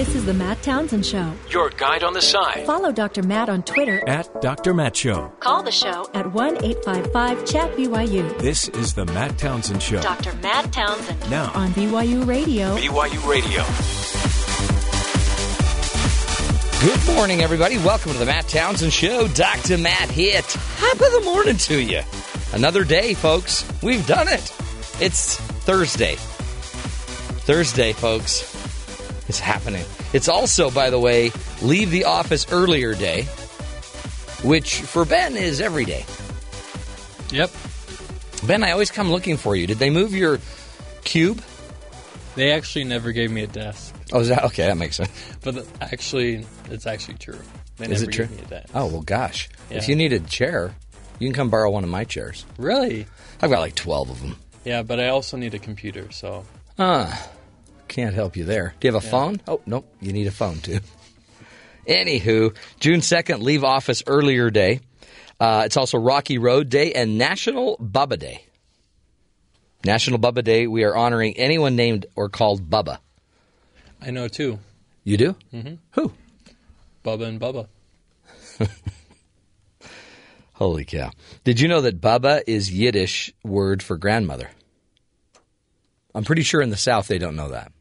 This is the Matt Townsend Show. Your guide on the side. Follow Dr. Matt on Twitter at Dr. Matt Show. Call the show at 1-855-CHAT-BYU. This is the Matt Townsend Show. Dr. Matt Townsend. Now on BYU Radio. BYU Radio. Good morning, everybody. Welcome to the Matt Townsend Show. Dr. Matt here. Top of the morning to you. Another day, folks. We've done it. It's Thursday. Thursday, folks. It's happening. It's also, by the way, leave the office earlier day, which for Ben is every day. Yep. Ben, I always come looking for you. Did they move your cube? They actually never gave me a desk. Oh, is that okay? That makes sense. But it's actually true. They is never it true? Gave me a desk. Oh, well, gosh. Yeah. If you need a chair, you can come borrow one of my chairs. Really? I've got like 12 of them. Yeah, but I also need a computer, so. Can't help you there. Do you have a phone? Oh, nope. You need a phone, too. Anywho, June 2nd, leave office earlier day. It's also Rocky Road Day and National Bubba Day. National Bubba Day, we are honoring anyone named or called Bubba. I know two. You do? Mm-hmm. Who? Bubba and Bubba. Holy cow. Did you know that Bubba is Yiddish word for grandmother? I'm pretty sure in the South they don't know that.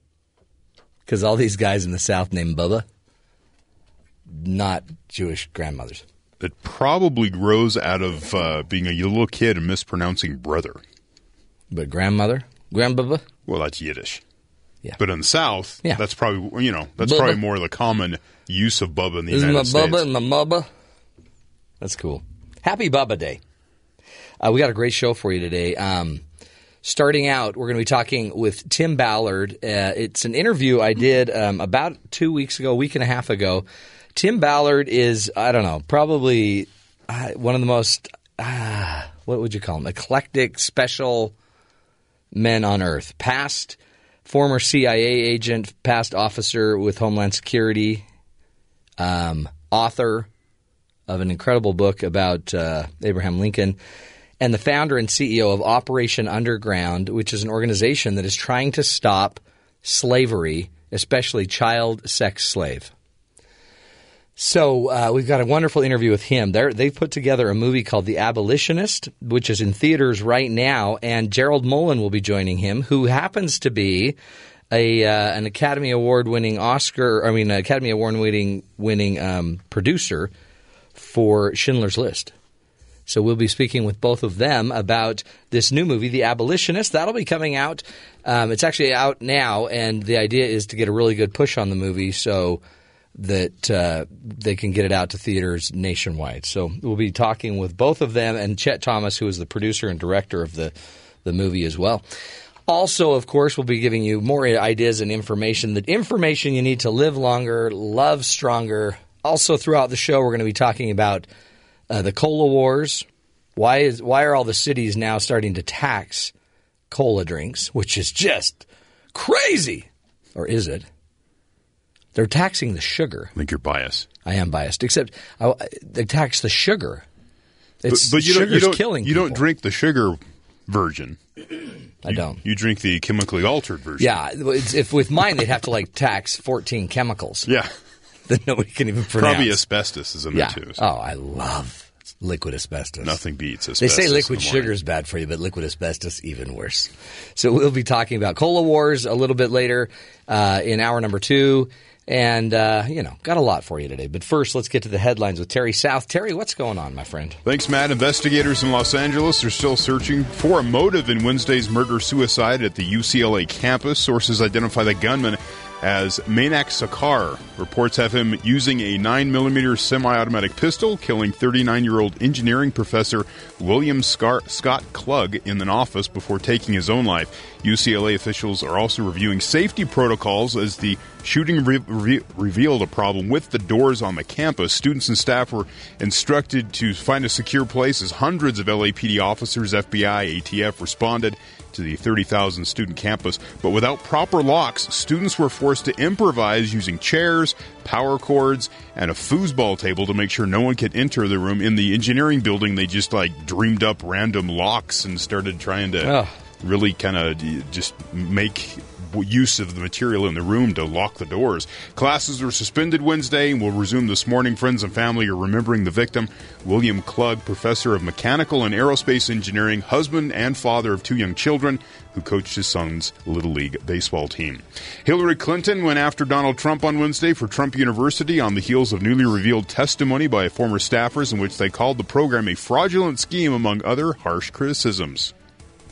Because all these guys in the South named Bubba, not Jewish grandmothers. It probably grows out of being a little kid and mispronouncing brother. But grandmother? Grandbubba? Well, that's Yiddish. Yeah. But in the South, that's probably, that's Bubba. Probably more of the common use of Bubba in the United States. Isn't my Bubba and my Mubba? That's cool. Happy Bubba Day. We got a great show for you today. Starting out, we're going to be talking with Tim Ballard. It's an interview I did about 2 weeks ago, a week and a half ago. Tim Ballard is, I don't know, probably one of the most, what would you call him, eclectic, special men on earth. Past former CIA agent, past officer with Homeland Security, author of an incredible book about Abraham Lincoln, and the founder and CEO of Operation Underground, which is an organization that is trying to stop slavery, especially child sex slave. So we've got a wonderful interview with him. They've put together a movie called The Abolitionists, which is in theaters right now, and Gerald Molen will be joining him, who happens to be an Academy Award-winning Academy Award-winning producer for Schindler's List. So we'll be speaking with both of them about this new movie, The Abolitionists. That'll be coming out. It's actually out now, and the idea is to get a really good push on the movie so that they can get it out to theaters nationwide. So we'll be talking with both of them and Chet Thomas, who is the producer and director of the movie as well. Also, of course, we'll be giving you more ideas and information, the information you need to live longer, love stronger. Also, throughout the show, we're going to be talking about the cola wars. Why are all the cities now starting to tax cola drinks, which is just crazy? Or is it? They're taxing the sugar. I think you're biased. I am biased, except they tax the sugar. It's but you don't killing people. You don't drink the sugar version. I don't. You drink the chemically altered version. Yeah. If with mine, they'd have to tax 14 chemicals. Yeah. That nobody can even pronounce. Probably asbestos is in there, too. So. Oh, I love liquid asbestos. Nothing beats asbestos. They say liquid sugar is bad for you, but liquid asbestos even worse. So we'll be talking about cola wars a little bit later in hour number 2. And, got a lot for you today. But first, let's get to the headlines with Terry South. Terry, what's going on, my friend? Thanks, Matt. Investigators in Los Angeles are still searching for a motive in Wednesday's murder-suicide at the UCLA campus. Sources identify the gunman as Manak Sakar. Reports have him using a 9mm semi-automatic pistol, killing 39-year-old engineering professor William Scott Klug in an office before taking his own life. UCLA officials are also reviewing safety protocols as the shooting revealed a problem with the doors on the campus. Students and staff were instructed to find a secure place as hundreds of LAPD officers, FBI, ATF responded to the 30,000-student campus. But without proper locks, students were forced to improvise using chairs, power cords, and a foosball table to make sure no one could enter the room. In the engineering building, they just dreamed up random locks and started trying to really kind of just make use of the material in the room to lock the doors. Classes were suspended Wednesday and will resume this morning. Friends and family are remembering the victim, William Klug, professor of mechanical and aerospace engineering, husband and father of two young children, who coached his son's Little League baseball team. Hillary Clinton went after Donald Trump on Wednesday for Trump University on the heels of newly revealed testimony by former staffers in which they called the program a fraudulent scheme, among other harsh criticisms.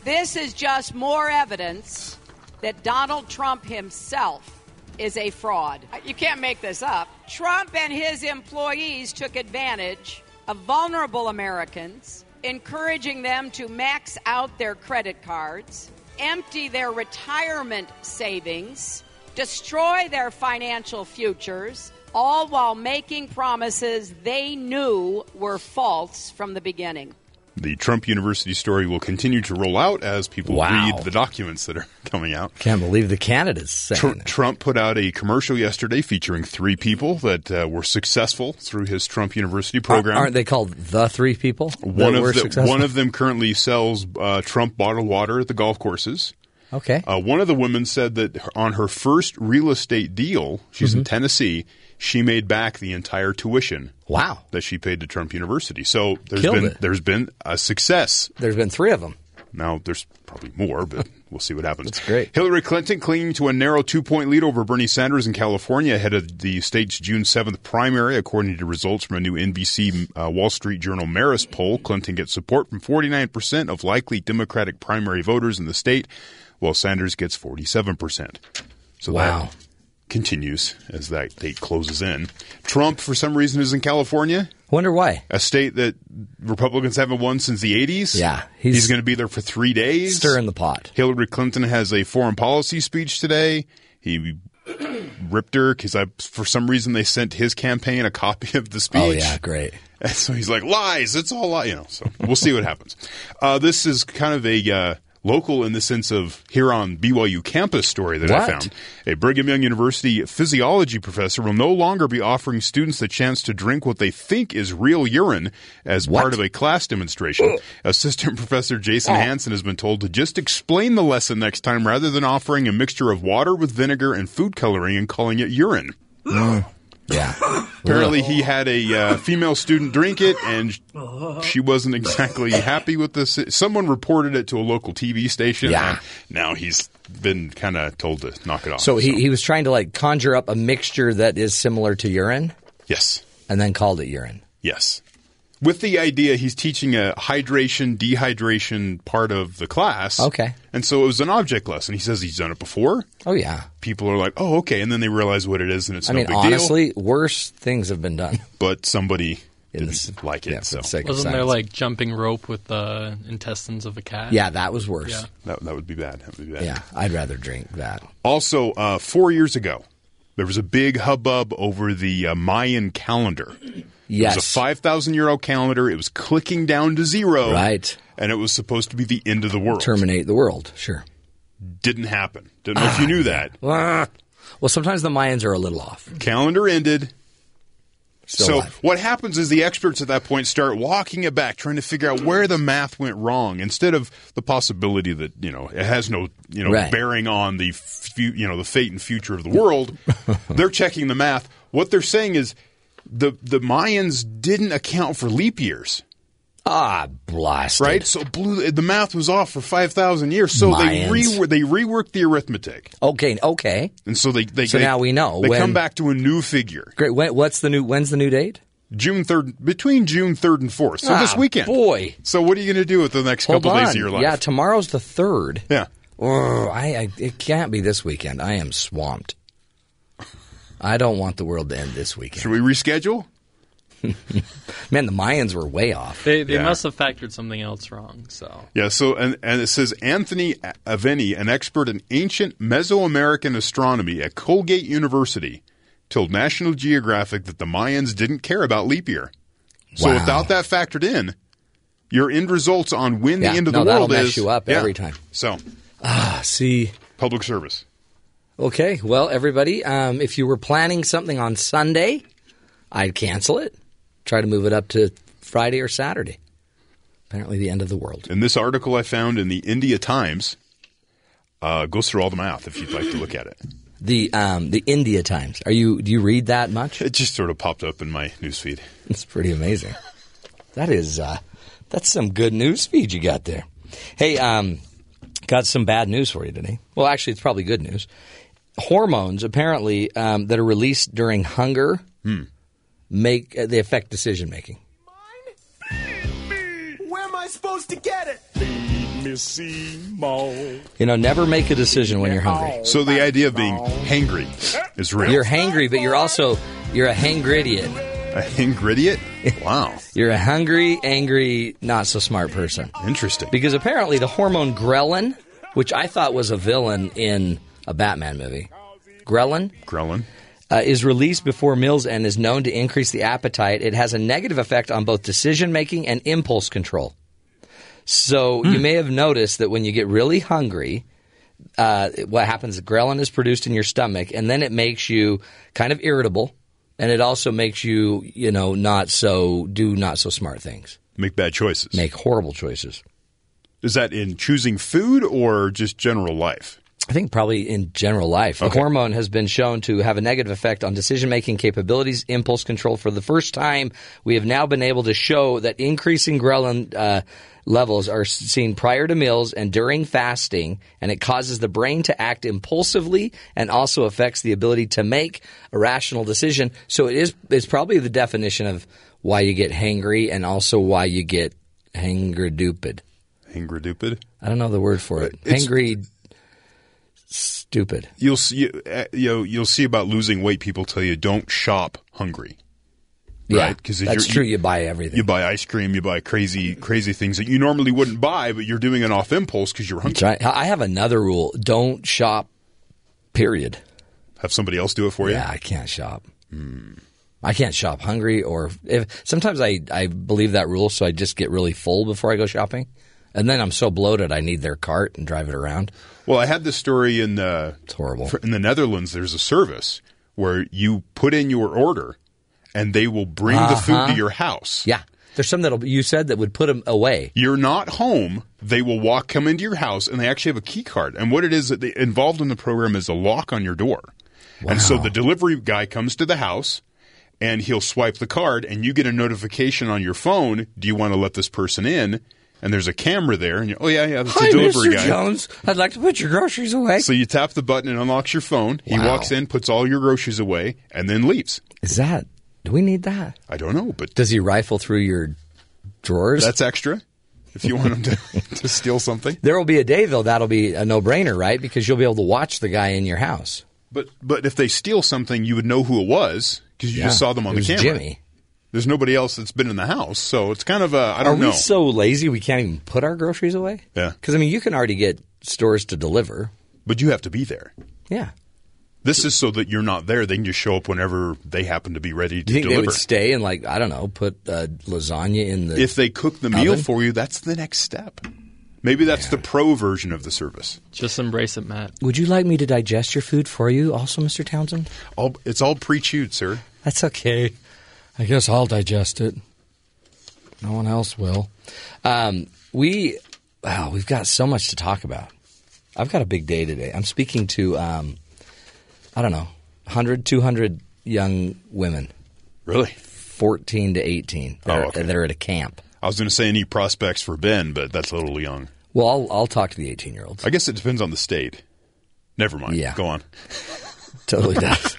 This is just more evidence that Donald Trump himself is a fraud. You can't make this up. Trump and his employees took advantage of vulnerable Americans, encouraging them to max out their credit cards, empty their retirement savings, destroy their financial futures, all while making promises they knew were false from the beginning. The Trump University story will continue to roll out as people read the documents that are coming out. Can't believe the candidates saying that. Trump put out a commercial yesterday featuring three people that were successful through his Trump University program. Aren't they called the three people? One of them currently sells Trump bottled water at the golf courses. Okay. One of the women said that on her first real estate deal, she's in Tennessee, she made back the entire tuition that she paid to Trump University. So there's been a success. There's been three of them. Now, there's probably more, but we'll see what happens. That's great. Hillary Clinton clinging to a narrow two-point lead over Bernie Sanders in California ahead of the state's June 7th primary. According to results from a new NBC Wall Street Journal Marist poll, Clinton gets support from 49% of likely Democratic primary voters in the state, while Sanders gets 47%. So that continues as that date closes in. Trump, for some reason, is in California. Wonder why. A state that Republicans haven't won since the 80s. Yeah. He's going to be there for 3 days. Stirring the pot. Hillary Clinton has a foreign policy speech today. He ripped her because for some reason they sent his campaign a copy of the speech. Oh, yeah. Great. And so he's like, lies. It's all lies. So we'll see what happens. This is kind of a... local in the sense of here on BYU campus story that I found. A Brigham Young University physiology professor will no longer be offering students the chance to drink what they think is real urine as part of a class demonstration. Assistant Professor Jason Hansen has been told to just explain the lesson next time rather than offering a mixture of water with vinegar and food coloring and calling it urine. Yeah. Apparently he had a female student drink it, and she wasn't exactly happy with this. Someone reported it to a local TV station, and now he's been kind of told to knock it off. So he was trying to conjure up a mixture that is similar to urine? Yes. And then called it urine? Yes. With the idea he's teaching a hydration, dehydration part of the class. Okay. And so it was an object lesson. He says he's done it before. Oh, yeah. People are like, oh, okay. And then they realize what it is and it's no big deal. I mean, honestly, worse things have been done. But somebody didn't like it. Yeah, so. Wasn't there jumping rope with the intestines of a cat? Yeah, that was worse. Yeah. That would be bad. Yeah, I'd rather drink that. Also, 4 years ago, there was a big hubbub over the Mayan calendar. Yes. It was a 5,000-year-old calendar. It was clicking down to zero. Right. And it was supposed to be the end of the world. Terminate the world. Sure. Didn't happen. Didn't know if you knew that. Well, sometimes the Mayans are a little off. Calendar ended. So what happens is the experts at that point start walking it back, trying to figure out where the math went wrong, instead of the possibility that it has no bearing on the the fate and future of the world. They're checking the math. What they're saying is the Mayans didn't account for leap years. Ah, blasted! Right, so the math was off for 5,000 years. So they reworked the arithmetic. Okay. And so they now we know they come back to a new figure. Great. When's the new date? June 3rd, between June 3rd and 4th. So this weekend, boy. So what are you going to do with the next couple days of your life? Yeah, tomorrow's the 3rd. Yeah. Oh, it can't be this weekend. I am swamped. I don't want the world to end this weekend. Should we reschedule? Man, the Mayans were way off. They must have factored something else wrong. So and it says Anthony Aveni, an expert in ancient Mesoamerican astronomy at Colgate University, told National Geographic that the Mayans didn't care about leap year. So without that factored in, your end results on when the end of the world is. Mess you up every time. So see, public service. Okay, well, everybody, if you were planning something on Sunday, I'd cancel it. Try to move it up to Friday or Saturday. Apparently the end of the world. In this article I found in the India Times, Goes through all the math if you'd like to look at it. The India Times. Do you read that much? It just sort of popped up in my newsfeed. It's pretty amazing. That is that's some good newsfeed you got there. Hey, got some bad news for you today. Well, actually, it's probably good news. Hormones apparently that are released during hunger they affect decision making. Where am I supposed to get it? You know, never make a decision when you're hungry. So the idea of being hangry is real. You're hangry, but you're a hangridiot. A hangridiot? Wow. You're a hungry, angry, not so smart person. Interesting. Because apparently the hormone ghrelin, which I thought was a villain in a Batman movie, Ghrelin. Is released before meals and is known to increase the appetite. It has a negative effect on both decision-making and impulse control. So you may have noticed that when you get really hungry, what happens is ghrelin is produced in your stomach, and then it makes you kind of irritable, and it also makes you, not so smart things. Make bad choices. Make horrible choices. Is that in choosing food or just general life? I think probably in general life. Okay. The hormone has been shown to have a negative effect on decision-making capabilities, impulse control. For the first time, we have now been able to show that increasing ghrelin levels are seen prior to meals and during fasting, and it causes the brain to act impulsively and also affects the ability to make a rational decision. So it's probably the definition of why you get hangry and also why you get hangerdupid. Hangerdupid? I don't know the word for it. Hangry. Stupid. You'll see. You'll see about losing weight. People tell you don't shop hungry. Right? Yeah, because that's true. You buy everything. You buy ice cream. You buy crazy things that you normally wouldn't buy, but you're doing it off impulse because you're hungry. Right. I have another rule: don't shop. Period. Have somebody else do it for you. Yeah, I can't shop. I can't shop hungry, or sometimes I believe that rule, so I just get really full before I go shopping. And then I'm so bloated, I need their cart and drive it around. Well, I had this story in it's horrible. In the Netherlands, there's a service where you put in your order, and they will bring the food to your house. Yeah. There's some that you said that would put them away. You're not home. They will come into your house, and they actually have a key card. And what it is that they involved in the program is a lock on your door. Wow. And so the delivery guy comes to the house, and he'll swipe the card, and you get a notification on your phone, do you want to let this person in? And there's a camera there, and you're, that's the delivery guy. Hi, Mr. Jones. I'd like to put your groceries away. So you tap the button and unlocks your phone. He walks in, puts all your groceries away, and then leaves. Do we need that? I don't know, but does he rifle through your drawers? That's extra. If you want him to steal something. There will be a day, though, that'll be a no-brainer, right? Because you'll be able to watch the guy in your house. But if they steal something, you would know who it was because you just saw them on the camera. Jimmy. There's nobody else that's been in the house, so it's kind of a I don't know. Are we so lazy we can't even put our groceries away? Yeah. Because, you can already get stores to deliver. But you have to be there. Yeah. This is so that you're not there. They can just show up whenever they happen to be ready to deliver. You think they would stay and, put lasagna in the If they cook the meal for you, that's the next step. Maybe that's the pro version of the service. Just embrace it, Matt. Would you like me to digest your food for you also, Mr. Townsend? It's all pre-chewed, sir. That's okay. I guess I'll digest it. No one else will. We've got so much to talk about. I've got a big day today. I'm speaking to, 100, 200 young women. Really? 14 to 18 that are at a camp. I was going to say any prospects for Ben, but that's a little young. Well, I'll talk to the 18-year-olds. I guess it depends on the state. Never mind. Yeah. Go on. Totally does.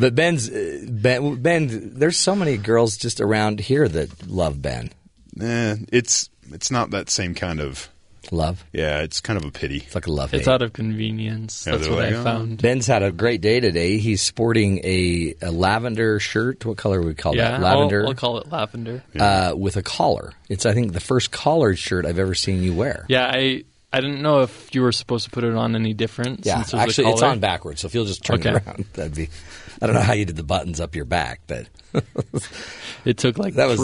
But Ben, there's so many girls just around here that love Ben. It's not that same kind of love. Yeah, it's kind of a pity. It's like a love. It's out of convenience. Yeah, that's what I found. Ben's had a great day today. He's sporting a lavender shirt. What color would we call that? Lavender. I'll call it lavender. Yeah. With a collar. It's I think the first collared shirt I've ever seen you wear. Yeah, I didn't know if you were supposed to put it on any different. Yeah, since actually, it's on backwards. So if you'll just turn it around, that'd be. I don't know how you did the buttons up your back, but it took 3 hours. That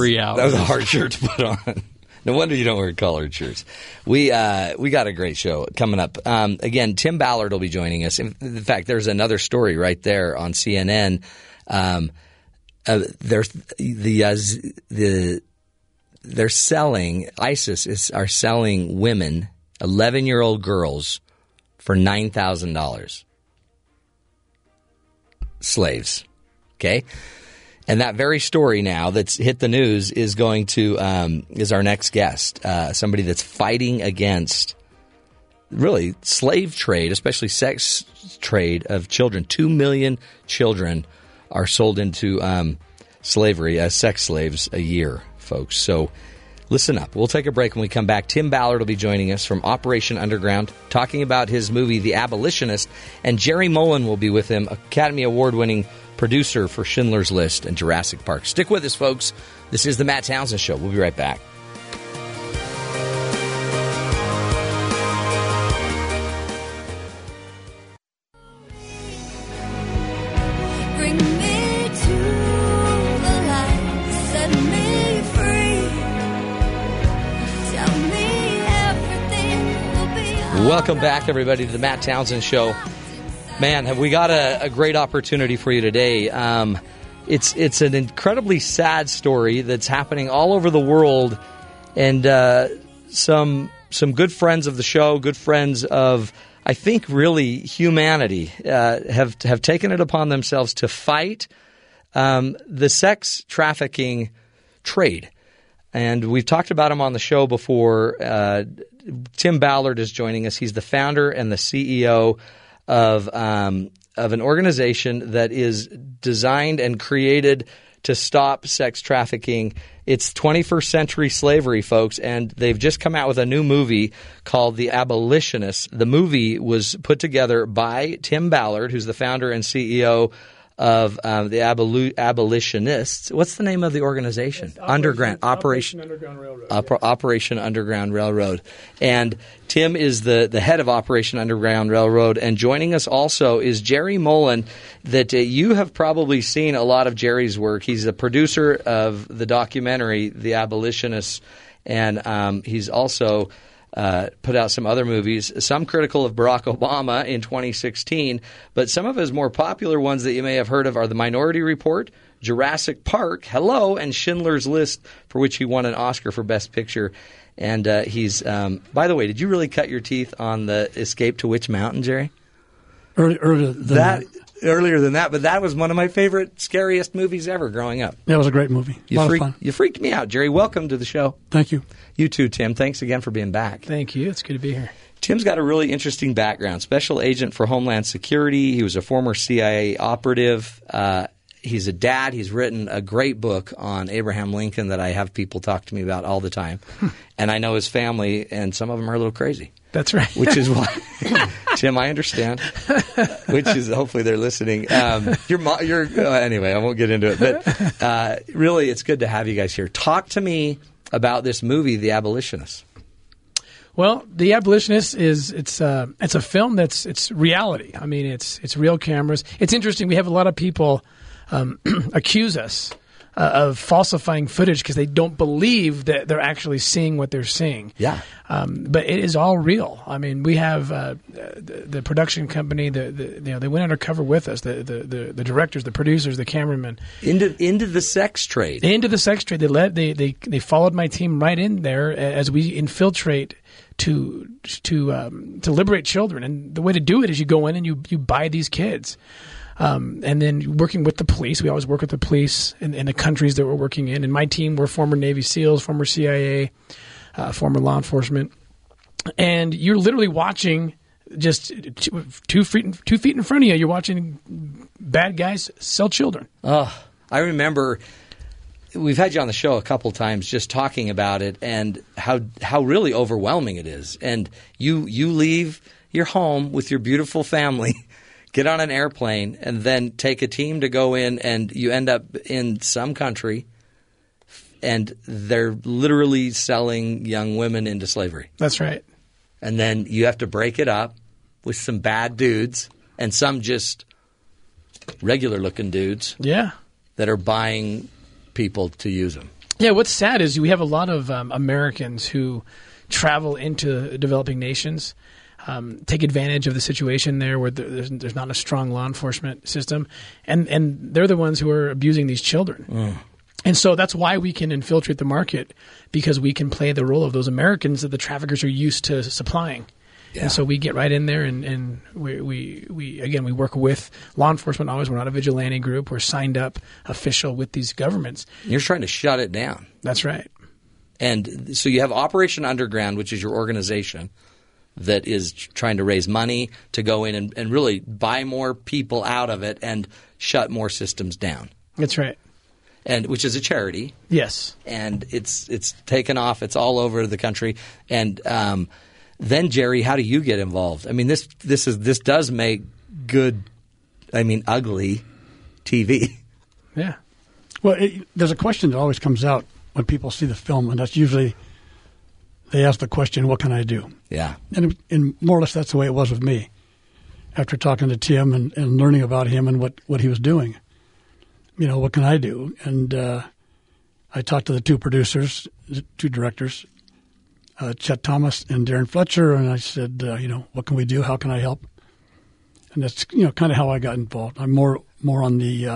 was a hard shirt to put on. No wonder you don't wear collared shirts. We got a great show coming up. Again, Tim Ballard will be joining us. In fact, there's another story right there on CNN. ISIS are selling women, 11-year-old girls for $9,000. Slaves. Okay? And that very story now that's hit the news is going to is our next guest, somebody that's fighting against really slave trade, especially sex trade of children. 2 million children are sold into slavery as sex slaves a year, folks. So listen up. We'll take a break. When we come back, Tim Ballard will be joining us from Operation Underground, talking about his movie, The Abolitionists, and Gerald Molen will be with him, Academy Award-winning producer for Schindler's List and Jurassic Park. Stick with us, folks. This is the Matt Townsend Show. We'll be right back. Welcome back, everybody, to the Matt Townsend Show. Man, have we got a great opportunity for you today. It's an incredibly sad story that's happening all over the world. And some good friends of the show, good friends of, I think, really humanity, have taken it upon themselves to fight the sex trafficking trade. And we've talked about him on the show before. Tim Ballard is joining us. He's the founder and the CEO of an organization that is designed and created to stop sex trafficking. It's 21st century slavery, folks, and they've just come out with a new movie called The Abolitionists. The movie was put together by Tim Ballard, who's the founder and CEO of the Abolitionists. What's the name of the organization? Operation Underground Railroad. And Tim is the head of Operation Underground Railroad. And joining us also is Gerald Molen, that you have probably seen a lot of Jerry's work. He's the producer of the documentary The Abolitionists, and he's also put out some other movies, some critical of Barack Obama in 2016, but some of his more popular ones that you may have heard of are The Minority Report, Jurassic Park, Hello, and Schindler's List, for which he won an Oscar for Best Picture. And he's by the way, did you really cut your teeth on the Escape to Witch Mountain, Jerry? Earlier than that, but that was one of my favorite, scariest movies ever growing up. Yeah, it was a great movie. You freaked me out, Jerry. Welcome to the show. Thank you. You too, Tim. Thanks again for being back. Thank you. It's good to be here. Tim's got a really interesting background. Special agent for Homeland Security. He was a former CIA operative. He's a dad. He's written a great book on Abraham Lincoln that I have people talk to me about all the time. And I know his family, and some of them are a little crazy. That's right. Which is why, Tim, I understand. Which is, hopefully they're listening. Anyway, I won't get into it. But really, it's good to have you guys here. Talk to me about this movie, The Abolitionists. Well, The Abolitionists it's a film that's reality. I mean, it's real cameras. It's interesting. We have a lot of people accuse us of falsifying footage because they don't believe that they're actually seeing what they're seeing. Yeah. But it is all real. I mean, we have the production company. They went undercover with us. The directors, the producers, the cameramen. Into the sex trade. Into the sex trade. They followed my team right in there as we infiltrate to liberate children. And the way to do it is you go in and you buy these kids. And then working with the police, we always work with the police in the countries that we're working in. And my team were former Navy SEALs, former CIA, former law enforcement. And you're literally watching just two feet in front of you. You're watching bad guys sell children. Oh, I remember we've had you on the show a couple times just talking about it and how really overwhelming it is. And you leave your home with your beautiful family. Get on an airplane and then take a team to go in, and you end up in some country, and they're literally selling young women into slavery. That's right. And then you have to break it up with some bad dudes and some just regular-looking dudes. Yeah. That are buying people to use them. Yeah, what's sad is we have a lot of Americans who travel into developing nations. Take advantage of the situation there where there's not a strong law enforcement system. And they're the ones who are abusing these children. Mm. And so that's why we can infiltrate the market, because we can play the role of those Americans that the traffickers are used to supplying. Yeah. And so we get right in there, and we again, we work with law enforcement always. We're not a vigilante group. We're signed up official with these governments. You're trying to shut it down. That's right. And so you have Operation Underground, which is your organization that is trying to raise money to go in and really buy more people out of it and shut more systems down. That's right. And which is a charity. Yes. And it's taken off. It's all over the country. And then, Jerry, how do you get involved? I mean, this does make good, I mean, ugly TV. Yeah. Well, there's a question that always comes out when people see the film, and that's usually they ask the question, what can I do? Yeah. And more or less that's the way it was with me after talking to Tim and learning about him and what he was doing. You know, what can I do? And I talked to the two producers, two directors, Chet Thomas and Darren Fletcher, and I said, you know, what can we do? How can I help? And that's, you know, kind of how I got involved. I'm more on the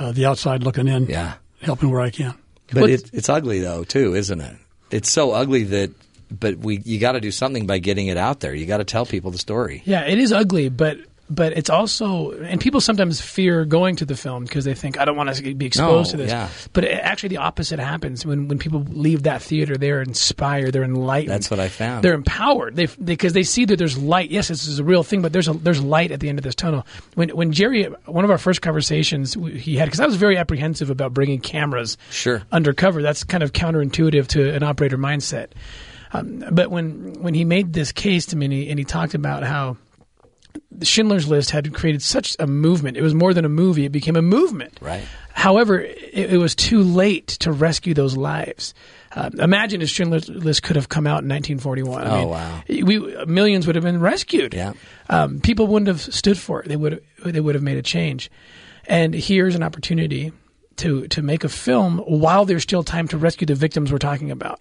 outside looking in, yeah, helping where I can. But it's ugly though, too, isn't it? It's so ugly that, but you got to do something by getting it out there. You got to tell people the story. Yeah, it is ugly, but it's also, and people sometimes fear going to the film because they think, I don't want to be exposed to this. Yeah. But actually the opposite happens. When people leave that theater, they're inspired, they're enlightened. That's what I found. They're empowered because they see that there's light. Yes, this is a real thing, but there's light at the end of this tunnel. When Jerry, one of our first conversations he had, because I was very apprehensive about bringing cameras undercover. That's kind of counterintuitive to an operator mindset. But when he made this case to me and he talked about how the Schindler's List had created such a movement. It was more than a movie. It became a movement. Right. However, it was too late to rescue those lives. Imagine if Schindler's List could have come out in 1941. Wow. Millions would have been rescued. Yeah. People wouldn't have stood for it. They would have made a change. And here's an opportunity to make a film while there's still time to rescue the victims we're talking about.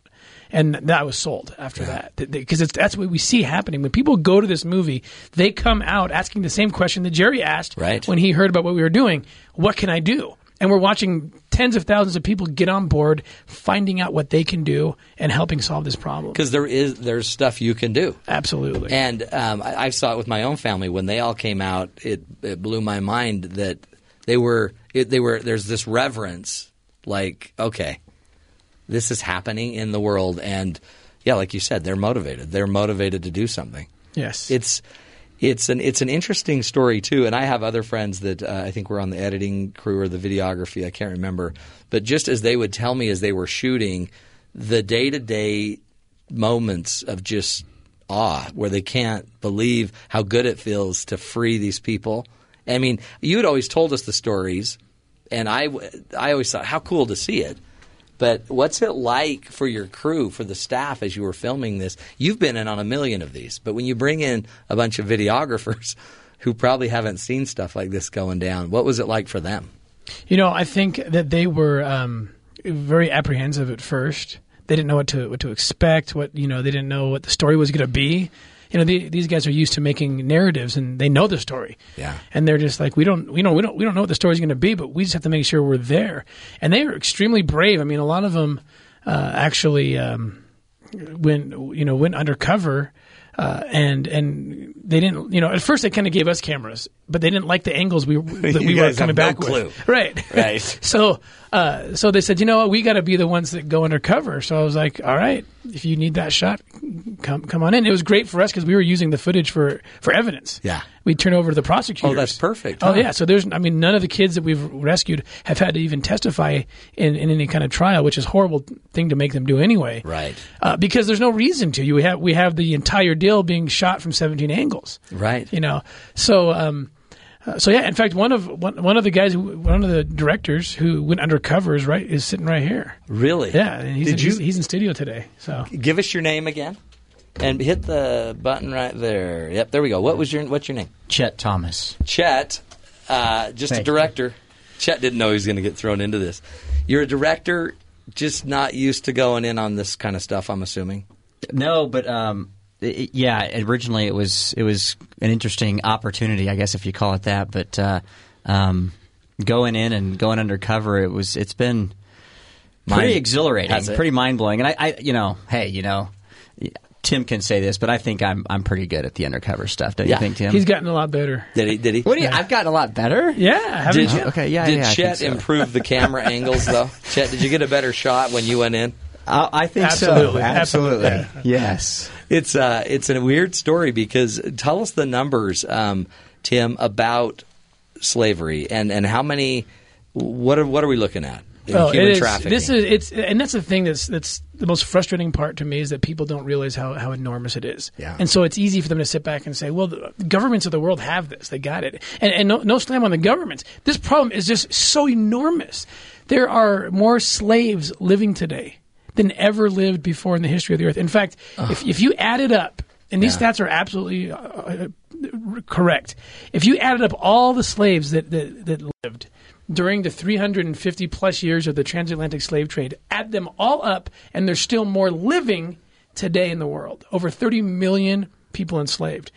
And that was sold after that, because that's what we see happening. When people go to this movie, they come out asking the same question that Jerry asked when he heard about what we were doing. What can I do? And we're watching tens of thousands of people get on board, finding out what they can do and helping solve this problem. Because there's stuff you can do. Absolutely. And I saw it with my own family. When they all came out, it blew my mind that there's this reverence, like, okay, this is happening in the world, and yeah, like you said, they're motivated. They're motivated to do something. Yes, it's an interesting story too. And I have other friends that I think were on the editing crew or the videography. I can't remember, but just as they would tell me as they were shooting, the day-to-day moments of just awe, where they can't believe how good it feels to free these people. I mean, you had always told us the stories, and I always thought, how cool to see it. But what's it like for your crew, for the staff as you were filming this? You've been in on a million of these. But when you bring in a bunch of videographers who probably haven't seen stuff like this going down, what was it like for them? You know, I think that they were very apprehensive at first. They didn't know what to expect. They didn't know what the story was going to be. You know, these guys are used to making narratives, and they know the story. Yeah, and they're just like, we don't know what the story's going to be, but we just have to make sure we're there. And they are extremely brave. I mean, a lot of them actually went undercover, and they didn't. You know, at first they kind of gave us cameras, but they didn't like the angles we were coming back with. Right. So they said, you know what, we got to be the ones that go undercover. So I was like, all right, if you need that shot, come on in. It was great for us because we were using the footage for evidence. Yeah, we turn over to the prosecutors. Oh, that's perfect. Huh? Oh yeah. So none of the kids that we've rescued have had to even testify in any kind of trial, which is a horrible thing to make them do anyway. Right. Because there's no reason to. We have the entire deal being shot from 17 angles. Right. You know. So. So yeah, in fact, one of the guys, one of the directors who went undercover is sitting right here. Really? Yeah, and he's in studio today. So give us your name again, and hit the button right there. Yep, there we go. What's your name? Chet Thomas. Chet, just a director. Chet didn't know he was going to get thrown into this. You're a director, just not used to going in on this kind of stuff. I'm assuming. No, but. Yeah, originally it was an interesting opportunity, I guess, if you call it that. But going in and going undercover, it's been pretty exhilarating, pretty mind blowing. And I, you know, Tim can say this, but I think I'm pretty good at the undercover stuff. Don't you think, Tim? He's gotten a lot better. Did he? What do you? Yeah. I've gotten a lot better. Yeah. Haven't you? Okay. Yeah. Did Chet improve the camera angles though? Chet, did you get a better shot when you went in? I think absolutely. So. Absolutely. Yes. It's a weird story because tell us the numbers, Tim, about slavery and how many. What are we looking at? Human trafficking. And that's the thing that's the most frustrating part to me is that people don't realize how enormous it is. Yeah. And so it's easy for them to sit back and say, well, the governments of the world have this. They got it. And no slam on the governments. This problem is just so enormous. There are more slaves living today than ever lived before in the history of the earth. In fact, if you add it up, and these stats are absolutely correct. If you added up all the slaves that lived during the 350 plus years of the transatlantic slave trade, add them all up, and there's still more living today in the world. Over 30 million people enslaved.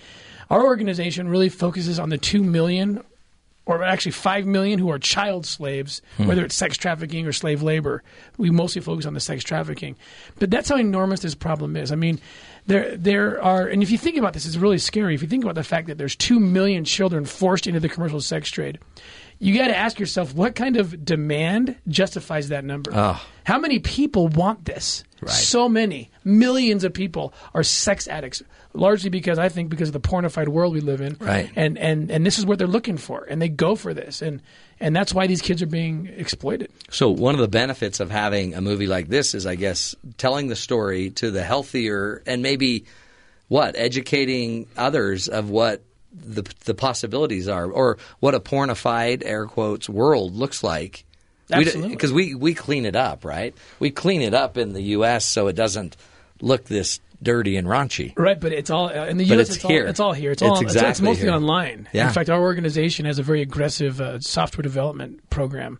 Our organization really focuses on the 2 million, or actually 5 million, who are child slaves, whether it's sex trafficking or slave labor. We mostly focus on the sex trafficking. But that's how enormous this problem is. I mean, there are, and if you think about this, it's really scary. If you think about the fact that there's 2 million children forced into the commercial sex trade, you got to ask yourself, what kind of demand justifies that number? Oh. How many people want this? Right. So many. Millions of people are sex addicts, largely because of the pornified world we live in. Right. And this is what they're looking for, and they go for this. And that's why these kids are being exploited. So one of the benefits of having a movie like this is, I guess, telling the story to the healthier and maybe, educating others of what the possibilities are, or what a pornified air quotes world looks like. Absolutely, because we clean it up, right? We clean it up in the U.S. so it doesn't look this dirty and raunchy, right? But it's all in the U.S. It's all here. It's mostly here. Online. Yeah. In fact, our organization has a very aggressive software development program.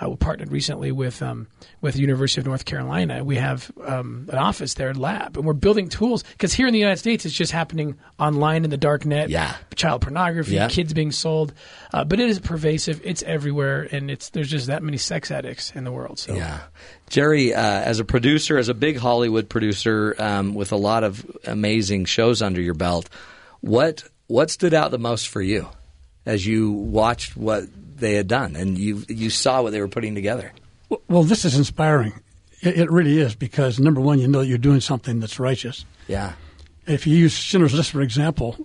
We partnered recently with the University of North Carolina. We have an office there, a lab, and we're building tools because here in the United States, it's just happening online in the dark net, child pornography, kids being sold. But it is pervasive. It's everywhere, and there's just that many sex addicts in the world. So. Yeah. Jerry, as a producer, as a big Hollywood producer with a lot of amazing shows under your belt, what stood out the most for you as you watched what they had done, and you saw what they were putting together? Well, this is inspiring. It really is, because number one, you know you're doing something that's righteous. Yeah. If you use Schindler's List, for example,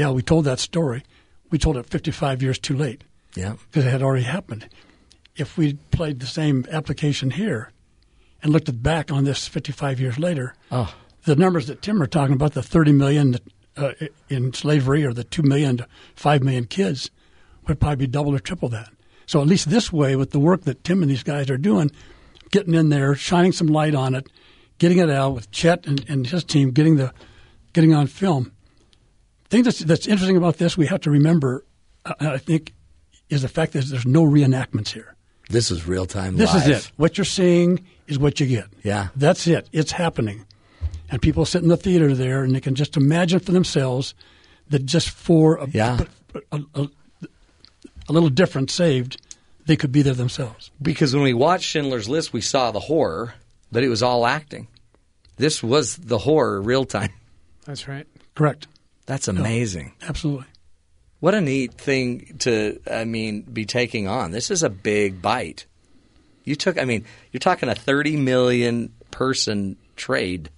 we told that story. We told it 55 years too late. Yeah. Because it had already happened. If we played the same application here and looked back on this 55 years later, the numbers that Tim were talking about, the 30 million in slavery or the 2 million to 5 million kids, would probably be double or triple that. So at least this way, with the work that Tim and these guys are doing, getting in there, shining some light on it, getting it out with Chet and his team, getting on film. The thing that's interesting about this, we have to remember, I think, is the fact that there's no reenactments here. This is real-time live. This is it. What you're seeing is what you get. Yeah. That's it. It's happening. And people sit in the theater there, and they can just imagine for themselves that just for a little difference saved, they could be there themselves. Because when we watched Schindler's List, we saw the horror, but it was all acting. This was the horror real time. That's right. Correct. That's amazing. No, absolutely. What a neat thing to be taking on. This is a big bite. You're talking a 30 million person trade,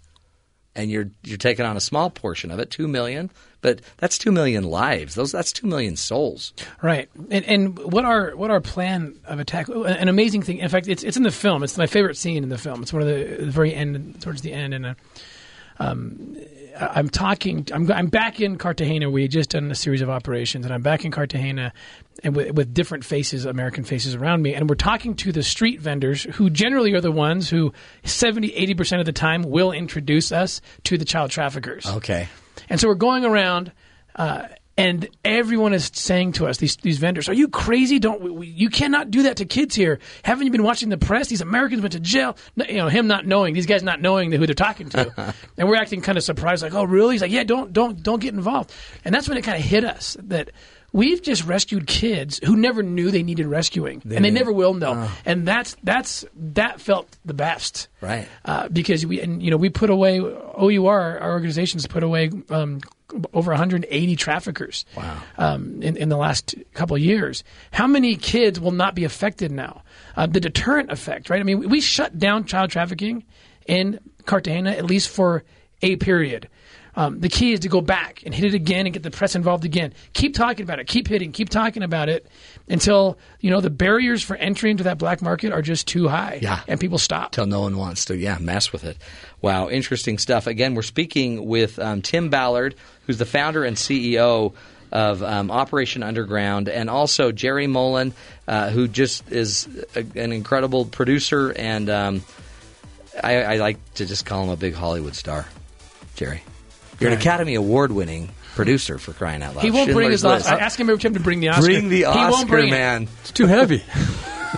and you're taking on a small portion of it, 2 million. But that's 2 million lives. That's 2 million souls. Right. And what our plan of attack? An amazing thing. In fact, it's in the film. It's my favorite scene in the film. It's one of the very end, towards the end, and I'm back in Cartagena. We had just done a series of operations, and I'm back in Cartagena, and with different faces, American faces around me, and we're talking to the street vendors, who generally are the ones who 70-80% of the time will introduce us to the child traffickers. Okay. And so we're going around, and everyone is saying to us, these vendors, "Are you crazy? You cannot do that to kids here. Haven't you been watching the press? These Americans went to jail." Him not knowing, these guys not knowing who they're talking to, and we're acting kind of surprised, like, "Oh, really?" He's like, "Yeah, don't get involved." And that's when it kind of hit us that We've just rescued kids who never knew they needed rescuing, and they never will know. And that felt the best, right? Because we put away OUR. Our organization's put away over 180 traffickers. Wow! In the last couple of years, how many kids will not be affected now? The deterrent effect, right? I mean, we shut down child trafficking in Cartagena at least for a period. The key is to go back and hit it again and get the press involved again. Keep talking about it. Keep hitting. Keep talking about it until, the barriers for entry into that black market are just too high. Yeah. And people stop. Until no one wants to, mess with it. Wow, interesting stuff. Again, we're speaking with Tim Ballard, who's the founder and CEO of Operation Underground, and also Gerald Molen, who just is an incredible producer. And I like to just call him a big Hollywood star, Jerry. You're an Academy Award-winning producer, for crying out loud. He won't bring his Oscar. I ask him every time to bring the Oscar. Bring the Oscar, he won't bring man. It. It's too heavy.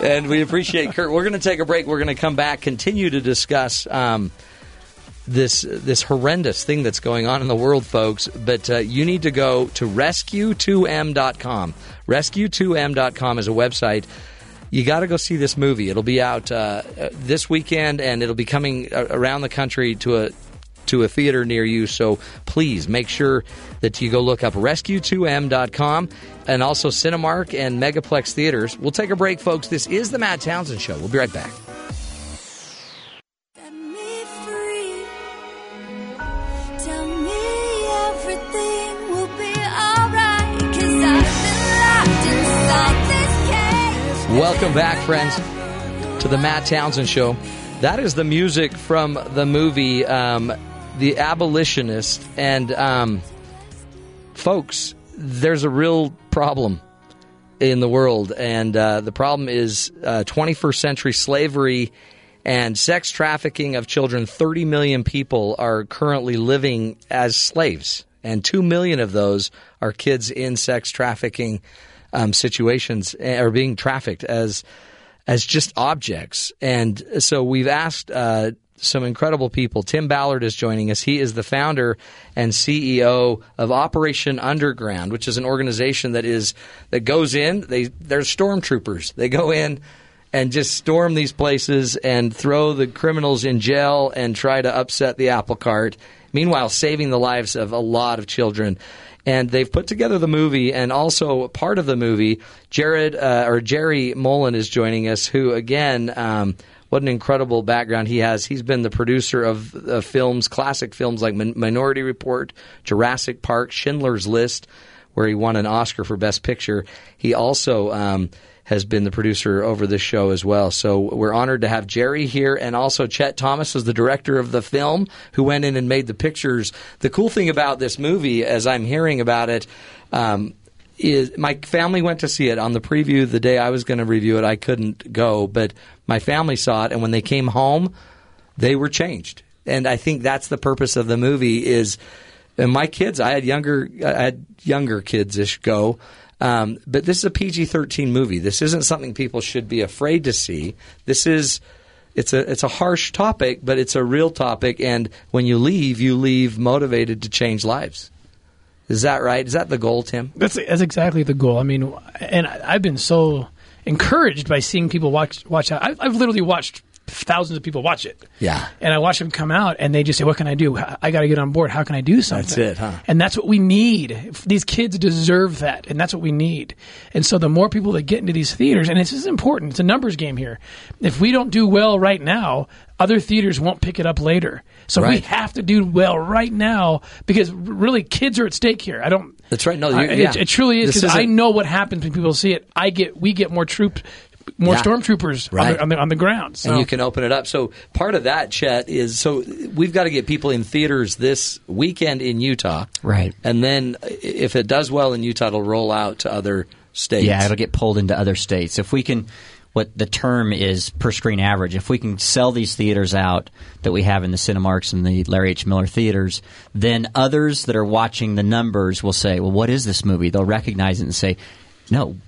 And we appreciate Kurt. We're going to take a break. We're going to come back, continue to discuss this horrendous thing that's going on in the world, folks. But you need to go to rescue2m.com. Rescue2m.com is a website. You got to go see this movie. It'll be out this weekend, and it'll be coming around the country to a theater near you, so please make sure that you go look up rescue2m.com and also Cinemark and Megaplex Theaters. We'll take a break, folks. This is the Matt Townsend Show. We'll be right back. Set me free. Tell me everything will be all right, 'cause I've been locked inside this cage. Welcome back, friends, to the Matt Townsend Show. That is the music from the movie The Abolitionists, and folks, there's a real problem in the world, and the problem is 21st century slavery and sex trafficking of children. 30 million people are currently living as slaves, and 2 million of those are kids in sex trafficking situations, or being trafficked as just objects. And so we've asked some incredible people. Tim Ballard is joining us. He is the founder and CEO of Operation Underground, which is an organization that goes in. They're stormtroopers. They go in and just storm these places and throw the criminals in jail and try to upset the apple cart, meanwhile saving the lives of a lot of children. And they've put together the movie, and also part of the movie, Gerald Molen is joining us, who, again, what an incredible background he has. He's been the producer of films, classic films like Minority Report, Jurassic Park, Schindler's List, where he won an Oscar for Best Picture. He also has been the producer over this show as well. So we're honored to have Jerry here, and also Chet Thomas is the director of the film, who went in and made the pictures. The cool thing about this movie, as I'm hearing about it, is my family went to see it on the preview the day I was going to review it. I couldn't go, but my family saw it, and when they came home, they were changed. And I think that's the purpose of the movie is, and my kids, I had younger kids-ish go. But this is a PG-13 movie. This isn't something people should be afraid to see. It's a harsh topic, but it's a real topic. And when you leave motivated to change lives. Is that right? Is that the goal, Tim? That's exactly the goal. I mean, and I've been so encouraged by seeing people watch out. I've literally watched thousands of people watch it. Yeah. And I watch them come out, and they just say, what can I do? I got to get on board. How can I do something? That's it, huh? And that's what we need. These kids deserve that, and that's what we need. And so the more people that get into these theaters, and this is important, it's a numbers game here. If we don't do well right now, other theaters won't pick it up later. So we have to do well right now, because really kids are at stake here. That's right. No, it truly is, because I know what happens when people see it. We get more troops. More stormtroopers on the ground. So. And you can open it up. So part of that, Chet, is so we've got to get people in theaters this weekend in Utah. Right. And then if it does well in Utah, it'll roll out to other states. Yeah, it'll get pulled into other states. If we can – what the term is per screen average. If we can sell these theaters out that we have in the Cinemarks and the Larry H. Miller theaters, then others that are watching the numbers will say, well, what is this movie? They'll recognize it and say, no –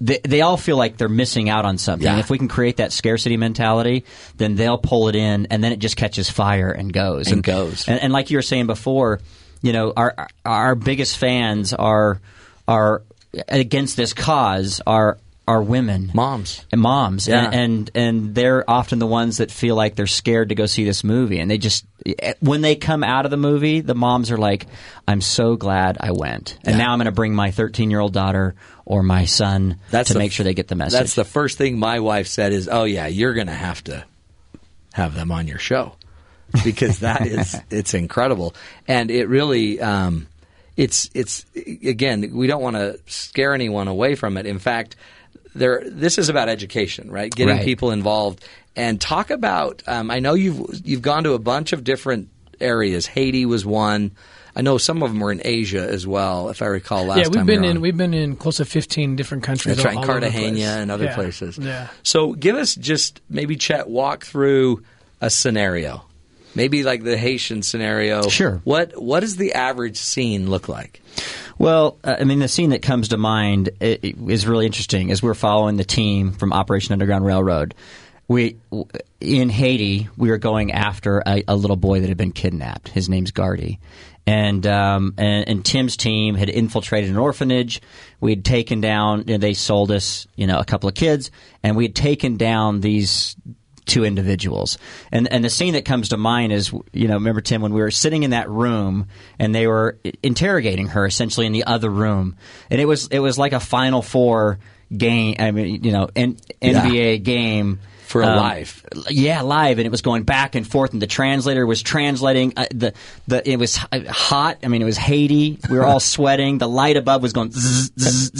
They all feel like they're missing out on something. Yeah. If we can create that scarcity mentality, then they'll pull it in, and then it just catches fire and goes. And like you were saying before, our biggest fans are against this cause are women, moms, yeah. and they're often the ones that feel like they're scared to go see this movie, and they just, when they come out of the movie, the moms are like, "I'm so glad I went," and now I'm going to bring my 13-year-old daughter or my son to make sure they get the message. That's the first thing my wife said is, "Oh yeah, you're going to have to have them on your show," because that it's incredible, and it really. It's again, we don't want to scare anyone away from it. In fact. This is about education, right? Getting people involved. And talk about I know you've gone to a bunch of different areas. Haiti was one. I know some of them were in Asia as well, if I recall last time. Yeah, we've been in close to 15 different countries. That's right, Cartagena and other places. Yeah. So give us just maybe, Chet, walk through a scenario. Maybe like the Haitian scenario. Sure. What does the average scene look like? Well, I mean, the scene that comes to mind is really interesting. As we're following the team from Operation Underground Railroad, in Haiti, we were going after a little boy that had been kidnapped. His name's Gardy. And Tim's team had infiltrated an orphanage. We'd taken down – they sold us, a couple of kids, and we'd taken down these – two individuals. And the scene that comes to mind is, remember, Tim, when we were sitting in that room and they were interrogating her essentially in the other room. And it was like a Final Four game, NBA game. For live. Yeah, live. And it was going back and forth, and the translator was translating. It was hot. I mean, it was Haiti. We were all sweating. The light above was going zzz, zzz,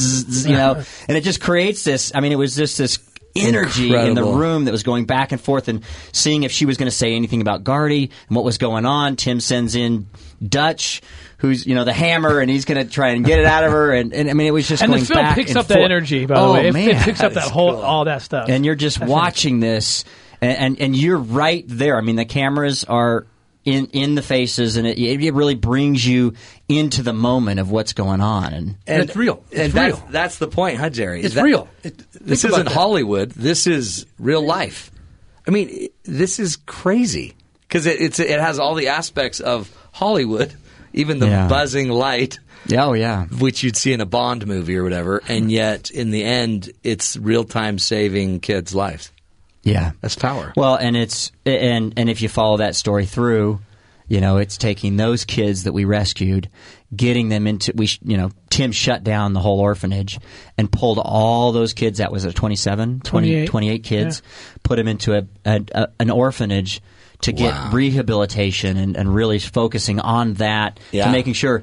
zzz, And it just creates this – I mean, it was just this – energy Incredible. In the room that was going back and forth, and seeing if she was going to say anything about Gardy and what was going on. Tim sends in Dutch, who's the hammer, and he's going to try and get it out of her. And I mean, it was just going back and forth. And the film picks up that energy, by the way. It picks up that whole all that stuff. And you're just watching this, and you're right there. I mean, the cameras are in the faces, and it really brings you into the moment of what's going on. And it's real. It's real. That's the point, huh, Jerry? It's real. This isn't Hollywood. This is real life. I mean, this is crazy because it has all the aspects of Hollywood, even the buzzing light. Oh, yeah. Which you'd see in a Bond movie or whatever, and yet in the end, it's real-time saving kids' lives. Yeah, that's power. Well, and it's if you follow that story through, it's taking those kids that we rescued, getting them into Tim shut down the whole orphanage and pulled all those kids. That was 28 kids, put them into an orphanage to get rehabilitation and really focusing on that to making sure.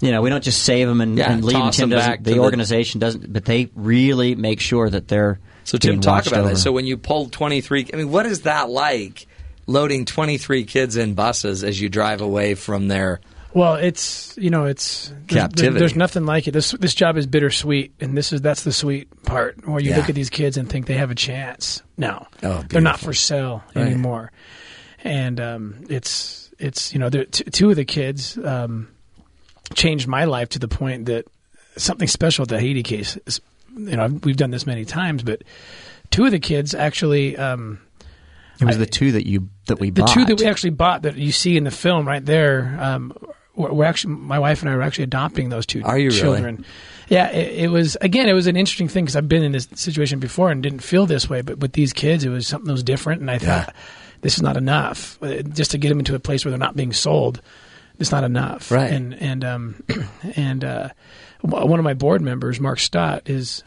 We don't just save them and leave them. Tim doesn't, the organization doesn't, but they really make sure that they're. So Tim, talk about that. So when you pulled 23, I mean, what is that like? Loading 23 kids in buses as you drive away from their. Well, it's captivity. There's nothing like it. This job is bittersweet, and that's the sweet part where you look at these kids and think they have a chance. No, they're not for sale anymore. And it's two of the kids changed my life to the point that something special. The Haiti case is. We've done this many times, but two of the kids actually. It was the two that we bought. The two that we actually bought that you see in the film right there. We're actually, my wife and I were actually adopting those two children. Really? Yeah, it was an interesting thing because I've been in this situation before and didn't feel this way, but with these kids, it was something that was different, and I thought this is not enough. Just to get them into a place where they're not being sold, it's not enough. Right. And one of my board members, Mark Stott, is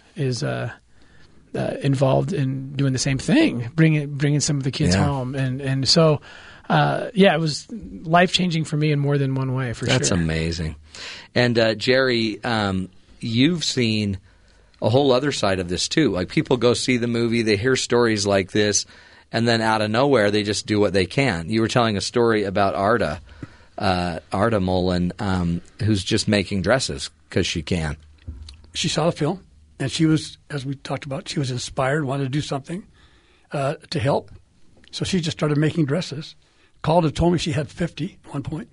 involved in doing the same thing, bringing some of the kids home, and so it was life changing for me in more than one way, for sure. That's amazing. And Jerry, you've seen a whole other side of this too. Like, people go see the movie, they hear stories like this, and then out of nowhere they just do what they can. You were telling a story about Arda Molen, who's just making dresses. Because she can. She saw the film, and she was, as we talked about, she was inspired, wanted to do something to help. So she just started making dresses, called and told me she had 50 at one point.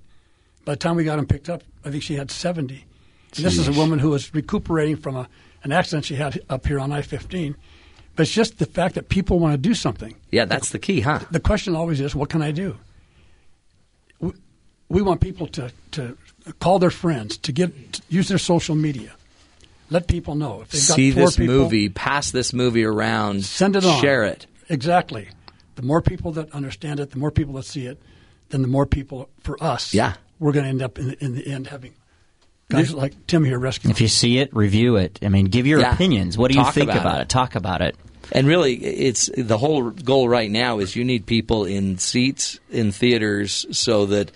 By the time we got them picked up, I think she had 70. And this is a woman who was recuperating from an accident she had up here on I-15. But it's just the fact that people want to do something. Yeah, that's the key, huh? The question always is, what can I do? We want people to call their friends, to use their social media. Let people know. If they've got see this people, movie, pass this movie around, send it on. Share it. Exactly. The more people that understand it, the more people that see it, then the more people for us. Yeah. We're going to end up in the end having guys like Tim here rescuing. If you see it, review it. I mean, give your opinions. What do you think about it? Talk about it. And really, it's the whole goal right now is you need people in seats in theaters so that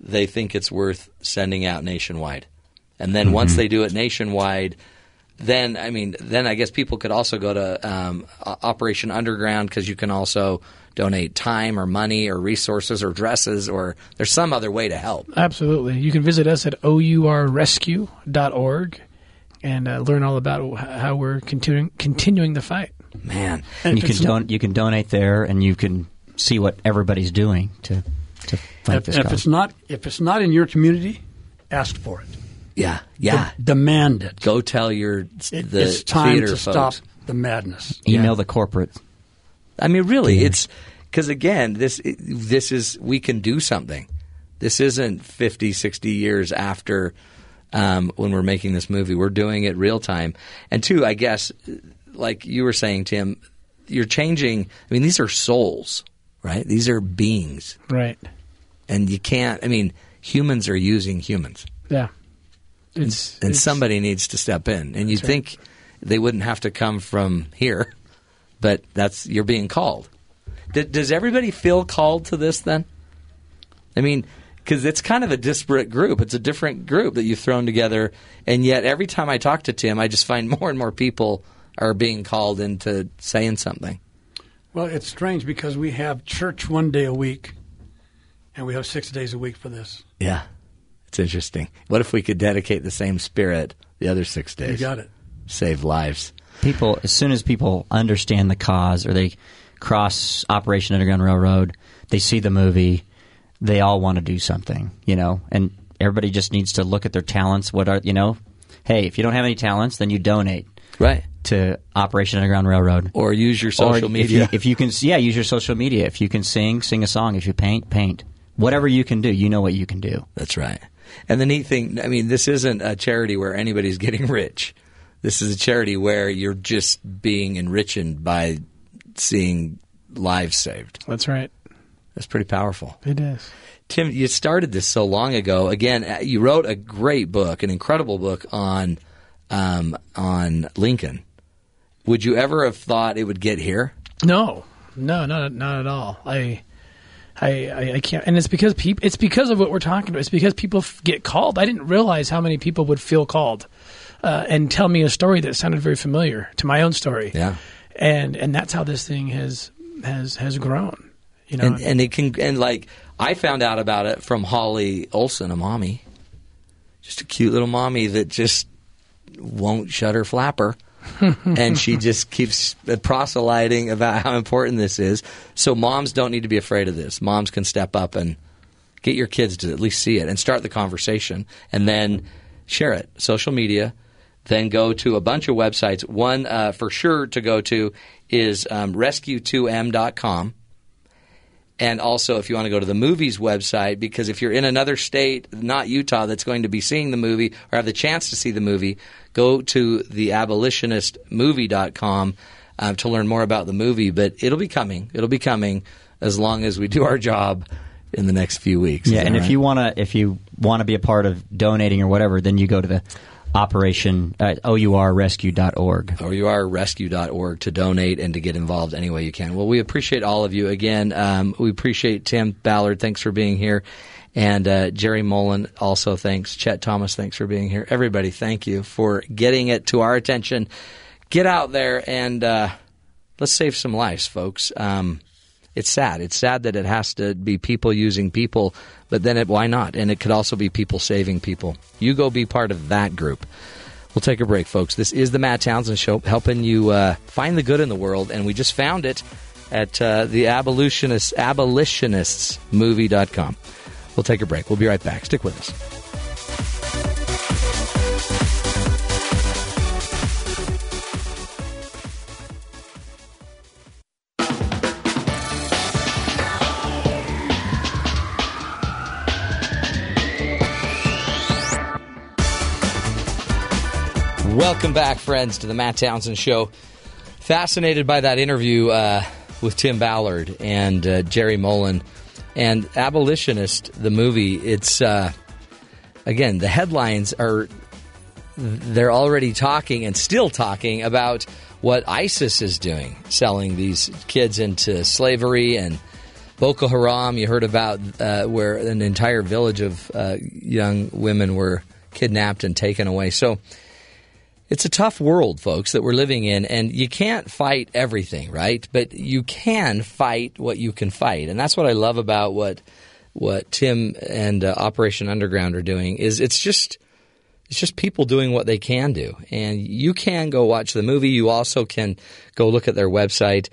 they think it's worth sending out nationwide. And then once they do it nationwide, then I guess people could also go to Operation Underground, because you can also donate time or money or resources or dresses, or there's some other way to help. Absolutely. You can visit us at OURrescue.org and learn all about how we're continuing the fight. Man. And you can donate there, and you can see what everybody's doing to fight this cause. If it's not in your community, ask for it. Yeah, yeah. Demand it. Go tell the it's time theater to folks. Stop the madness. Email the corporate. I mean, really, it's because, again, this is – we can do something. This isn't 50, 60 years after when we're making this movie. We're doing it real time. And two, I guess, like you were saying, Tim, you're changing – I mean, these are souls, right? These are beings. Right. And you can't – I mean, humans are using humans. Yeah. And somebody needs to step in. And you'd think they wouldn't have to come from here, but you're being called. Does everybody feel called to this then? I mean, because it's kind of a disparate group. It's a different group that you've thrown together. And yet every time I talk to Tim, I just find more and more people are being called into saying something. Well, it's strange because we have church one day a week and we have 6 days a week for this. Yeah. It's interesting. What if we could dedicate the same spirit the other 6 days? You got it. Save lives. People, as soon as people understand the cause, or they cross Operation Underground Railroad, they see the movie, they all want to do something, you know. And everybody just needs to look at their talents. What are, you know? Hey, if you don't have any talents, then you donate. Right. To Operation Underground Railroad. Or use your social media. If you can, use your social media. If you can sing, sing a song. If you paint, paint. Whatever you can do, you know what you can do. That's right. And the neat thing, I mean, this isn't a charity where anybody's getting rich. This is a charity where you're just being enriched by seeing lives saved. That's right. That's pretty powerful. It is. Tim, you started this so long ago. Again, you wrote a great book, an incredible book on Lincoln. Would you ever have thought it would get here? No, not at all. I can't, and it's because it's because of what we're talking about. It's because people get called. I didn't realize how many people would feel called and tell me a story that sounded very familiar to my own story. Yeah, and that's how this thing has grown. You know, and it can, and like I found out about it from Holly Olson, a mommy, just a cute little mommy that just won't shut her flapper. And she just keeps proselyting about how important this is. So moms don't need to be afraid of this. Moms can step up and get your kids to at least see it and start the conversation, and then share it. Social media. Then go to a bunch of websites. One for sure to go to is rescue2m.com. And also if you want to go to the movies website, because if you're in another state, not Utah, that's going to be seeing the movie or have the chance to see the movie, go to theabolitionistmovie.com to learn more about the movie. But it'll be coming. It'll be coming as long as we do our job in the next few weeks. Yeah, and right? if you want to be a part of donating or whatever, then you go to the Operation OURrescue.org. OURrescue.org to donate and to get involved any way you can. Well, we appreciate all of you. Again, we appreciate Tim Ballard. Thanks for being here. And Jerry Molen also thanks. Chet Thomas, thanks for being here. Everybody, thank you for getting it to our attention. Get out there and let's save some lives, folks. It's sad. It's sad that it has to be people using people, but then why not? And it could also be people saving people. You go be part of that group. We'll take a break, folks. This is the Matt Townsend Show, helping you find the good in the world. And we just found it at the abolitionistsmovie.com. We'll take a break. We'll be right back. Stick with us. Welcome back, friends, to the Matt Townsend Show. Fascinated by that interview with Tim Ballard and Gerald Molen and Abolitionist, the movie. It's, again, the headlines are, they're already talking and still talking about what ISIS is doing, selling these kids into slavery. And Boko Haram, you heard about where an entire village of young women were kidnapped and taken away. So it's a tough world, folks, that we're living in, and you can't fight everything, right? But you can fight what you can fight, and that's what I love about what Tim and Operation Underground are doing. Is it's just people doing what they can do, and you can go watch the movie. You also can go look at their website.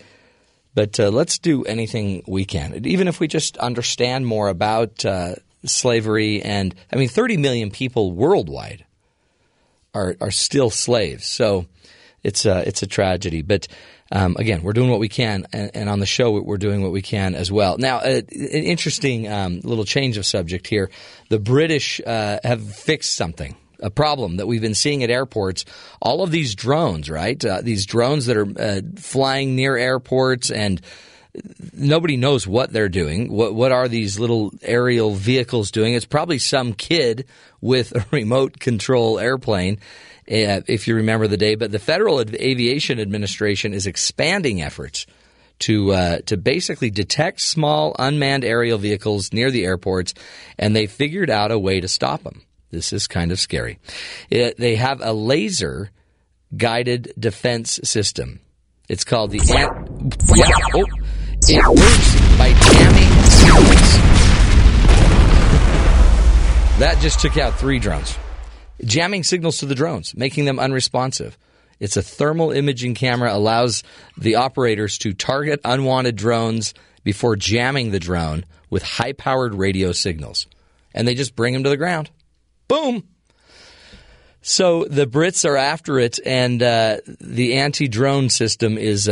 But let's do anything we can, even if we just understand more about slavery. And I mean, 30 million people worldwide are still slaves. So it's a tragedy. But again, we're doing what we can. And on the show, we're doing what we can as well. Now, an interesting little change of subject here. The British have fixed something. A problem that we've been seeing at airports, all of these drones, right? These drones that are flying near airports, and nobody knows what they're doing. What are these little aerial vehicles doing? It's probably some kid with a remote control airplane, if you remember the day. But the Federal Aviation Administration is expanding efforts to basically detect small unmanned aerial vehicles near the airports, and they figured out a way to stop them. This is kind of scary. They have a laser-guided defense system. It's called the It works by jamming signals. That just took out 3 drones. Jamming signals to the drones, making them unresponsive. It's a thermal imaging camera, allows the operators to target unwanted drones before jamming the drone with high-powered radio signals. And they just bring them to the ground. Boom. So the Brits are after it, and the anti-drone system is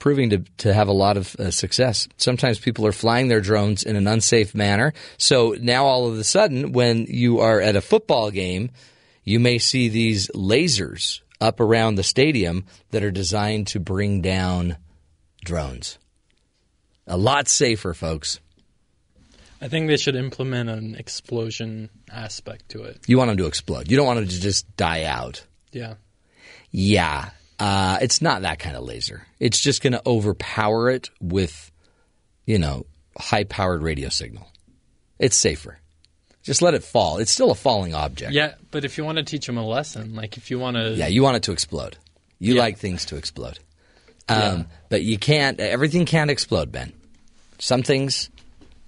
proving to have a lot of success. Sometimes people are flying their drones in an unsafe manner. So now all of a sudden, when you are at a football game, you may see these lasers up around the stadium that are designed to bring down drones. A lot safer, folks. I think they should implement an explosion aspect to it. You want them to explode. You don't want them to just die out. Yeah. Yeah. It's not that kind of laser. It's just going to overpower it with, high-powered radio signal. It's safer. Just let it fall. It's still a falling object. Yeah, but if you want to teach them a lesson, if you want to... Yeah, you want it to explode. You like things to explode. But you can't... Everything can't explode, Ben. Some things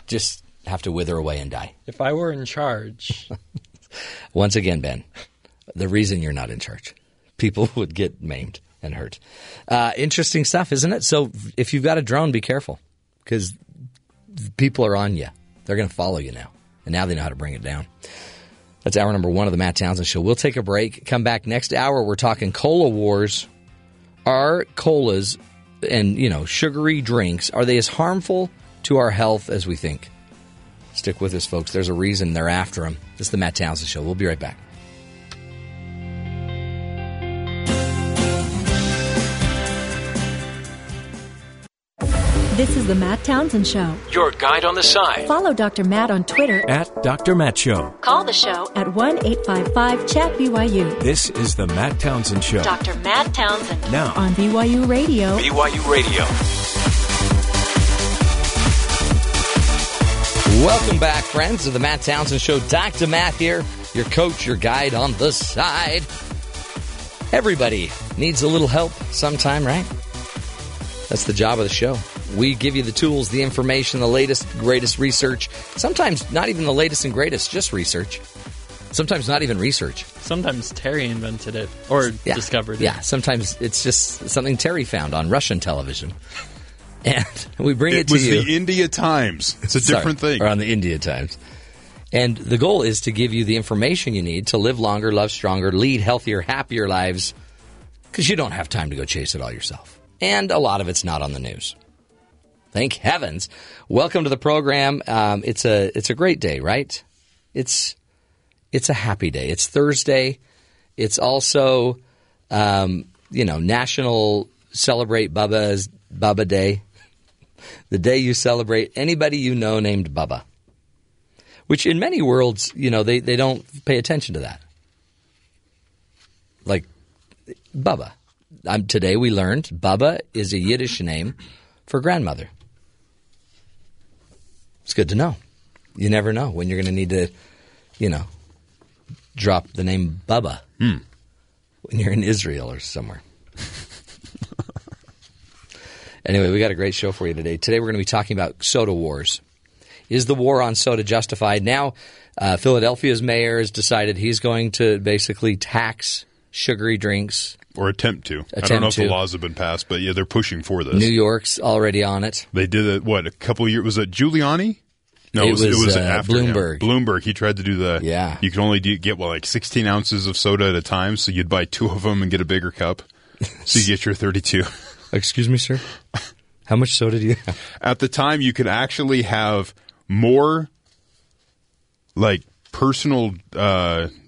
just... have to wither away and die. If I were in charge. Once again, Ben, the reason you're not in charge. People would get maimed and hurt. Interesting stuff, isn't it? So if you've got a drone, be careful, because people are on you. They're going to follow you now. And now they know how to bring it down. That's hour number 1 of the Matt Townsend Show. We'll take a break. Come back next hour. We're talking cola wars. Are colas and, sugary drinks, are they as harmful to our health as we think? Stick with us, folks. There's a reason they're after them. This is the Matt Townsend Show. We'll be right back. This is the Matt Townsend Show. Your guide on the side. Follow Dr. Matt on Twitter at Dr. Matt Show. Call the show at 1-855-CHAT-BYU. This is the Matt Townsend Show. Dr. Matt Townsend. Now on BYU Radio. BYU Radio. Welcome back, friends, to the Matt Townsend Show. Dr. Matt here, your coach, your guide on the side. Everybody needs a little help sometime, right? That's the job of the show. We give you the tools, the information, the latest, greatest research. Sometimes not even the latest and greatest, just research. Sometimes not even research. Sometimes Terry invented it or discovered it. Yeah, sometimes it's just something Terry found on Russian television. And we bring it to you. It was the India Times. It's a different thing. Or on the India Times. And the goal is to give you the information you need to live longer, love stronger, lead healthier, happier lives, because you don't have time to go chase it all yourself. And a lot of it's not on the news. Thank heavens. Welcome to the program. It's a great day, right? It's a happy day. It's Thursday. It's also National Celebrate Bubba Day, the day you celebrate anybody you know named Bubba, which in many worlds, they don't pay attention to that. Like Bubba. Today we learned Bubba is a Yiddish name for grandmother. It's good to know. You never know when you're going to need to, drop the name Bubba when you're in Israel or somewhere. Anyway, we got a great show for you today. Today we're going to be talking about soda wars. Is the war on soda justified? Now, Philadelphia's mayor has decided he's going to basically tax sugary drinks. Or attempt to. I don't know if the laws have been passed, but yeah, they're pushing for this. New York's already on it. They did it, a couple of years? Was it Giuliani? No, it was after Bloomberg. Bloomberg. He tried to do the. Yeah. You can only get 16 ounces of soda at a time, so you'd buy two of them and get a bigger cup. So you get your 32. Excuse me, sir? How much soda do you have? At the time, you could actually have more, personal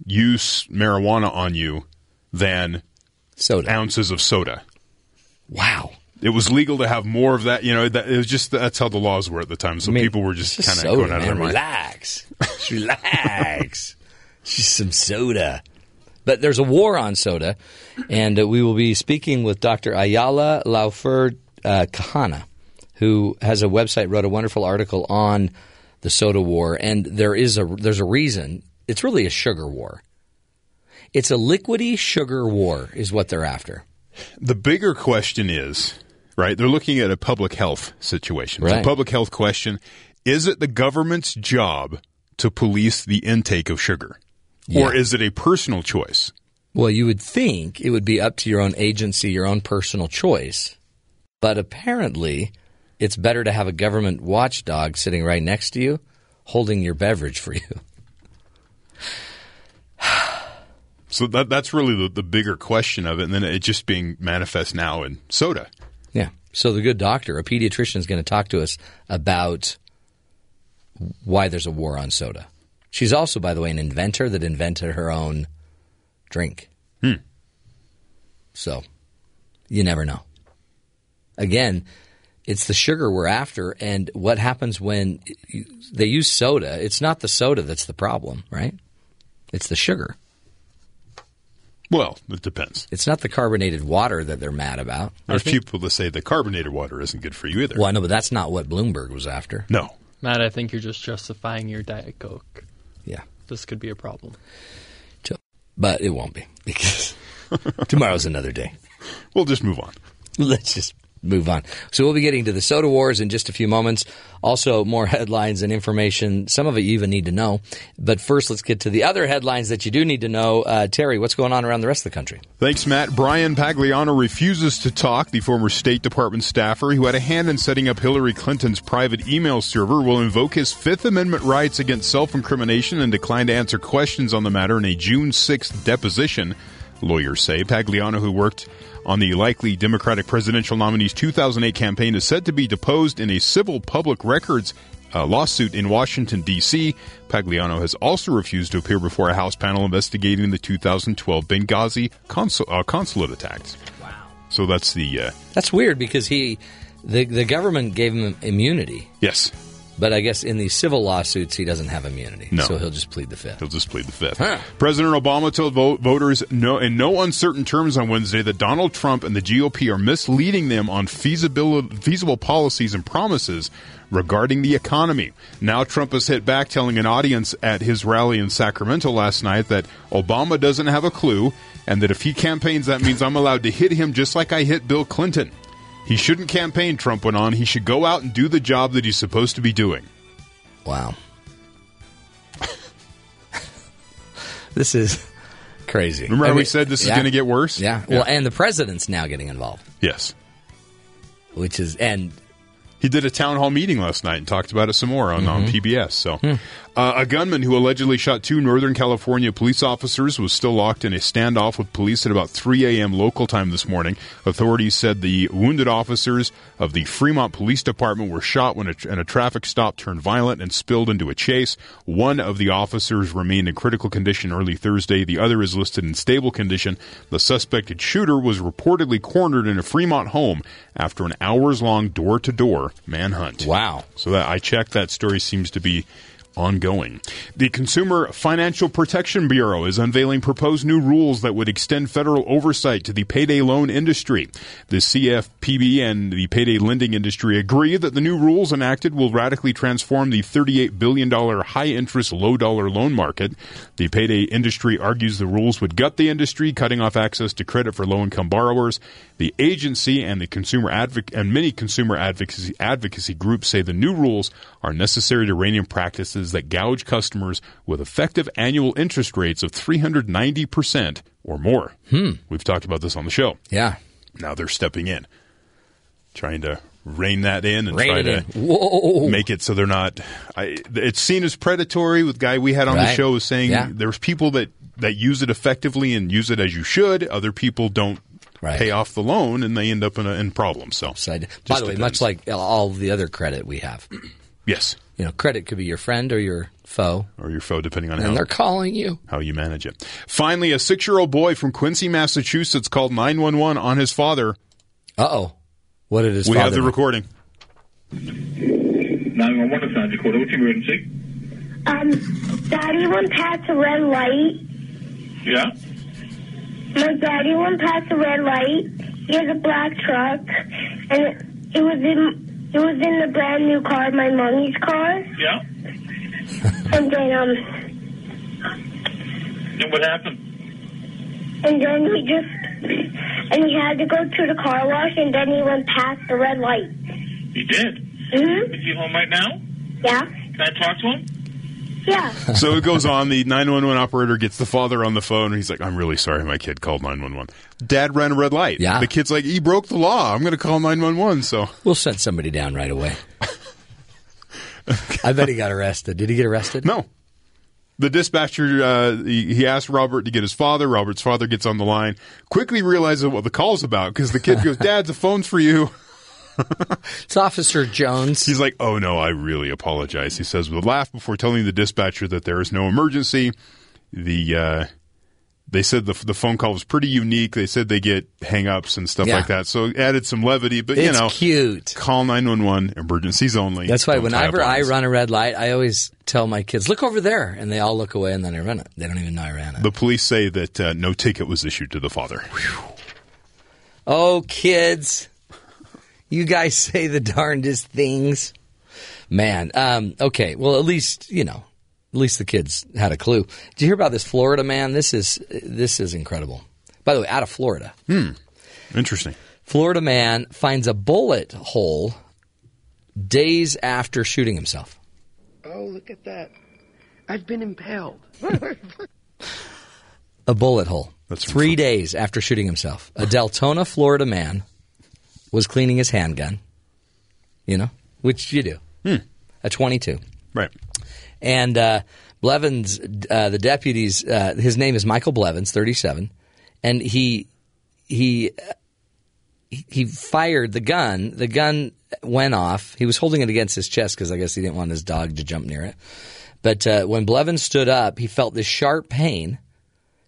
use marijuana on you than soda. Ounces of soda. Wow. It was legal to have more of that. It was just that's how the laws were at the time. So people were just kind of going out of their mind. Relax. Just some soda. But there's a war on soda, and we will be speaking with Dr. Ayala Laufer-Cahana, who has a website, wrote a wonderful article on the soda war, and there's a reason. It's really a sugar war. It's a liquidy sugar war is what they're after. The bigger question is, right, they're looking at a public health situation. Right. It's a public health question. Is it the government's job to police the intake of sugar? Yeah. Or is it a personal choice? Well, you would think it would be up to your own agency, your own personal choice. But apparently it's better to have a government watchdog sitting right next to you holding your beverage for you. So that's really the bigger question of it, and then it just being manifest now in soda. Yeah. So the good doctor, a pediatrician, is going to talk to us about why there's a war on soda. She's also, by the way, an inventor that invented her own drink. So you never know. Again, it's the sugar we're after, and what happens when they use soda, it's not the soda that's the problem, right? It's the sugar. Well, it depends. It's not the carbonated water that they're mad about. There's people that say the carbonated water isn't good for you either. Well, I know, but that's not what Bloomberg was after. No. Matt, I think you're just justifying your Diet Coke. Yeah. This could be a problem. But it won't be, because tomorrow's another day. We'll just move on. Let's just move on. So we'll be getting to the soda wars in just a few moments. Also, more headlines and information. Some of it you even need to know. But first, let's get to the other headlines that you do need to know. Terry, what's going on around the rest of the country? Thanks, Matt. Brian Pagliano refuses to talk. The former State Department staffer who had a hand in setting up Hillary Clinton's private email server will invoke his Fifth Amendment rights against self-incrimination and decline to answer questions on the matter in a June 6th deposition. Lawyers say Pagliano, who worked on the likely Democratic presidential nominee's 2008 campaign, is said to be deposed in a civil public records lawsuit in Washington, D.C. Pagliano has also refused to appear before a House panel investigating the 2012 Benghazi consulate attacks. Wow. So that's the... That's weird, because the government gave him immunity. Yes. But I guess in the civil lawsuits, he doesn't have immunity. No. So he'll just plead the Fifth. Huh. President Obama told voters in no uncertain terms on Wednesday that Donald Trump and the GOP are misleading them on feasible policies and promises regarding the economy. Now Trump has hit back, telling an audience at his rally in Sacramento last night that Obama doesn't have a clue, and that if he campaigns, that means I'm allowed to hit him just like I hit Bill Clinton. He shouldn't campaign, Trump went on. He should go out and do the job that he's supposed to be doing. Wow. This is crazy. Remember how we said this is going to get worse? Yeah. Well, and the president's now getting involved. Yes. Which is, and He did a town hall meeting last night and talked about it some more on PBS. So, a gunman who allegedly shot two Northern California police officers was still locked in a standoff with police at about 3 a.m. local time this morning. Authorities said the wounded officers of the Fremont Police Department were shot when a traffic stop turned violent and spilled into a chase. One of the officers remained in critical condition early Thursday. The other is listed in stable condition. The suspected shooter was reportedly cornered in a Fremont home after an hours-long door-to-door manhunt. Wow. So that I checked, that story seems to be ongoing. The Consumer Financial Protection Bureau is unveiling proposed new rules that would extend federal oversight to the payday loan industry. The CFPB and the payday lending industry agree that the new rules enacted will radically transform the $38 billion high-interest, low-dollar loan market. The payday industry argues the rules would gut the industry, cutting off access to credit for low-income borrowers. The agency and the many consumer advocacy groups say the new rules are necessary to rein in practices that gouge customers with effective annual interest rates of 390% or more. We've talked about this on the show. Yeah. Now they're stepping in, trying to rein that in and make it so they're not. It's seen as predatory. With the guy we had on the show was saying there's people that use it effectively and use it as you should. Other people don't. Right. Pay off the loan, and they end up in problems. So by the way, depends. Much like all the other credit we have. Yes. You know, credit could be your friend or your foe. Or your foe, depending on they're calling you. How you manage it. Finally, a 6-year-old boy from Quincy, Massachusetts called 911 on his father. Uh-oh. What did his father do? We have the recording. 911 is on Dakota. What's your emergency? Daddy went past a red light. Yeah? My daddy went past a red light. He has a black truck, and it was in the brand new car, my mommy's car. Yeah. And then And what happened? And then he had to go to the car wash, and then he went past the red light. He did. Mm-hmm. Is he home right now? Yeah. Can I talk to him? Yeah. So it goes on. The 911 operator gets the father on the phone. He's like, I'm really sorry my kid called 911. Dad ran a red light. Yeah. The kid's like, he broke the law. I'm going to call 911. So we'll shut somebody down right away. I bet he got arrested. Did he get arrested? No. The dispatcher, he asked Robert to get his father. Robert's father gets on the line. Quickly realizes what the call's about because the kid goes, Dad, the phone's for you. It's Officer Jones. He's like, oh, no, I really apologize. He says with a laugh before telling the dispatcher that there is no emergency. They said the phone call was pretty unique. They said they get hang-ups and stuff like that. So it added some levity. But, it's cute. Call 911, emergencies only. That's why whenever I run a red light, I always tell my kids, look over there. And they all look away, and then I run it. They don't even know I ran it. The police say that no ticket was issued to the father. Whew. Oh, kids. You guys say the darndest things. Man, okay, well, at least the kids had a clue. Did you hear about this Florida man? This is incredible. By the way, out of Florida. Interesting. Florida man finds a bullet hole days after shooting himself. Oh, look at that. I've been impaled. A bullet hole. That's 3 days after shooting himself. A Deltona, Florida man was cleaning his handgun, which you do, a .22. Right. And Blevins, the deputies, his name is Michael Blevins, 37, and he fired the gun. The gun went off. He was holding it against his chest because I guess he didn't want his dog to jump near it. But when Blevins stood up, he felt this sharp pain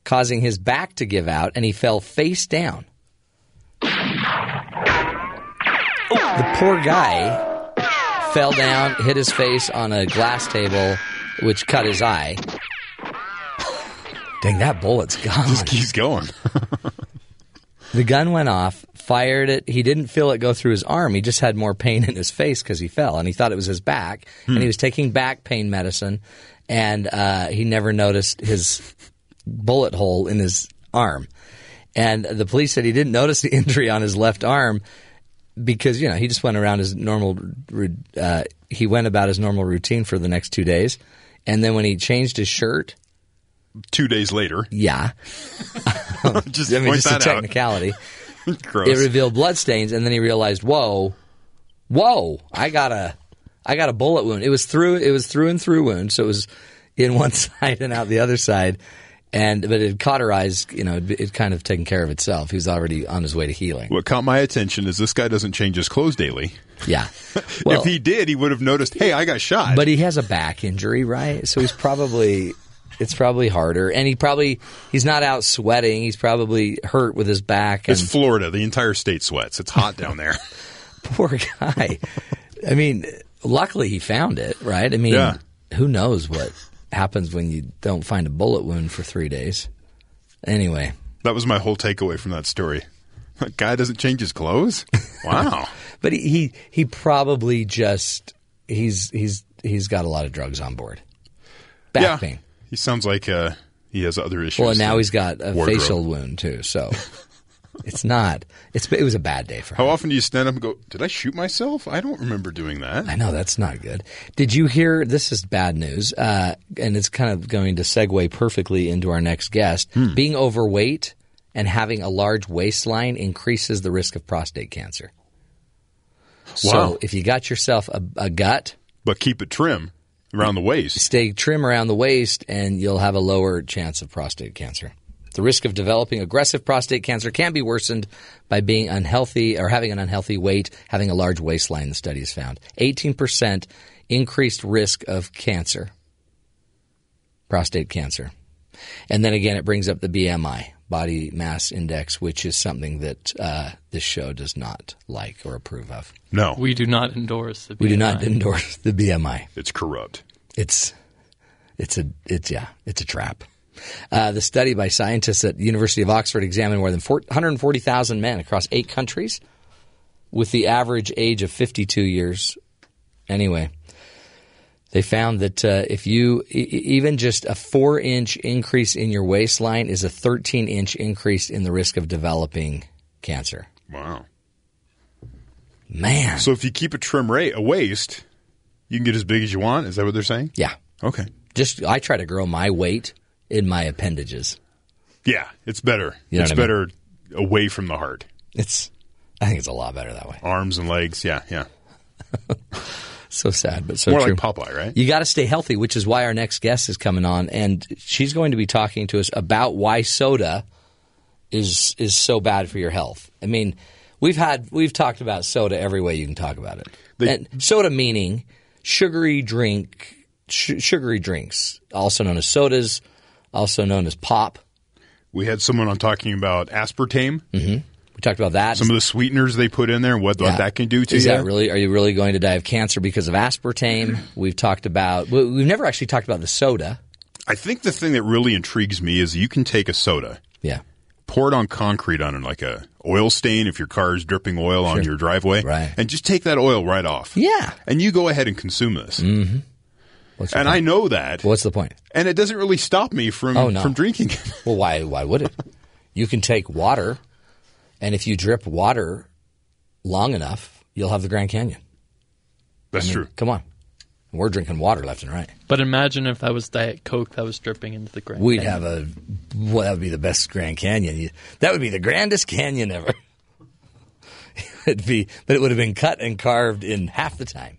causing his back to give out, and he fell face down. The poor guy fell down, hit his face on a glass table, which cut his eye. Dang, that bullet's gone. Just keeps going. The gun went off, fired it. He didn't feel it go through his arm. He just had more pain in his face because he fell, and he thought it was his back. And he was taking back pain medicine, and he never noticed his bullet hole in his arm. And the police said he didn't notice the injury on his left arm, because, he just went around his normal he went about his normal routine for the next 2 days. And then when he changed his shirt 2 days later. Yeah. Just a technicality. Gross. It revealed bloodstains, and then he realized, whoa, whoa, I got a bullet wound. It was through and through wound. So it was in one side and out the other side. But it cauterized, it kind of taken care of itself. He was already on his way to healing. What caught my attention is this guy doesn't change his clothes daily. Yeah. Well, if he did, he would have noticed, hey, I got shot. But he has a back injury, right? So it's probably harder. And he's not out sweating. He's probably hurt with his back. It's Florida. The entire state sweats. It's hot down there. Poor guy. I mean, luckily he found it, right? I mean, Who knows what happens when you don't find a bullet wound for 3 days. Anyway. That was my whole takeaway from that story. That guy doesn't change his clothes? Wow. But he probably just – he's got a lot of drugs on board. Back pain. He sounds like he has other issues. Well, and now he's got a wardrobe. Facial wound too, so it's not – it was a bad day for him. How often do you stand up and go, did I shoot myself? I don't remember doing that. I know. That's not good. Did you hear – this is bad news, and it's kind of going to segue perfectly into our next guest. Being overweight and having a large waistline increases the risk of prostate cancer. Wow. So if you got yourself a gut – but keep it trim. Around the waist. Stay trim around the waist, and you'll have a lower chance of prostate cancer. The risk of developing aggressive prostate cancer can be worsened by being unhealthy or having an unhealthy weight, having a large waistline, the study has found. 18% increased risk of cancer, prostate cancer. And then again, it brings up the BMI, body mass index, which is something that this show does not like or approve of. No. We do not endorse the BMI. We do not endorse the BMI. It's corrupt. It's a trap. The study by scientists at the University of Oxford examined more than 140,000 men across 8 countries with the average age of 52 years. Anyway, they found that if you even just a 4-inch increase in your waistline is a 13-inch increase in the risk of developing cancer. Wow. Man. So if you keep a trim waist, you can get as big as you want? Is that what they're saying? Yeah. Okay. I try to grow my weight in my appendages. Yeah. It's better. You know it's better away from the heart. I think it's a lot better that way. Arms and legs. Yeah. Yeah. So sad, but so true. More like Popeye, right? You got to stay healthy, which is why our next guest is coming on, and she's going to be talking to us about why soda is so bad for your health. I mean, we've talked about soda every way you can talk about it. And soda meaning sugary drinks, also known as sodas, also known as pop. We had someone on talking about aspartame. Mm-hmm. We talked about that. Some of the sweeteners they put in there and what that can do to you. Are you really going to die of cancer because of aspartame? We've never actually talked about the soda. I think the thing that really intrigues me is you can take a soda. Yeah. Pour it on concrete on like a oil stain if your car is dripping oil on your driveway. Right. And just take that oil right off. Yeah. And you go ahead and consume this. Mm-hmm. And I know that. What's the point? And it doesn't really stop me from drinking it. Well, why would it? You can take water. And if you drip water long enough, you'll have the Grand Canyon. That's true. Come on. We're drinking water left and right. But imagine if that was Diet Coke that was dripping into the Grand Canyon. That would be the best Grand Canyon. That would be the grandest canyon ever. But it would have been cut and carved in half the time.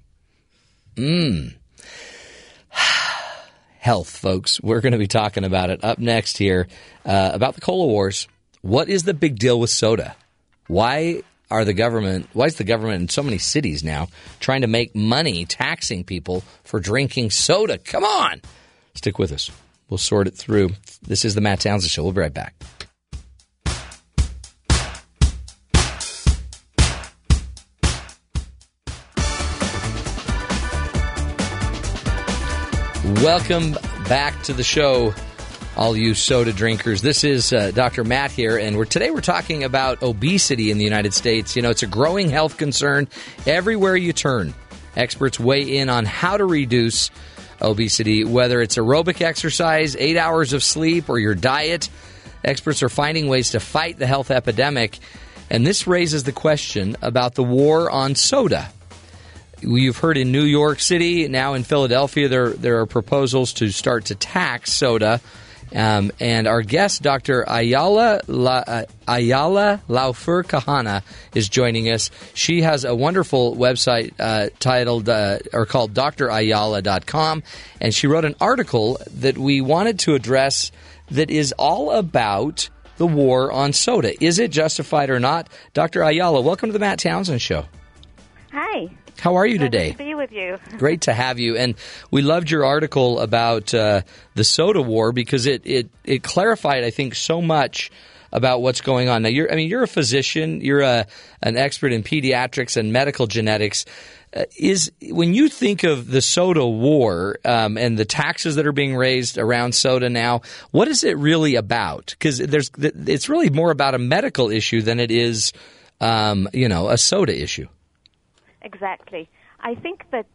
Health, folks. We're going to be talking about it up next here, about the Cola Wars. What is the big deal with soda? Why is the government in so many cities now trying to make money taxing people for drinking soda? Come on. Stick with us. We'll sort it through. This is the Matt Townsend Show. We'll be right back. Welcome back to the show, all you soda drinkers. This is Dr. Matt here, and today we're talking about obesity in the United States. It's a growing health concern everywhere you turn. Experts weigh in on how to reduce obesity, whether it's aerobic exercise, 8 hours of sleep, or your diet. Experts are finding ways to fight the health epidemic, and this raises the question about the war on soda. You've heard in New York City, now in Philadelphia, there are proposals to start to tax soda And our guest, Dr. Ayala Laufer-Cahana, is joining us. She has a wonderful website called DrAyala.com, and she wrote an article that we wanted to address that is all about the war on soda. Is it justified or not? Dr. Ayala, welcome to the Matt Townsend Show. Hi. How are you today? Good to be with you. Great to have you. And we loved your article about the soda war because it clarified, I think, so much about what's going on. Now, you're a physician. You're an expert in pediatrics and medical genetics. When you think of the soda war and the taxes that are being raised around soda now, what is it really about? Because it's really more about a medical issue than it is, a soda issue. Exactly. I think that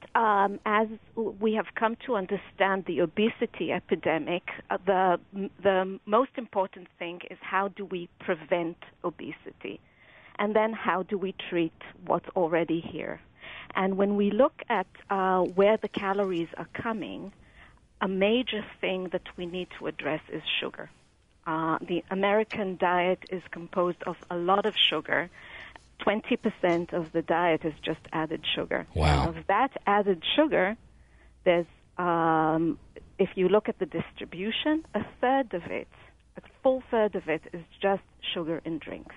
as we have come to understand the obesity epidemic, the most important thing is how do we prevent obesity, and then how do we treat what's already here. And when we look at where the calories are coming, a major thing that we need to address is sugar. The American diet is composed of a lot of sugar. 20% of the diet is just added sugar. Wow. And of that added sugar, there's, if you look at the distribution, a full third of it is just sugar in drinks.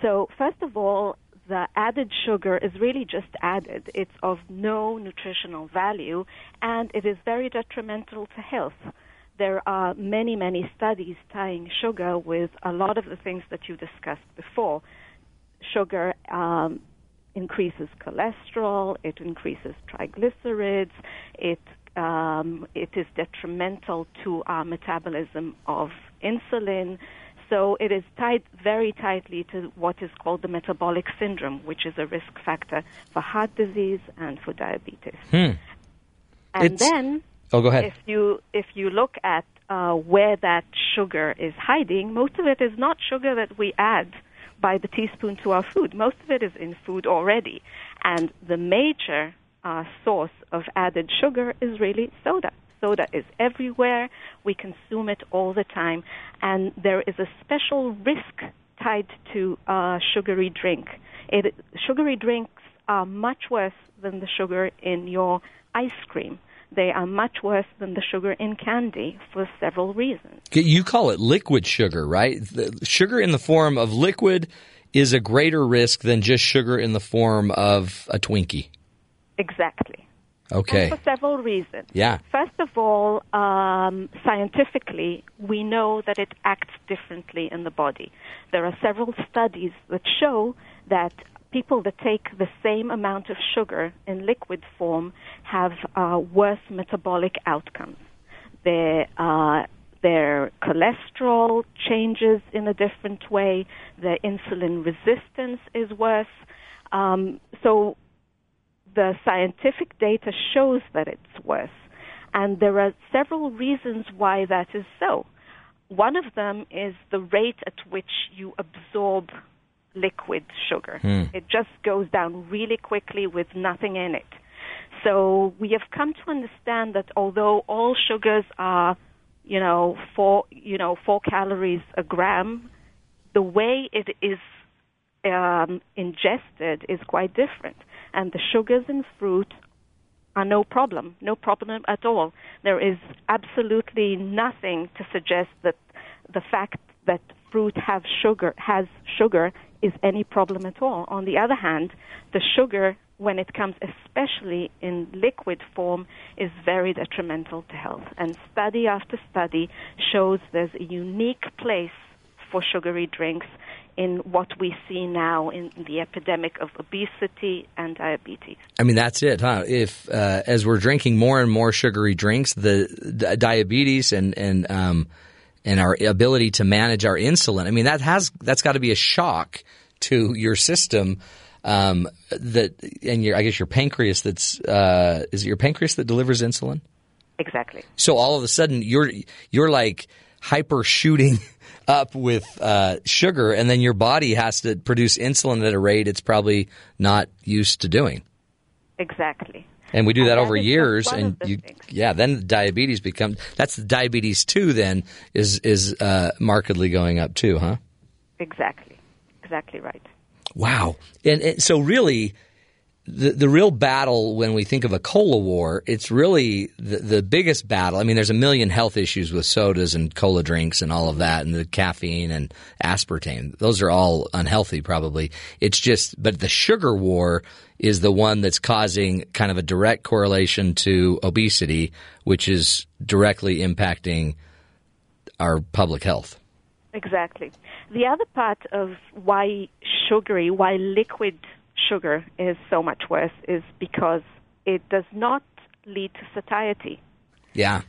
So first of all, the added sugar is really just added. It's of no nutritional value, and it is very detrimental to health. There are many, many studies tying sugar with a lot of the things that you discussed before. Sugar increases cholesterol, it increases triglycerides, it is detrimental to our metabolism of insulin. So it is tied very tightly to what is called the metabolic syndrome, which is a risk factor for heart disease and for diabetes. And then, go ahead. If you look at where that sugar is hiding, most of it is not sugar that we add by the teaspoon to our food. Most of it is in food already. And the major source of added sugar is really soda. Soda is everywhere. We consume it all the time. And there is a special risk tied to sugary drink. Sugary drinks are much worse than the sugar in your ice cream. They are much worse than the sugar in candy for several reasons. You call it liquid sugar, right? The sugar in the form of liquid is a greater risk than just sugar in the form of a Twinkie. Exactly. Okay. And for several reasons. Yeah. First of all, scientifically, we know that it acts differently in the body. There are several studies that show that people that take the same amount of sugar in liquid form have worse metabolic outcomes. Their cholesterol changes in a different way. Their insulin resistance is worse. So the scientific data shows that it's worse. And there are several reasons why that is so. One of them is the rate at which you absorb liquid sugar. It just goes down really quickly with nothing in it. So we have come to understand that although all sugars are, 4 calories a gram, the way it is ingested is quite different. And the sugars in fruit are no problem at all. There is absolutely nothing to suggest that the fact that fruit has sugar is any problem at all. On the other hand, the sugar, when it comes especially in liquid form, is very detrimental to health. And study after study shows there's a unique place for sugary drinks in what we see now in the epidemic of obesity and diabetes. I mean, that's it, huh? If as we're drinking more and more sugary drinks, the diabetes and our ability to manage our insulin, I mean, that's got to be a shock to your system. I guess your pancreas. Is it your pancreas that delivers insulin? Exactly. So all of a sudden, you're like hyper shooting up with sugar, and then your body has to produce insulin at a rate it's probably not used to doing. Exactly. And we do that over years, and then diabetes becomes – that's diabetes 2 then is markedly going up too, huh? Exactly. Exactly right. Wow. And so really the real battle when we think of a cola war, it's really the biggest battle. I mean, there's a million health issues with sodas and cola drinks and all of that, and the caffeine and aspartame. Those are all unhealthy probably. It's just – but the sugar war – is the one that's causing kind of a direct correlation to obesity, which is directly impacting our public health. Exactly. The other part of why liquid sugar is so much worse is because it does not lead to satiety. Yeah.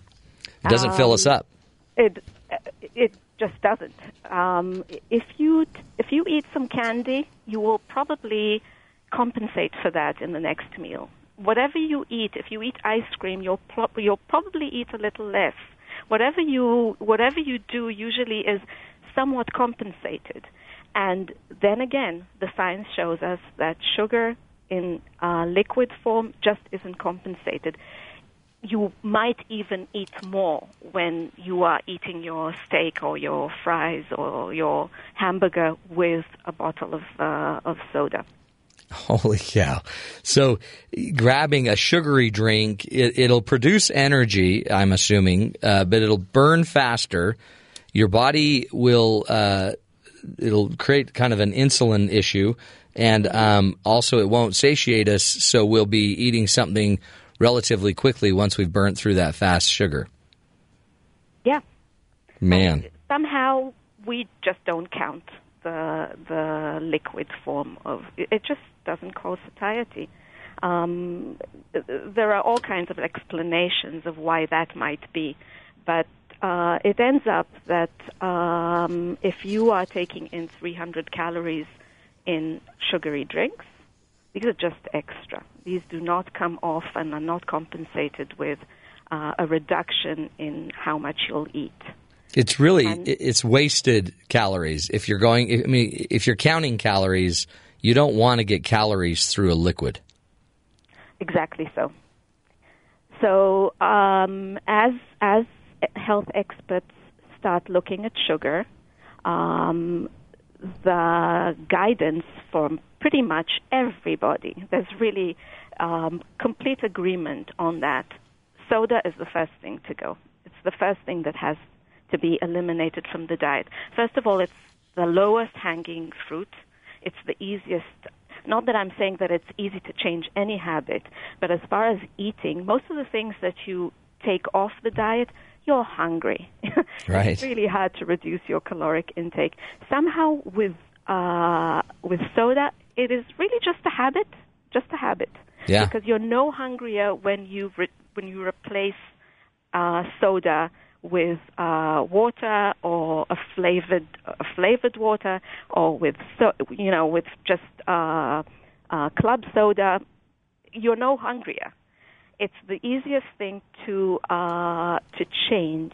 It doesn't fill us up. It just doesn't. If you eat some candy, you will probably compensate for that in the next meal. Whatever you eat, if you eat ice cream, you'll probably eat a little less. Whatever you do usually is somewhat compensated. And then again, the science shows us that sugar in liquid form just isn't compensated. You might even eat more when you are eating your steak or your fries or your hamburger with a bottle of soda. Holy cow. So grabbing a sugary drink, it'll produce energy, I'm assuming, but it'll burn faster. Your body will it'll create kind of an insulin issue, and also it won't satiate us, so we'll be eating something relatively quickly once we've burnt through that fast sugar. Yeah. Man. And somehow we just don't count the liquid form of it just doesn't cause satiety. There are all kinds of explanations of why that might be, but it ends up that if you are taking in 300 calories in sugary drinks, these are just extra. These do not come off and are not compensated with a reduction in how much you'll eat. It's really it's wasted calories. If you're if you're counting calories, you don't want to get calories through a liquid. Exactly so. So as health experts start looking at sugar, the guidance from pretty much everybody, there's really complete agreement on that. Soda is the first thing to go. It's the first thing that has to be eliminated from the diet. First of all, it's the lowest hanging fruit. It's the easiest. Not that I'm saying that it's easy to change any habit, but as far as eating, most of the things that you take off the diet, you're hungry. Right. It's really hard to reduce your caloric intake. Somehow with soda, it is really just a habit. Yeah. Because you're no hungrier when you replace soda with water or a flavored water, or with just club soda. You're no hungrier. It's the easiest thing to change.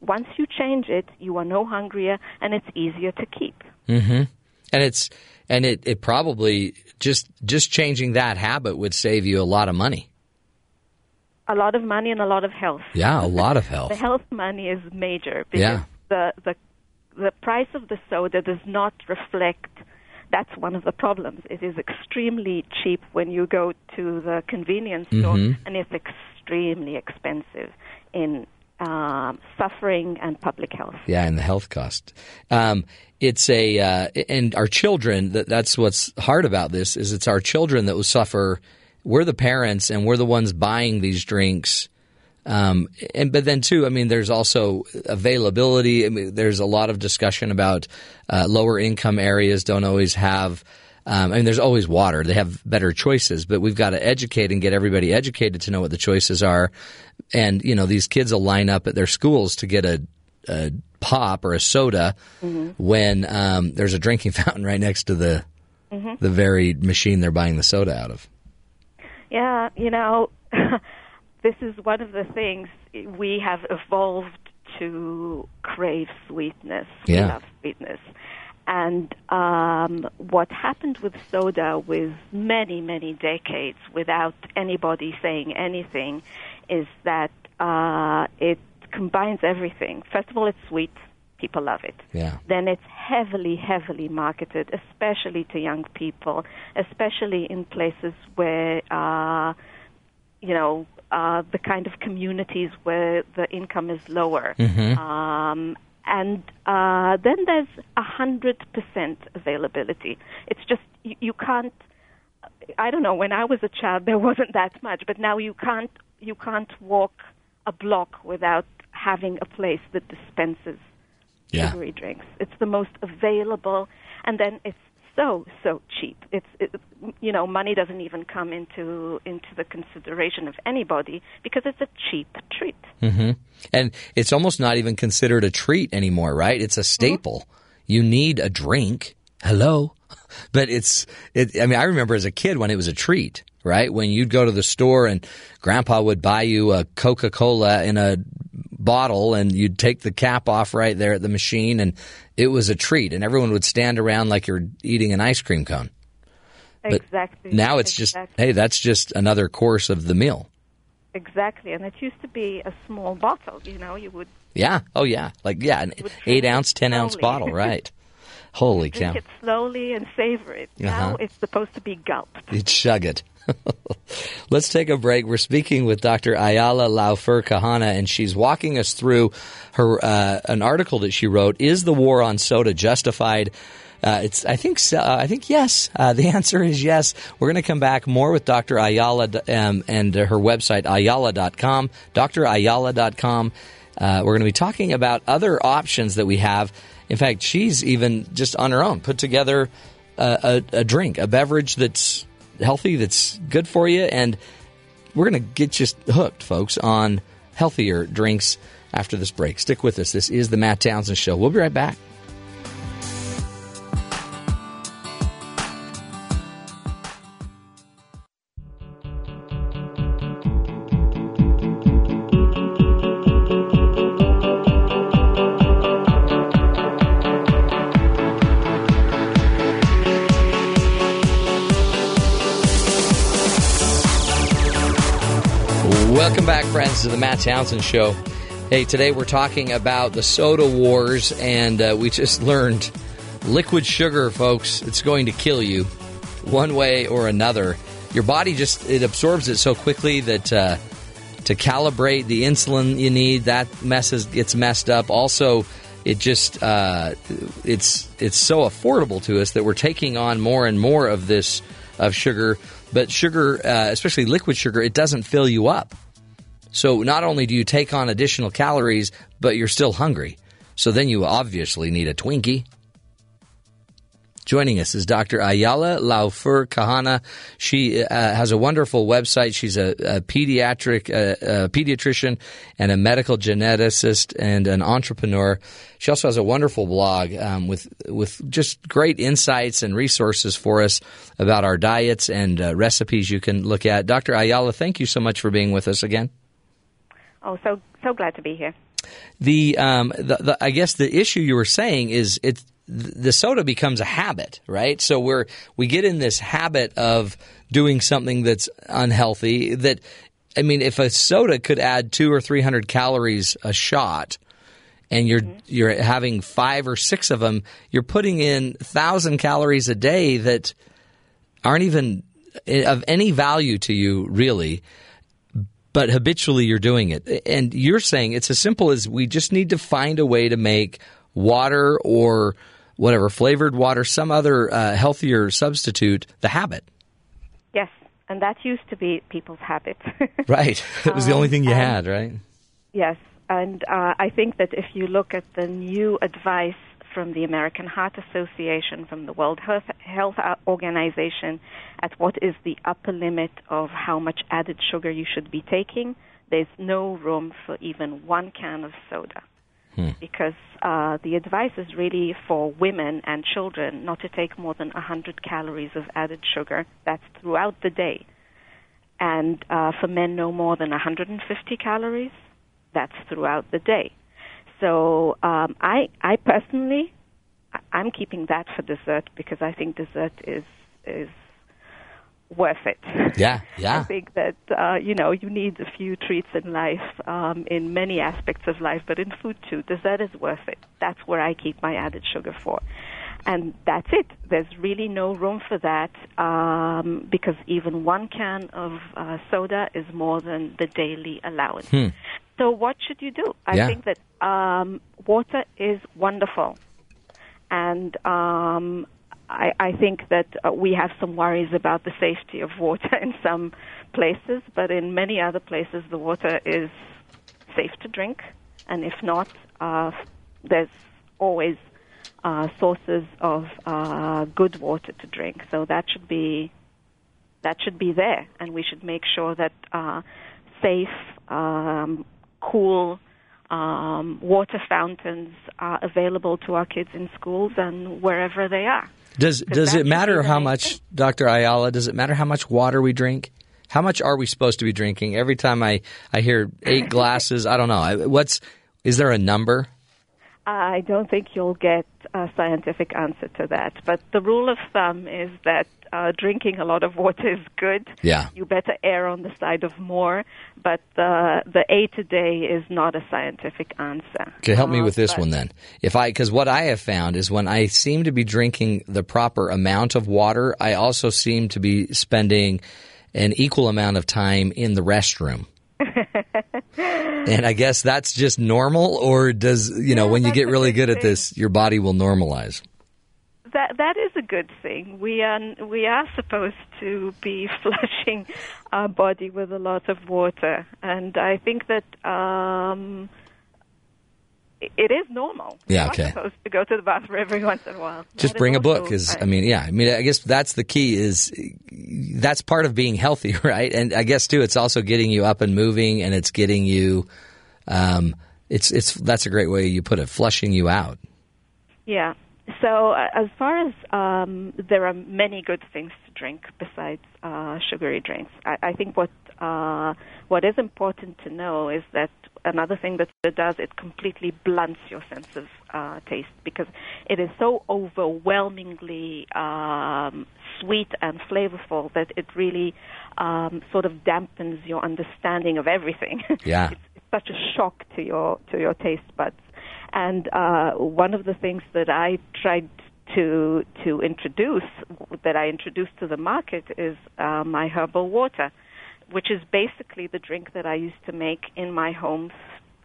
Once you change it, you are no hungrier, and it's easier to keep. Mm-hmm. And it probably just changing that habit would save you a lot of money. A lot of money and a lot of health. Yeah, a lot of health. The health money is major because the price of the soda does not reflect. That's one of the problems. It is extremely cheap when you go to the convenience store, and it's extremely expensive in suffering and public health. Yeah, and the health cost. And our children. That's what's hard about this is it's our children that will suffer. We're the parents, and we're the ones buying these drinks. But then, too, I mean, there's also availability. I mean, there's a lot of discussion about lower income areas don't always have there's always water. They have better choices, but we've got to educate and get everybody educated to know what the choices are. And, you know, these kids will line up at their schools to get a pop or a soda when there's a drinking fountain right next to the very machine they're buying the soda out of. Yeah, you know, this is one of the things we have evolved to crave sweetness. Yeah. We love sweetness. And what happened with soda, with many, many decades without anybody saying anything, is that it combines everything. First of all, it's sweet. People love it. Yeah. Then it's heavily, heavily marketed, especially to young people, especially in places where, the kind of communities where the income is lower. Mm-hmm. And then there's 100% availability. It's just, you can't, I don't know, when I was a child there wasn't that much, but now you can't walk a block without having a place that dispenses sugary drinks. It's the most available, and then it's so cheap. It's money doesn't even come into the consideration of anybody because it's a cheap treat. Mm-hmm. And it's almost not even considered a treat anymore, right? It's a staple. Mm-hmm. You need a drink. Hello. But I remember as a kid when it was a treat, right? When you'd go to the store and Grandpa would buy you a Coca-Cola in a bottle and you'd take the cap off right there at the machine, and it was a treat, and everyone would stand around like you're eating an ice cream cone. But exactly. Now it's just, hey, that's just another course of the meal. Exactly. And it used to be a small bottle, you would. Yeah. Oh, yeah. Like, yeah, an 8-ounce, 10-ounce bottle, right. Holy cow. Drink it slowly and savor it. Uh-huh. Now it's supposed to be gulped. You chug it. Let's take a break. We're speaking with Dr. Ayala Laufer-Cahana, and she's walking us through her an article that she wrote. Is the war on soda justified? I think yes. The answer is yes. We're going to come back more with Dr. Ayala and her website, Ayala.com, DrAyala.com. We're going to be talking about other options that we have. In fact, she's even just on her own put together a drink, a beverage that's healthy, that's good for you, and we're going to get you hooked, folks, on healthier drinks after this break. Stick with us. This is the Matt Townsend Show. We'll be right back. To the Matt Townsend Show. Hey, today we're talking about the soda wars, and we just learned liquid sugar, folks. It's going to kill you one way or another. Your body it absorbs it so quickly that to calibrate the insulin you need, that gets messed up. Also, it just it's so affordable to us that we're taking on more and more of this of sugar. But sugar, especially liquid sugar, it doesn't fill you up. So not only do you take on additional calories, but you're still hungry. So then you obviously need a Twinkie. Joining us is Dr. Ayala Laufer-Cahana. She has a wonderful website. She's a pediatrician and a medical geneticist and an entrepreneur. She also has a wonderful blog with just great insights and resources for us about our diets and recipes you can look at. Dr. Ayala, thank you so much for being with us again. Oh, so glad to be here. I guess the issue you were saying is the soda becomes a habit, right? So we get in this habit of doing something that's unhealthy. That, I mean, if a soda could add 200 or 300 calories a shot, and you're having 5 or 6 of them, you're putting in 1,000 calories a day that aren't even of any value to you, really. But habitually you're doing it. And you're saying it's as simple as we just need to find a way to make water or whatever, flavored water, some other healthier substitute, the habit. Yes, and that used to be people's habit. Right. It was the only thing you had, right? Yes, and I think that if you look at the new advice from the American Heart Association, from the World Health Organization, at what is the upper limit of how much added sugar you should be taking, there's no room for even 1 can of soda. Because the advice is really for women and children not to take more than 100 calories of added sugar. That's throughout the day. And for men, no more than 150 calories. That's throughout the day. So I personally I'm keeping that for dessert because I think dessert is worth it. Yeah, yeah. I think that, you need a few treats in life, in many aspects of life, but in food too. Dessert is worth it. That's where I keep my added sugar for. And that's it. There's really no room for that because even one can of soda is more than the daily allowance. Hmm. So what should you do? I think that water is wonderful. And I think that we have some worries about the safety of water in some places, but in many other places the water is safe to drink. And if not, there's always sources of good water to drink. So that should be there, and we should make sure that safe, cool water fountains are available to our kids in schools and wherever they are. Does it matter how much, Dr. Ayala, does it matter how much water we drink? How much are we supposed to be drinking? Every time I hear 8 glasses, I don't know. Is there a number? I don't think you'll get a scientific answer to that. But the rule of thumb is that drinking a lot of water is good. Yeah. You better err on the side of more. But the 8 a day is not a scientific answer. Okay, help me with this one then. Because what I have found is when I seem to be drinking the proper amount of water, I also seem to be spending an equal amount of time in the restroom. And I guess that's just normal, or does, when you get really good at this, your body will normalize? That is a good thing. We are supposed to be flushing our body with a lot of water, and I think that it is normal. Yeah, okay. We're supposed to go to the bathroom every once in a while. Just bring a book. I guess that's the key. That's part of being healthy, right? And I guess too, it's also getting you up and moving, and it's getting you. That's a great way you put it, flushing you out. Yeah. So as far as there are many good things to drink besides sugary drinks, I think what is important to know is that. Another thing that it does, it completely blunts your sense of taste because it is so overwhelmingly sweet and flavorful that it really sort of dampens your understanding of everything. Yeah. It's such a shock to your taste buds. And one of the things that I tried to introduce, that I introduced to the market, is my herbal water, which is basically the drink that I used to make in my home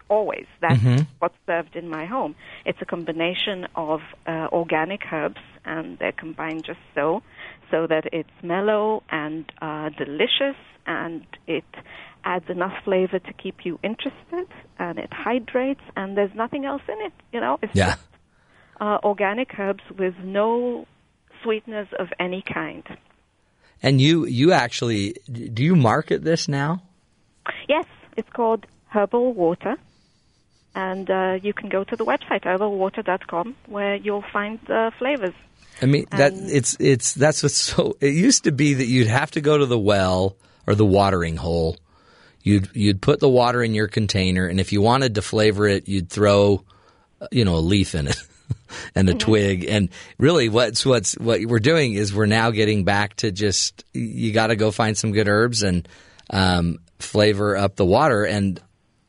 always. That's what's served in my home. It's a combination of organic herbs, and they're combined just so that it's mellow and delicious, and it adds enough flavor to keep you interested, and it hydrates, and there's nothing else in it, It's just organic herbs with no sweeteners of any kind. And you actually, do you market this now? Yes, it's called Herbal Water, and you can go to the website herbalwater.com where you'll find the flavors. I mean, it used to be that you'd have to go to the well or the watering hole. You'd put the water in your container, and if you wanted to flavor it, you'd throw, a leaf in it. And a twig, and really what we're doing is we're now getting back to just, you got to go find some good herbs and flavor up the water. And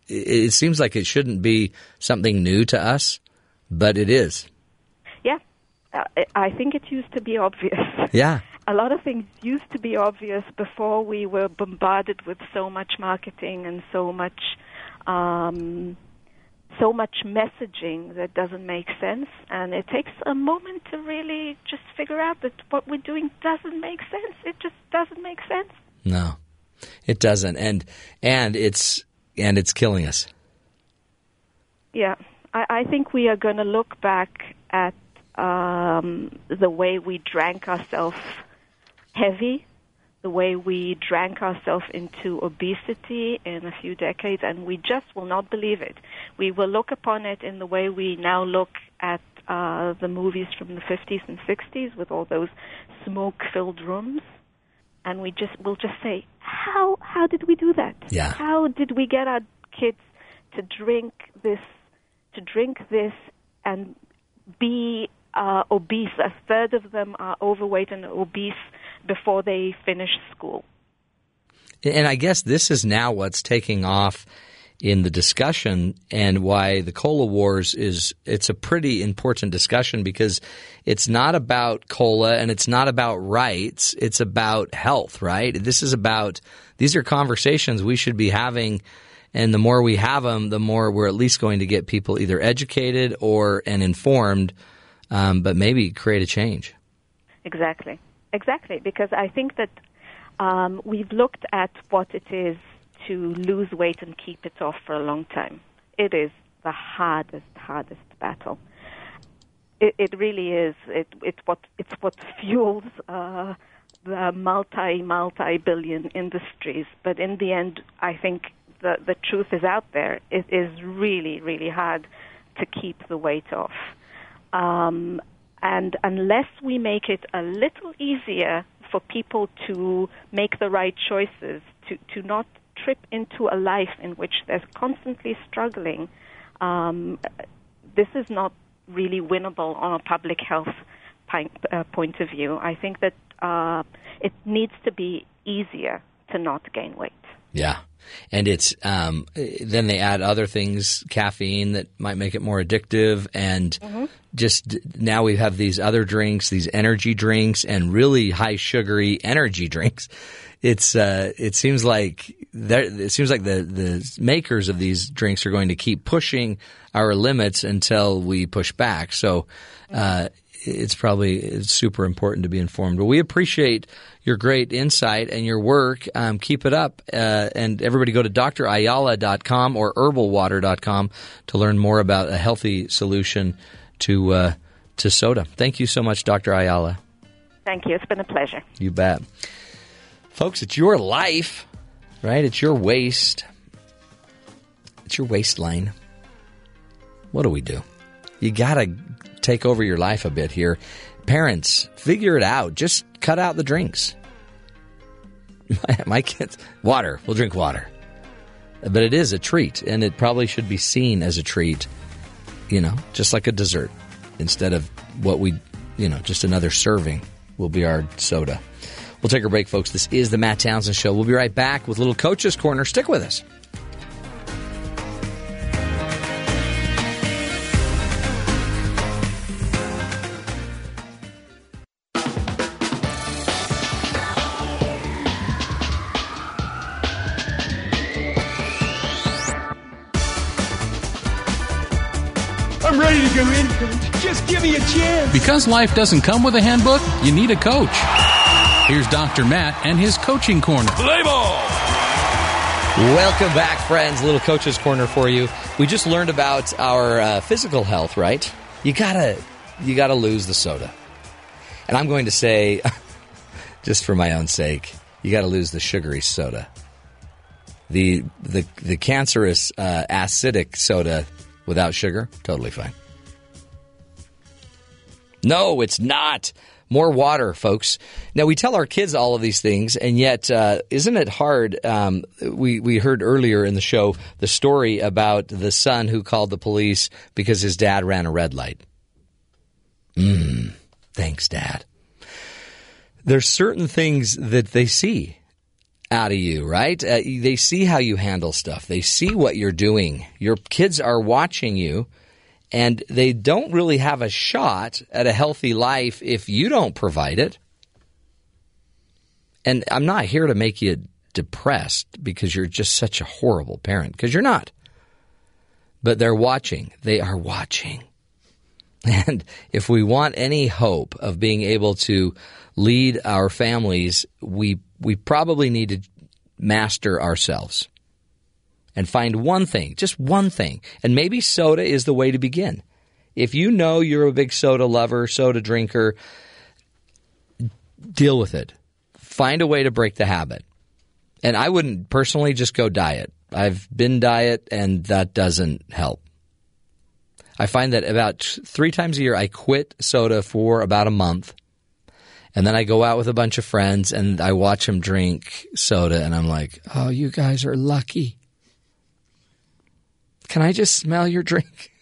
it seems like it shouldn't be something new to us, but it is. Yeah. I think it used to be obvious. Yeah. A lot of things used to be obvious before we were bombarded with so much marketing and so much messaging that doesn't make sense, and it takes a moment to really just figure out that what we're doing doesn't make sense. It just doesn't make sense. No, it doesn't, and it's killing us. Yeah, I think we are going to look back at the way we drank ourselves heavy, the way we drank ourselves into obesity in a few decades, and we just will not believe it. We will look upon it in the way we now look at the movies from the 50s and 60s with all those smoke-filled rooms, and we'll just say, how did we do that? Yeah. How did we get our kids to drink this and be are obese. A third of them are overweight and obese before they finish school. And I guess this is now what's taking off in the discussion, and why the cola wars it's a pretty important discussion, because it's not about cola and it's not about rights. It's about health, right? These are conversations we should be having, and the more we have them, the more we're at least going to get people either educated and informed, but maybe create a change. Exactly, because I think that we've looked at what it is to lose weight and keep it off for a long time. It is the hardest battle. It really is. It's what fuels the multi-billion industries. But in the end, I think the truth is out there. It is really, really hard to keep the weight off. And unless we make it a little easier for people to make the right choices, to not trip into a life in which they're constantly struggling, this is not really winnable on a public health point of view. I think that it needs to be easier to not gain weight. Yeah. And it's then they add other things, caffeine, that might make it more addictive. And just now we have these other drinks, these energy drinks, and really high sugary energy drinks. It seems like the makers of these drinks are going to keep pushing our limits until we push back. So it's super important to be informed. But we appreciate your great insight and your work. Keep it up. And everybody go to DrAyala.com or herbalwater.com to learn more about a healthy solution to soda. Thank you so much, Dr. Ayala. Thank you. It's been a pleasure. You bet. Folks, it's your life, right? It's your waist. It's your waistline. What do? You got to take over your life a bit here. Parents, figure it out. Just cut out the drinks. My kids, water. We'll drink water. But it is a treat, and it probably should be seen as a treat, just like a dessert, instead of what we, just another serving will be our soda. We'll take a break, folks. This is the Matt Townsend Show. We'll be right back with Little Coach's Corner. Stick with us. Because life doesn't come with a handbook, you need a coach. Here's Dr. Matt and his coaching corner. Play ball! Welcome back, friends. Little Coach's Corner for you. We just learned about our physical health, right? You gotta lose the soda. And I'm going to say, just for my own sake, you gotta lose the sugary soda. The cancerous acidic soda without sugar, totally fine. No, it's not. More water, folks. Now, we tell our kids all of these things, and yet isn't it hard? We heard earlier in the show the story about the son who called the police because his dad ran a red light. Thanks, Dad. There's certain things that they see out of you, right? They see how you handle stuff. They see what you're doing. Your kids are watching you. And they don't really have a shot at a healthy life if you don't provide it. And I'm not here to make you depressed because you're just such a horrible parent, because you're not. But they're watching. They are watching. And if we want any hope of being able to lead our families, we probably need to master ourselves. And find one thing, just one thing. And maybe soda is the way to begin. If you know you're a big soda lover, soda drinker, deal with it. Find a way to break the habit. And I wouldn't personally just go diet. I've been diet, and that doesn't help. I find that about 3 times a year I quit soda for about a month. And then I go out with a bunch of friends, and I watch them drink soda, and I'm like, oh, you guys are lucky. Can I just smell your drink?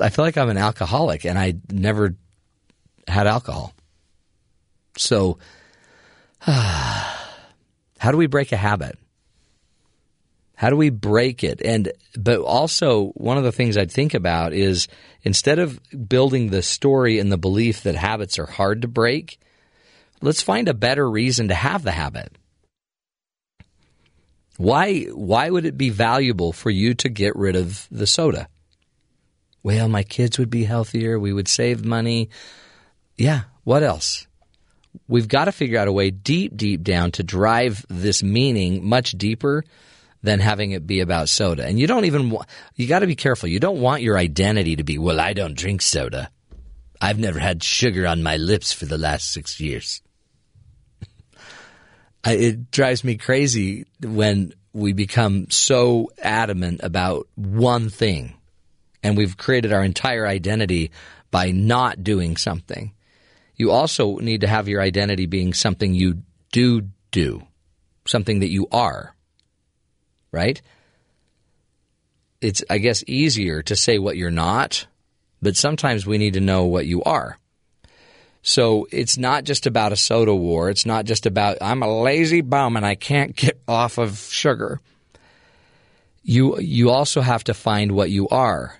I feel like I'm an alcoholic, and I never had alcohol. So how do we break a habit? How do we break it? But also, one of the things I'd think about is, instead of building the story and the belief that habits are hard to break, let's find a better reason to have the habit. Why would it be valuable for you to get rid of the soda? Well, my kids would be healthier. We would save money. Yeah, what else? We've got to figure out a way deep, deep down to drive this meaning much deeper than having it be about soda. And you got to be careful. You don't want your identity to be, well, I don't drink soda. I've never had sugar on my lips for the last 6 years. It drives me crazy when we become so adamant about one thing, and we've created our entire identity by not doing something. You also need to have your identity being something you do, something that you are. Right? It's, I guess, easier to say what you're not, but sometimes we need to know what you are. So it's not just about a soda war. It's not just about, I'm a lazy bum and I can't get off of sugar. You also have to find what you are.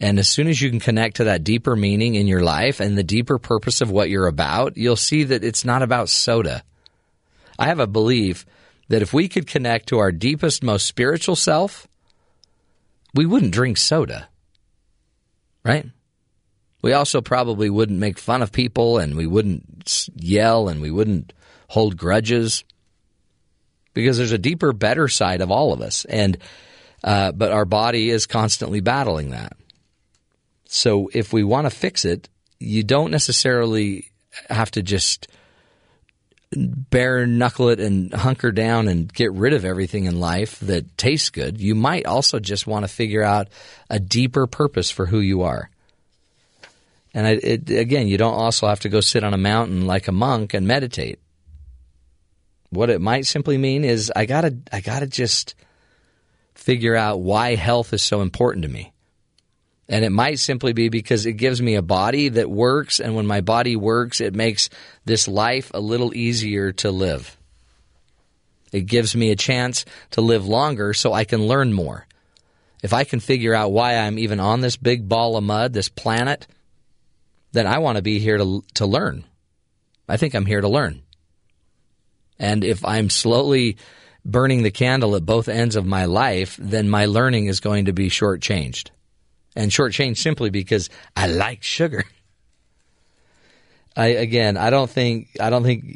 And as soon as you can connect to that deeper meaning in your life and the deeper purpose of what you're about, you'll see that it's not about soda. I have a belief that if we could connect to our deepest, most spiritual self, we wouldn't drink soda, right? We also probably wouldn't make fun of people, and we wouldn't yell, and we wouldn't hold grudges, because there's a deeper, better side of all of us. But our body is constantly battling that. So if we want to fix it, you don't necessarily have to just bare knuckle it and hunker down and get rid of everything in life that tastes good. You might also just want to figure out a deeper purpose for who you are. And again, you don't also have to go sit on a mountain like a monk and meditate. What it might simply mean is, I gotta just figure out why health is so important to me. And it might simply be because it gives me a body that works, and when my body works, it makes this life a little easier to live. It gives me a chance to live longer so I can learn more. If I can figure out why I'm even on this big ball of mud, this planet, then I want to be here to learn. I think I'm here to learn. And if I'm slowly burning the candle at both ends of my life, then my learning is going to be shortchanged. And shortchanged simply because I like sugar. I don't think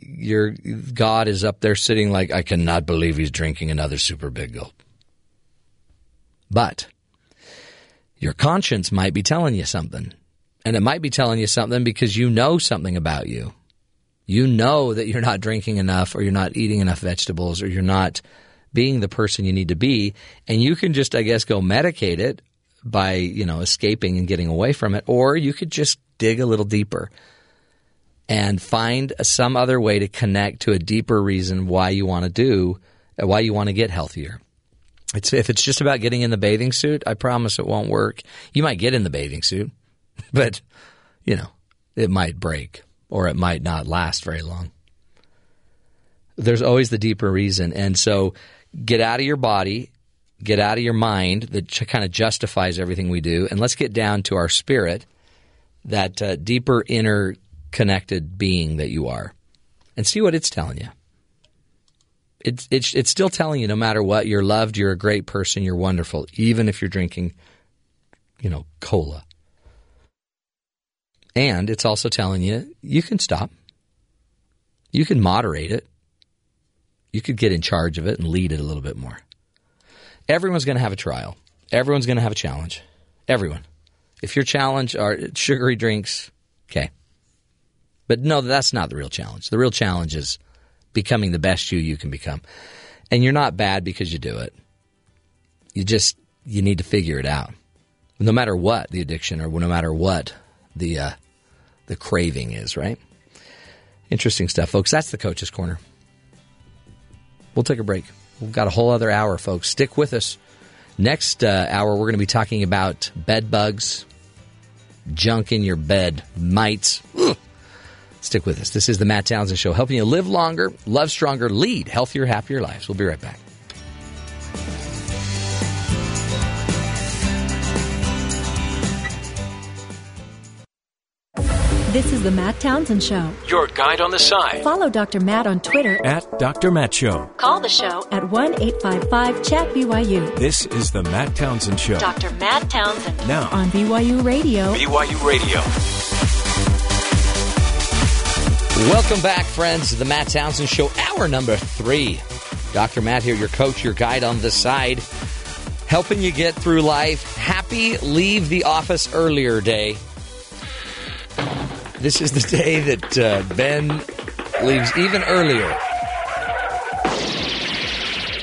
your God is up there sitting like, I cannot believe he's drinking another super big gulp. But your conscience might be telling you something. And it might be telling you something because you know something about you. You know that you're not drinking enough, or you're not eating enough vegetables, or you're not being the person you need to be. And you can just, I guess, go medicate it by, escaping and getting away from it, or you could just dig a little deeper and find some other way to connect to a deeper reason why you want to get healthier. If it's just about getting in the bathing suit, I promise it won't work. You might get in the bathing suit, but, it might break, or it might not last very long. There's always the deeper reason. And so get out of your body. Get out of your mind that kind of justifies everything we do, and let's get down to our spirit, that deeper inner connected being that you are, and see what it's telling you. It's still telling you, no matter what, you're loved, you're a great person, you're wonderful, even if you're drinking, cola. And it's also telling you, you can stop. You can moderate it. You could get in charge of it and lead it a little bit more. Everyone's going to have a trial. Everyone's going to have a challenge. Everyone. If your challenge are sugary drinks, okay. But no, that's not the real challenge. The real challenge is becoming the best you can become. And you're not bad because you do it. You need to figure it out. No matter what the addiction, or no matter what the craving is, right? Interesting stuff, folks. That's the Coach's Corner. We'll take a break. We've got a whole other hour, folks. Stick with us. Next hour, we're going to be talking about bed bugs, junk in your bed, mites. Ugh. Stick with us. This is the Matt Townsend Show, helping you live longer, love stronger, lead healthier, happier lives. We'll be right back. This is the Matt Townsend Show. Your guide on the side. Follow Dr. Matt on Twitter at Dr. Matt Show. Call the show at 1-855-CHAT-BYU. This is the Matt Townsend Show. Dr. Matt Townsend. Now on BYU Radio. BYU Radio. Welcome back, friends, to the Matt Townsend Show, hour number 3. Dr. Matt here, your coach, your guide on the side, helping you get through life. Happy leave the office earlier day. This is the day that Ben leaves even earlier,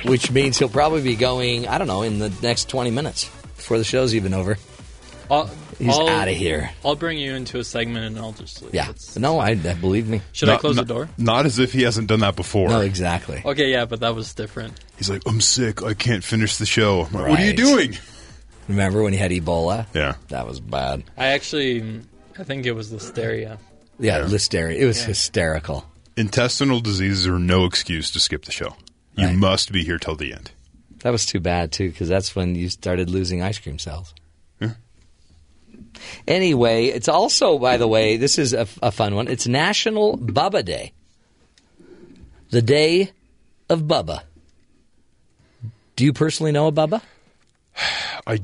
which means he'll probably be going, I don't know, in the next 20 minutes before the show's even over. He's out of here. I'll bring you into a segment and I'll just leave. Yeah. Believe me. Should I close the door? Not as if he hasn't done that before. No, exactly. Okay, yeah, but that was different. He's like, I'm sick. I can't finish the show. I'm like, right. What are you doing? Remember when he had Ebola? Yeah. That was bad. I think it was listeria. Yeah, listeria. It was hysterical. Intestinal diseases are no excuse to skip the show. You must be here till the end. That was too bad, too, because that's when you started losing ice cream cells. Yeah. Anyway, it's also, by the way, this is a fun one. It's National Bubba Day. The day of Bubba. Do you personally know a Bubba? I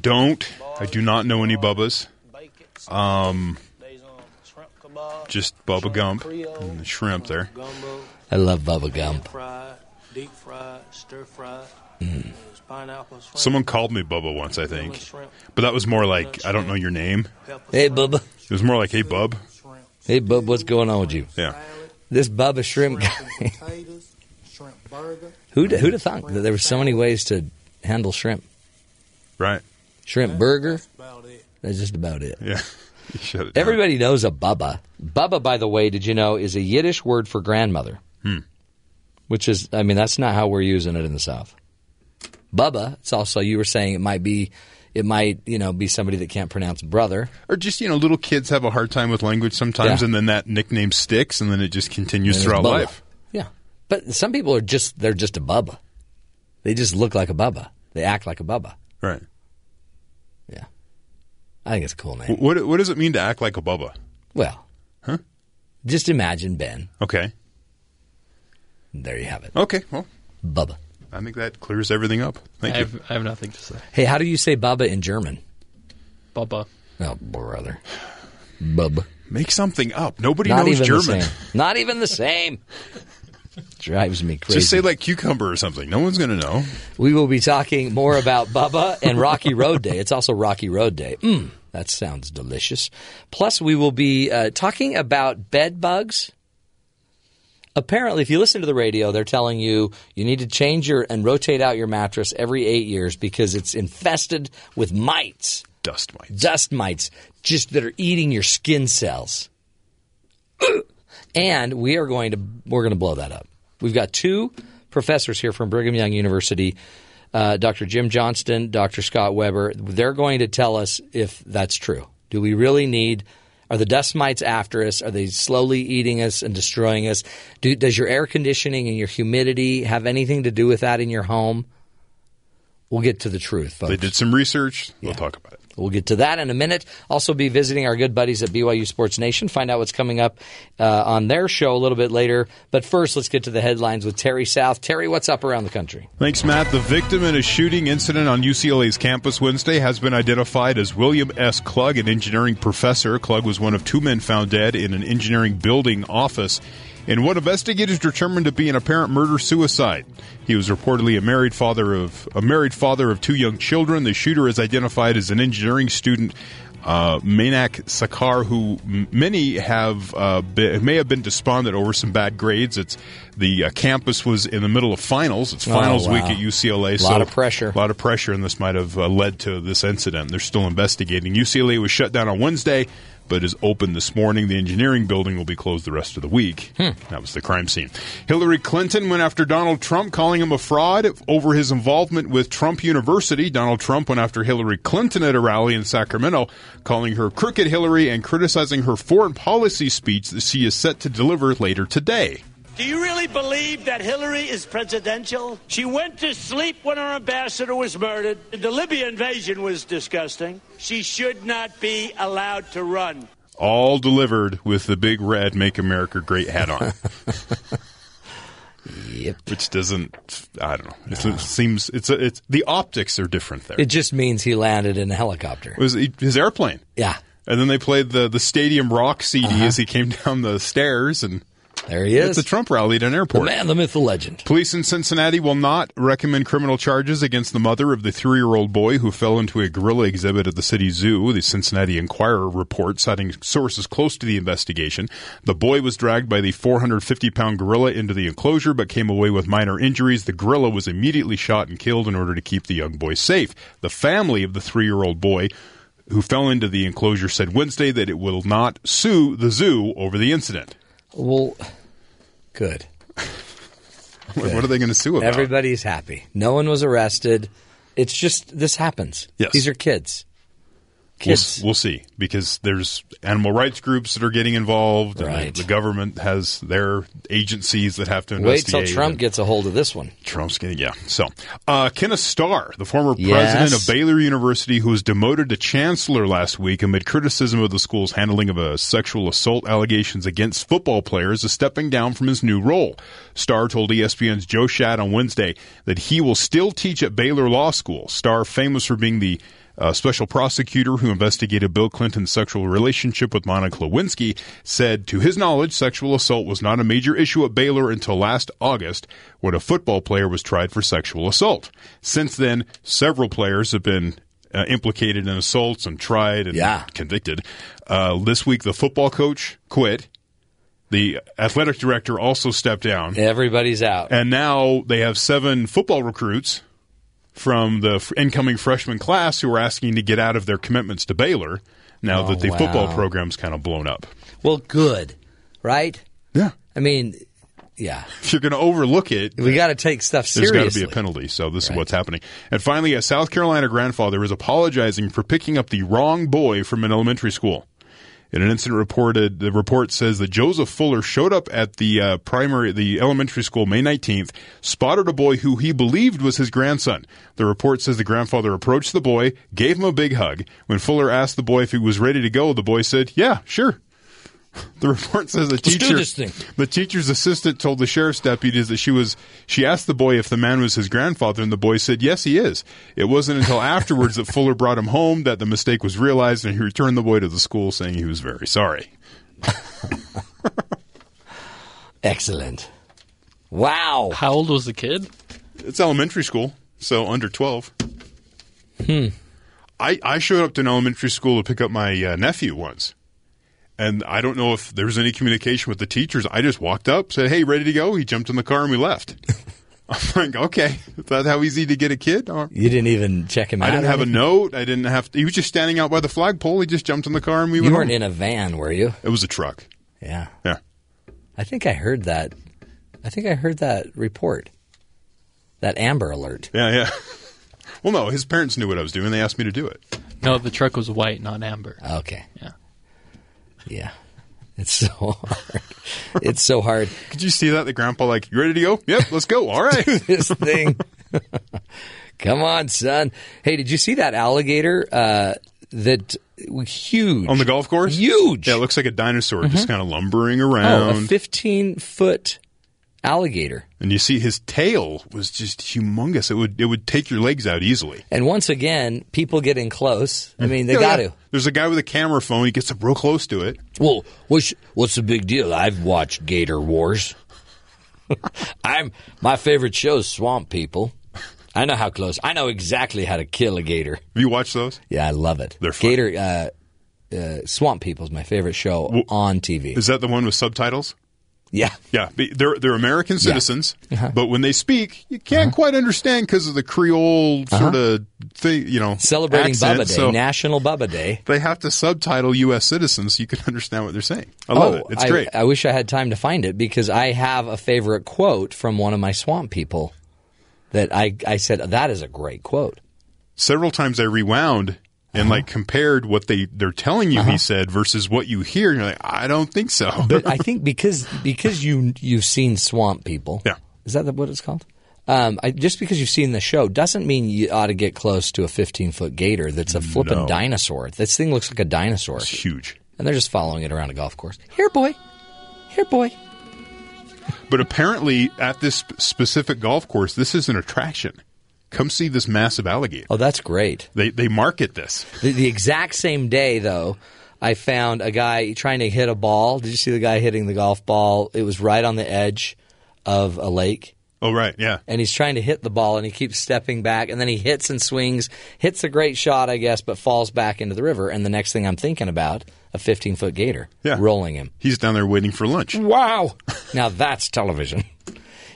don't. I do not know any Bubbas. Just Bubba Gump and the shrimp there. I love Bubba Gump. Deep fried, stir fried. Someone called me Bubba once, I think. But that was more like, I don't know your name. Hey, Bubba. It was more like, hey, Bub. Hey, Bub, what's going on with you? Yeah. This Bubba shrimp guy. Who'd have thought that there were so many ways to handle shrimp? Right. Shrimp burger. That's just about it. Yeah. Everybody knows a Bubba. Bubba, by the way, did you know, is a Yiddish word for grandmother. Which is, I mean, that's not how we're using it in the South. Bubba, it's also, you were saying it might be somebody that can't pronounce brother. Or just, little kids have a hard time with language sometimes, and then that nickname sticks, and then it just continues throughout Bubba. Life. Yeah. But some people they're just a Bubba. They just look like a Bubba. They act like a Bubba. Right. Yeah. I think it's a cool name. What does it mean to act like a Bubba? Well, just imagine Ben. Okay. There you have it. Okay, well. Bubba. I think that clears everything up. Thank you. I have nothing to say. Hey, how do you say Bubba in German? Bubba. Oh, brother. Bubba. Make something up. Nobody knows German. Not even the same. Drives me crazy. Just say like cucumber or something. No one's going to know. We will be talking more about Bubba and Rocky Road Day. It's also Rocky Road Day. That sounds delicious. Plus, we will be talking about bed bugs. Apparently, if you listen to the radio, they're telling you you need to change and rotate out your mattress every 8 years because it's infested with mites. Dust mites just that are eating your skin cells. And we're going to blow that up. We've got two professors here from Brigham Young University, Dr. Jim Johnston, Dr. Scott Weber. They're going to tell us if that's true. Do we really need – are the dust mites after us? Are they slowly eating us and destroying us? Does your air conditioning and your humidity have anything to do with that in your home? We'll get to the truth, folks. They did some research. We'll talk about it. We'll get to that in a minute. Also be visiting our good buddies at BYU Sports Nation. Find out what's coming up on their show a little bit later. But first, let's get to the headlines with Terry South. Terry, what's up around the country? Thanks, Matt. The victim in a shooting incident on UCLA's campus Wednesday has been identified as William S. Klug, an engineering professor. Klug was one of two men found dead in an engineering building office in what investigators determined to be an apparent murder-suicide. He was reportedly a married father of two young children. The shooter is identified as an engineering student, Manak Sakar, who many have may have been despondent over some bad grades. It's the campus was in the middle of finals. It's finals week at UCLA. A lot of pressure, and this might have led to this incident. They're still investigating. UCLA was shut down on Wednesday but is open this morning. The engineering building will be closed the rest of the week. That was the crime scene. Hillary Clinton went after Donald Trump, calling him a fraud over his involvement with Trump University. Donald Trump went after Hillary Clinton at a rally in Sacramento, calling her crooked Hillary and criticizing her foreign policy speech that she is set to deliver later today. Do you really believe that Hillary is presidential? She went to sleep when our ambassador was murdered. The Libya invasion was disgusting. She should not be allowed to run. All delivered with the big red Make America Great hat on. Yep. Which doesn't, I don't know. It seems, it's the optics are different there. It just means he landed in a helicopter. It was his airplane. Yeah. And then they played the Stadium Rock CD as he came down the stairs and... There he is. It's a Trump rally at an airport. The man, the myth, the legend. Police in Cincinnati will not recommend criminal charges against the mother of the 3-year-old boy who fell into a gorilla exhibit at the city zoo, the Cincinnati Enquirer reports, citing sources close to the investigation. The boy was dragged by the 450-pound gorilla into the enclosure but came away with minor injuries. The gorilla was immediately shot and killed in order to keep the young boy safe. The family of the 3-year-old boy who fell into the enclosure said Wednesday that it will not sue the zoo over the incident. Well, good. Good. What are they going to sue about? Everybody's happy. No one was arrested. It's just this happens. Yes. These are kids. We'll see, because there's animal rights groups that are getting involved. Right. And the government has their agencies that have to investigate. Wait till Trump gets a hold of this one. Trump's getting, yeah. So, Kenneth Starr, the former president of Baylor University, who was demoted to chancellor last week amid criticism of the school's handling of sexual assault allegations against football players, is stepping down from his new role. Starr told ESPN's Joe Schad on Wednesday that he will still teach at Baylor Law School. Starr, famous for being the special prosecutor who investigated Bill Clinton's sexual relationship with Monica Lewinsky, said, to his knowledge, sexual assault was not a major issue at Baylor until last August, when a football player was tried for sexual assault. Since then, several players have been implicated in assaults and tried and convicted. This week, the football coach quit. The athletic director also stepped down. Everybody's out. And now they have 7 football recruits from the incoming freshman class who are asking to get out of their commitments to Baylor now that the football program's kind of blown up. Well, good, right? Yeah. I mean, yeah. If you're going to overlook it, we got to take stuff seriously. There's got to be a penalty, so this is what's happening. And finally, a South Carolina grandfather is apologizing for picking up the wrong boy from an elementary school. In an incident reported, the report says that Joseph Fuller showed up at the elementary school May 19th, spotted a boy who he believed was his grandson. The report says the grandfather approached the boy, gave him a big hug. When Fuller asked the boy if he was ready to go, the boy said, "Yeah, sure." The report says the teacher's assistant told the sheriff's deputies that she asked the boy if the man was his grandfather, and the boy said, yes, he is. It wasn't until afterwards that Fuller brought him home that the mistake was realized, and he returned the boy to the school saying he was very sorry. Excellent. Wow. How old was the kid? It's elementary school, so under 12. I showed up to an elementary school to pick up my nephew once. And I don't know if there was any communication with the teachers. I just walked up, said, hey, ready to go? He jumped in the car and we left. I'm like, okay, is that how easy to get a kid? Or, you didn't even check him out? I didn't have a note. I didn't have to. He was just standing out by the flagpole. He just jumped in the car and we went. You weren't in a van, were you? It was a truck. Yeah. Yeah. I think I heard that report, that Amber Alert. Yeah. Well, no, his parents knew what I was doing. They asked me to do it. No, the truck was white, not amber. Okay. Yeah. Yeah. It's so hard. It's so hard. Could you see that? The grandpa like, you ready to go? Yep, let's go. All right. Do this thing. Come on, son. Hey, did you see that alligator that was huge? On the golf course? Huge. Yeah, it looks like a dinosaur just kind of lumbering around. Oh, a 15-foot alligator. And you see his tail was just humongous. It would take your legs out easily. And once again, people getting close. I mean, they got to. There's a guy with a camera phone. He gets up real close to it. Well, what's the big deal? I've watched Gator Wars. My favorite show is Swamp People. I know how close. I know exactly how to kill a gator. Have you watched those? Yeah, I love it. They're fun. Swamp People is my favorite show on TV. Is that the one with subtitles? Yeah. Yeah. They're American citizens, but when they speak, you can't quite understand because of the Creole sort of thing, you know. Celebrating accent. Bubba Day, so National Bubba Day. They have to subtitle U.S. citizens so you can understand what they're saying. I love it. It's great. I wish I had time to find it because I have a favorite quote from one of my swamp people that I said, that is a great quote. Several times I rewound and like compared what they're telling you he said versus what you hear, and you're like, I don't think so. But I think because you've seen Swamp People, is that what it's called? Just because you've seen the show doesn't mean you ought to get close to a 15-foot gator that's a flippin' dinosaur. This thing looks like a dinosaur. It's huge. And they're just following it around a golf course. Here, boy. Here, boy. But apparently at this specific golf course, this is an attraction. Come see this massive alligator. Oh, that's great. They market this. The exact same day, though, I found a guy trying to hit a ball. Did you see the guy hitting the golf ball? It was right on the edge of a lake. Oh, right, yeah. And he's trying to hit the ball, and he keeps stepping back, and then he hits and swings, hits a great shot, I guess, but falls back into the river. And the next thing I'm thinking about, a 15-foot gator rolling him. He's down there waiting for lunch. Wow. Now that's television.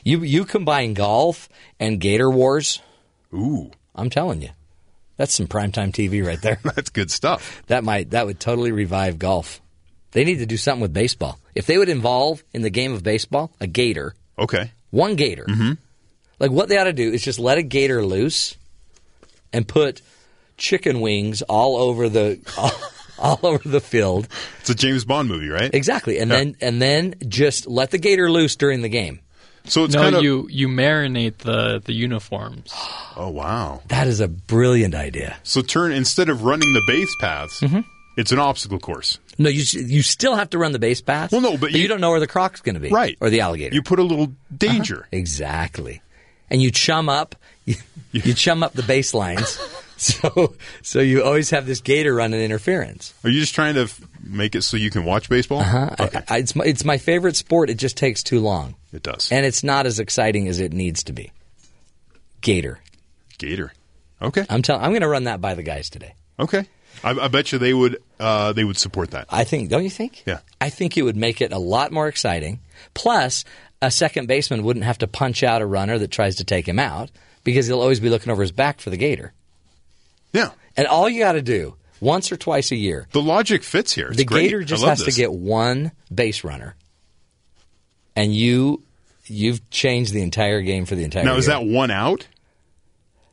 You combine golf and Gator Wars. Ooh. I'm telling you. That's some primetime TV right there. That's good stuff. That would totally revive golf. They need to do something with baseball. If they would involve in the game of baseball a gator. Okay. One gator. Mm-hmm. Like what they ought to do is just let a gator loose and put chicken wings all over the field. It's a James Bond movie, right? Exactly. And then just let the gator loose during the game. So it's you marinate the uniforms. Oh, wow. That is a brilliant idea. So instead of running the base paths, it's an obstacle course. No, you still have to run the base paths. Well, no, but you don't know where the croc's going to be. Right. Or the alligator. You put a little danger. Exactly. And you chum up. You chum up the baselines. So you always have this gator running interference. Are you just trying to make it so you can watch baseball? Okay. It's my favorite sport. It just takes too long. It does. And it's not as exciting as it needs to be. Gator. Okay. I'm going to run that by the guys today. Okay. I bet you they would support that. I think. Don't you think? Yeah. I think it would make it a lot more exciting. Plus, a second baseman wouldn't have to punch out a runner that tries to take him out because he'll always be looking over his back for the gator. Yeah. And all you got to do once or twice a year. The logic fits here. It's the great. Gator just has to get one base runner. And you've changed the entire game for the entire game. Now, is that one out?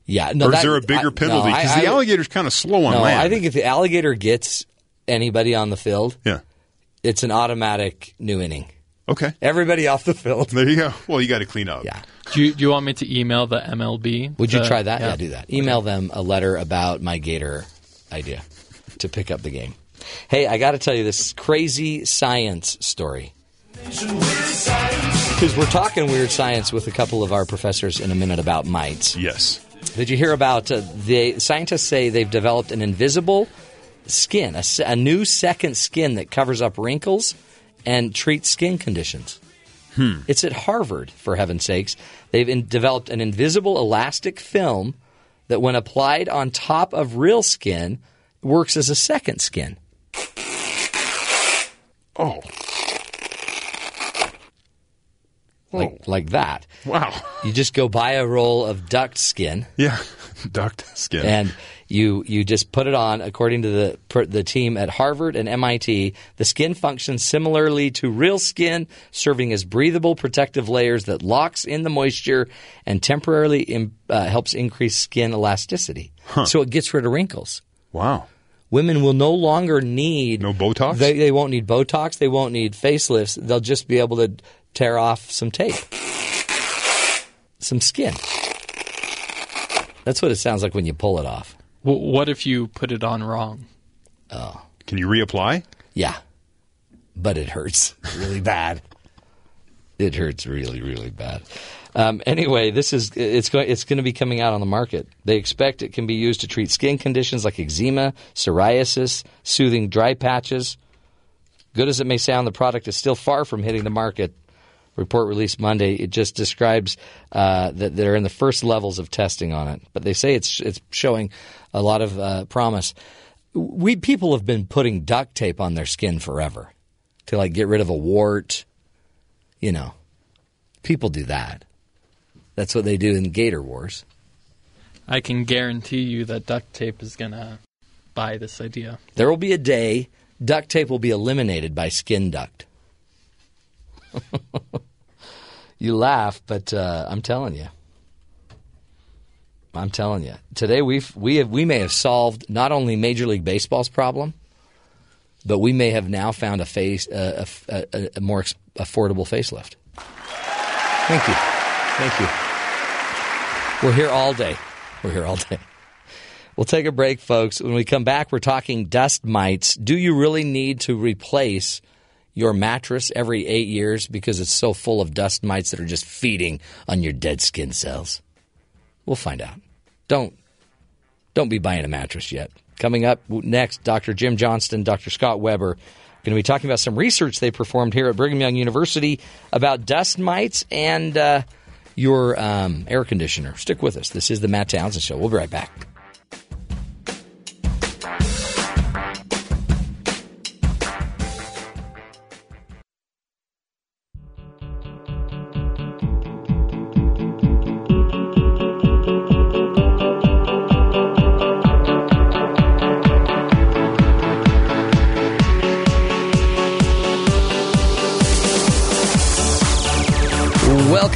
Yeah. No, or is there a bigger penalty? Because the alligator's kind of slow on land. I think if the alligator gets anybody on the field, it's an automatic new inning. Okay. Everybody off the field. There you go. Well, you got to clean up. Yeah. Do you want me to email the MLB? Would you try that? Yeah, do that. Email them a letter about my gator idea to pick up the game. Hey, I got to tell you this crazy science story. Because we're talking weird science with a couple of our professors in a minute about mites. Yes. Did you hear about the scientists say they've developed an invisible skin, a new second skin that covers up wrinkles and treats skin conditions? It's at Harvard, for heaven's sakes. They've developed an invisible elastic film that, when applied on top of real skin, works as a second skin. Oh. Like that. Wow. You just go buy a roll of duck skin. Yeah, duck skin. And you just put it on. According to the team at Harvard and MIT, the skin functions similarly to real skin, serving as breathable protective layers that locks in the moisture and temporarily helps increase skin elasticity. So it gets rid of wrinkles. Wow. Women will no longer need... No Botox? They won't need Botox. They won't need facelifts. They'll just be able to... tear off some tape, some skin. That's what it sounds like when you pull it off. Well, what if you put it on wrong? Oh. Can you reapply? Yeah. But it hurts really bad. It hurts really, really bad. Anyway, it's going to be coming out on the market. They expect it can be used to treat skin conditions like eczema, psoriasis, soothing dry patches. Good as it may sound, the product is still far from hitting the market. Report released Monday. It just describes that they're in the first levels of testing on it, but they say it's showing a lot of promise. People have been putting duct tape on their skin forever to like get rid of a wart, You know, people do that. That's what they do in Gator Wars. I can guarantee you that duct tape is going to buy this idea. There will be a day duct tape will be eliminated by skin duct. You laugh, but I'm telling you. I'm telling you. Today we may have solved not only Major League Baseball's problem, but we may have now found a more affordable facelift. Thank you. Thank you. We're here all day. We're here all day. We'll take a break, folks. When we come back, we're talking dust mites. Do you really need to replace your mattress every 8 years because it's so full of dust mites that are just feeding on your dead skin cells? We'll find out. Don't be buying a mattress yet. Coming up next, Dr. Jim Johnston, Dr. Scott Weber, going to be talking about some research they performed here at Brigham Young University about dust mites and your air conditioner. Stick with us. This is the Matt Townsend Show. We'll be right back.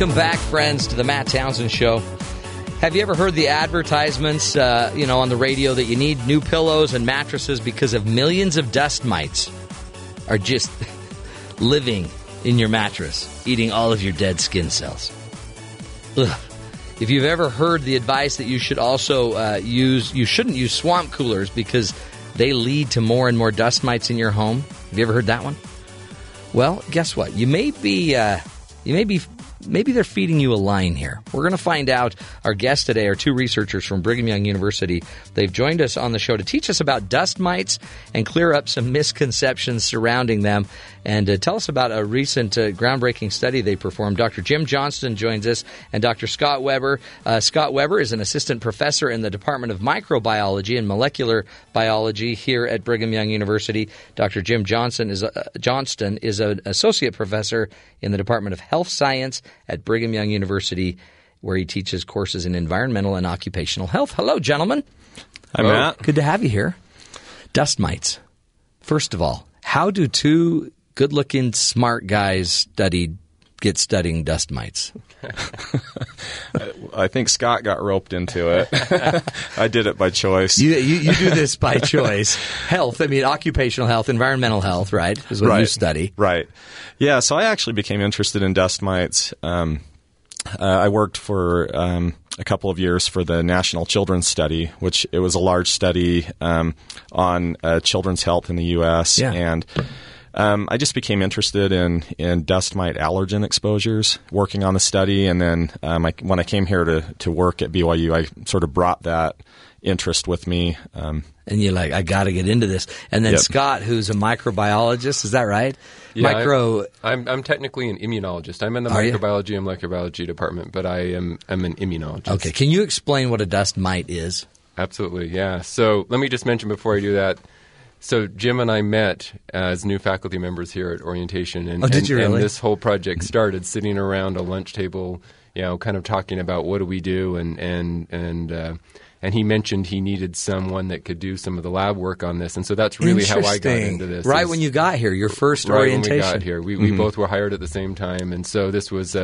Welcome back, friends, to the Matt Townsend Show. Have you ever heard the advertisements, on the radio that you need new pillows and mattresses because of millions of dust mites are just living in your mattress, eating all of your dead skin cells? Ugh. If you've ever heard the advice that you should also you shouldn't use swamp coolers because they lead to more and more dust mites in your home. Have you ever heard that one? Well, guess what? Maybe they're feeding you a line here. We're going to find out. Our guests today are two researchers from Brigham Young University. They've joined us on the show to teach us about dust mites and clear up some misconceptions surrounding them and tell us about a recent groundbreaking study they performed. Dr. Jim Johnston joins us and Dr. Scott Weber. Scott Weber is an assistant professor in the Department of Microbiology and Molecular Biology here at Brigham Young University. Dr. Jim Johnston is an associate professor in the Department of Health Science at Brigham Young University, where he teaches courses in environmental and occupational health. Hello, gentlemen. Hi, Matt. Good to have you here. Dust mites. First of all, how do two good-looking, smart guys studying dust mites? I think Scott got roped into it. I did it by choice. You do this by choice. Health, occupational health, environmental health, right, is what you study. Right. Yeah, so I actually became interested in dust mites. I worked for a couple of years for the National Children's Study, which it was a large study on children's health in the U.S. Yeah. And I just became interested in dust mite allergen exposures, working on the study. And then when I came here to work at BYU, I sort of brought that interest with me. And you're like, I got to get into this. And then Scott, who's a microbiologist, is that right? Yeah, I'm technically an immunologist. I'm in the microbiology and molecular biology department, but I'm an immunologist. Okay. Can you explain what a dust mite is? Absolutely, yeah. So let me just mention before I do that, so Jim and I met as new faculty members here at orientation, and this whole project started sitting around a lunch table, kind of talking about what do we do, and he mentioned he needed someone that could do some of the lab work on this, and so that's really how I got into this. Right when you got here, your first orientation. Right when we got here, we both were hired at the same time, and so this was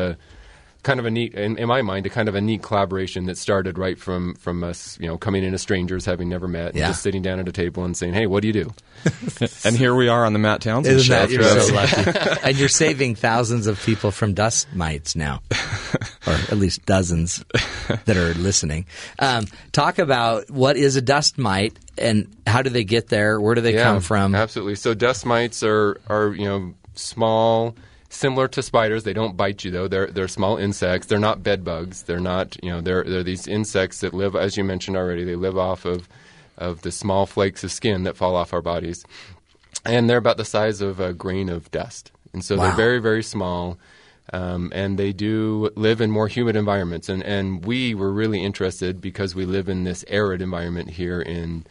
kind of a neat, in my mind, a kind of a neat collaboration that started right from us, coming in as strangers, having never met, and just sitting down at a table and saying, "Hey, what do you do?" And here we are on the Matt Townsend Show. Isn't that you're so lucky? And you're saving thousands of people from dust mites now, or at least dozens that are listening. Talk about what is a dust mite and how do they get there? Where do they come from? Absolutely. So dust mites are small. Similar to spiders, they don't bite you though. They're small insects. They're not bed bugs. They're not they're these insects that live, as you mentioned already, they live off of the small flakes of skin that fall off our bodies, and they're about the size of a grain of dust. And so they're very, very small, and they do live in more humid environments. And we were really interested because we live in this arid environment here in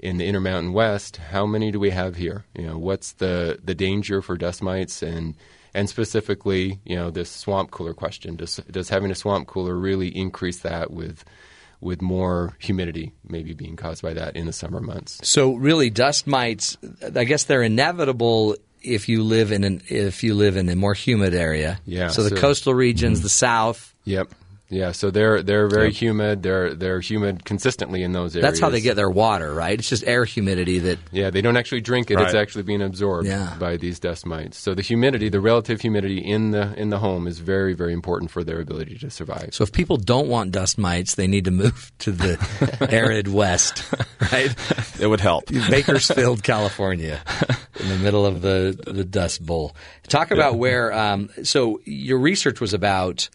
the Intermountain West. How many do we have here? What's the danger for dust mites and And specifically, you know, this swamp cooler question. Does having a swamp cooler really increase that with more humidity maybe being caused by that in the summer months? So really, dust mites, I guess they're inevitable if you live in a more humid area. Yeah. So the coastal regions, the South. Yep. Yeah, so they're very humid. They're humid consistently in those areas. That's how they get their water, right? It's just air humidity that... Yeah, they don't actually drink it. Right. It's actually being absorbed by these dust mites. So the humidity, the relative humidity in the home is very, very important for their ability to survive. So if people don't want dust mites, they need to move to the arid West, right? It would help. Bakersfield, California, in the middle of the Dust Bowl. Talk about where... so your research was about...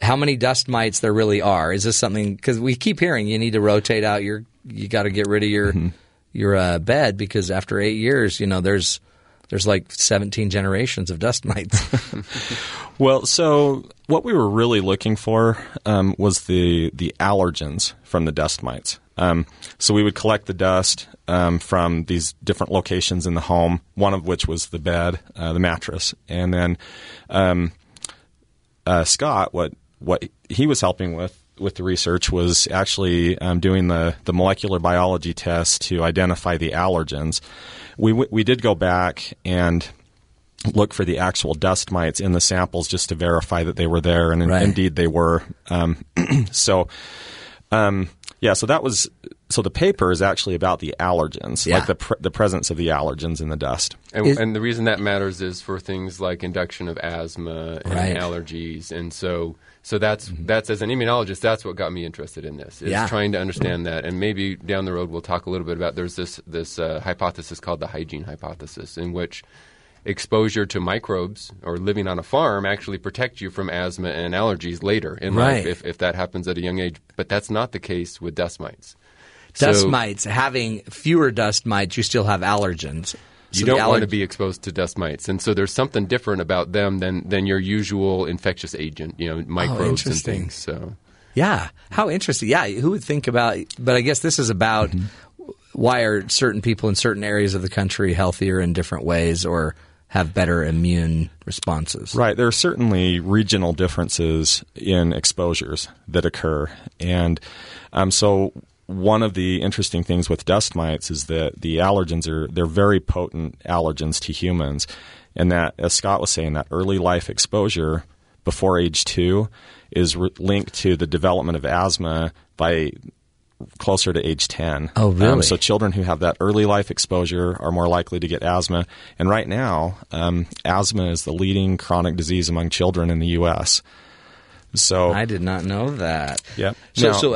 how many dust mites there really are? Is this something – because we keep hearing you need to rotate out your – you got to get rid of your bed because after 8 years, you know, there's like 17 generations of dust mites. Well, so what we were really looking for was the allergens from the dust mites. So we would collect the dust from these different locations in the home, one of which was the bed, the mattress. And then Scott, what he was helping with the research was actually doing the molecular biology test to identify the allergens. We did go back and look for the actual dust mites in the samples just to verify that they were there, and indeed they were. So that was the paper is actually about the allergens, like the presence of the allergens in the dust. And the reason that matters is for things like induction of asthma and allergies. And so that's as an immunologist, that's what got me interested in this, is trying to understand that. And maybe down the road we'll talk a little bit about there's this hypothesis called the hygiene hypothesis, in which exposure to microbes or living on a farm actually protect you from asthma and allergies later in life if that happens at a young age. But that's not the case with dust mites. Dust mites, having fewer dust mites, you still have allergens. So you don't want to be exposed to dust mites. And so there's something different about them than your usual infectious agent, you know, microbes and things. So, yeah. How interesting. Yeah. Who would think about – but I guess this is about why are certain people in certain areas of the country healthier in different ways or have better immune responses. Right. There are certainly regional differences in exposures that occur. And so – one of the interesting things with dust mites is that the allergens they're very potent allergens to humans, and that, as Scott was saying, that early life exposure before age 2 is linked to the development of asthma by closer to age 10. Oh, really? So children who have that early life exposure are more likely to get asthma. And right now, asthma is the leading chronic disease among children in the U.S., so I did not know that. Yeah. So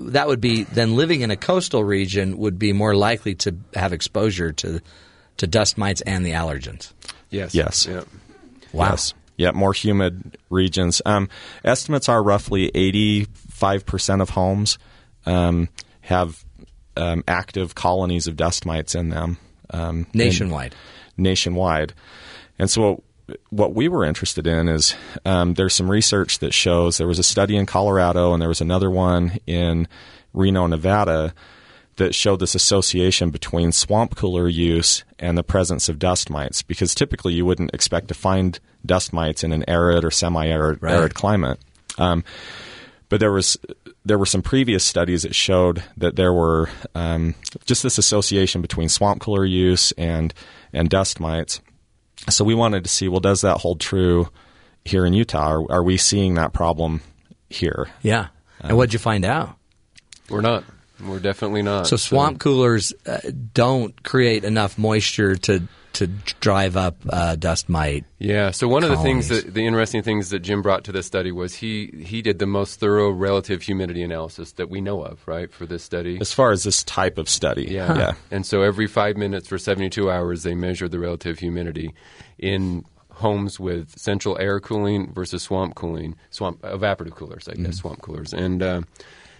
that would be then living in a coastal region would be more likely to have exposure to dust mites and the allergens. Yes. Yeah. Wow. Yes. Yeah. More humid regions. Estimates are roughly 85% of homes have active colonies of dust mites in them nationwide, and so. What we were interested in is there's some research that shows there was a study in Colorado and there was another one in Reno, Nevada, that showed this association between swamp cooler use and the presence of dust mites, because typically you wouldn't expect to find dust mites in an arid or semi-arid climate. But there were some previous studies that showed that there were just this association between swamp cooler use and dust mites. So we wanted to see, well, does that hold true here in Utah? Are we seeing that problem here? Yeah. And what'd you find out? We're not. We're definitely not. So swamp coolers don't create enough moisture to drive up dust mite. Yeah. So one of the interesting things that Jim brought to this study was he did the most thorough relative humidity analysis that we know of, right, for this study. As far as this type of study. Yeah. Huh. Yeah. And so every 5 minutes for 72 hours, they measured the relative humidity in homes with central air cooling versus swamp cooling, evaporative coolers, I guess, swamp coolers.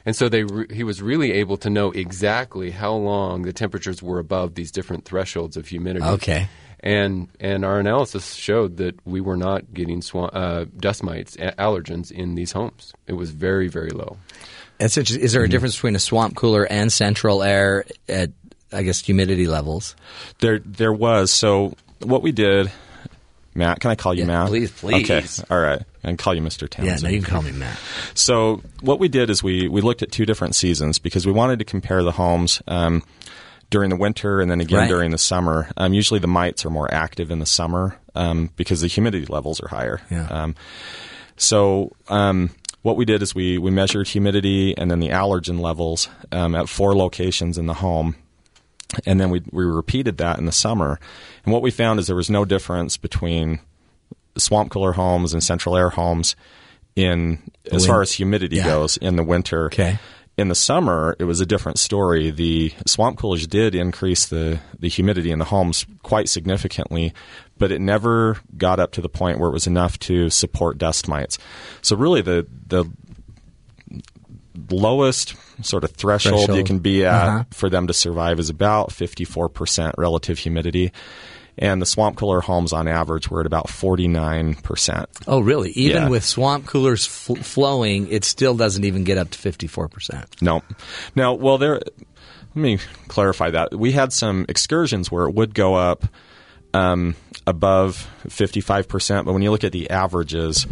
And so he was really able to know exactly how long the temperatures were above these different thresholds of humidity. Okay. And our analysis showed that we were not getting dust mites, allergens in these homes. It was very, very low. That's interesting. Is there a difference between a swamp cooler and central air at, I guess, humidity levels? There was. So what we did Matt, can I call you Matt? Please. Okay, all right. I can call you Mr. Townsend. Yeah, no, you can call me Matt. So what we did is we looked at two different seasons because we wanted to compare the homes during the winter and then again during the summer. Usually the mites are more active in the summer because the humidity levels are higher. Yeah. What we did is we measured humidity and then the allergen levels at four locations in the home. And then we repeated that in the summer. And what we found is there was no difference between swamp cooler homes and central air homes as far as humidity goes in the winter. Okay. In the summer, it was a different story. The swamp coolers did increase the humidity in the homes quite significantly, but it never got up to the point where it was enough to support dust mites. So really the lowest sort of threshold you can be at for them to survive is about 54% relative humidity. And the swamp cooler homes on average were at about 49%. Oh, really? Even with swamp coolers flowing, it still doesn't even get up to 54%. No. Now, let me clarify that. We had some excursions where it would go up above 55%, but when you look at the averages,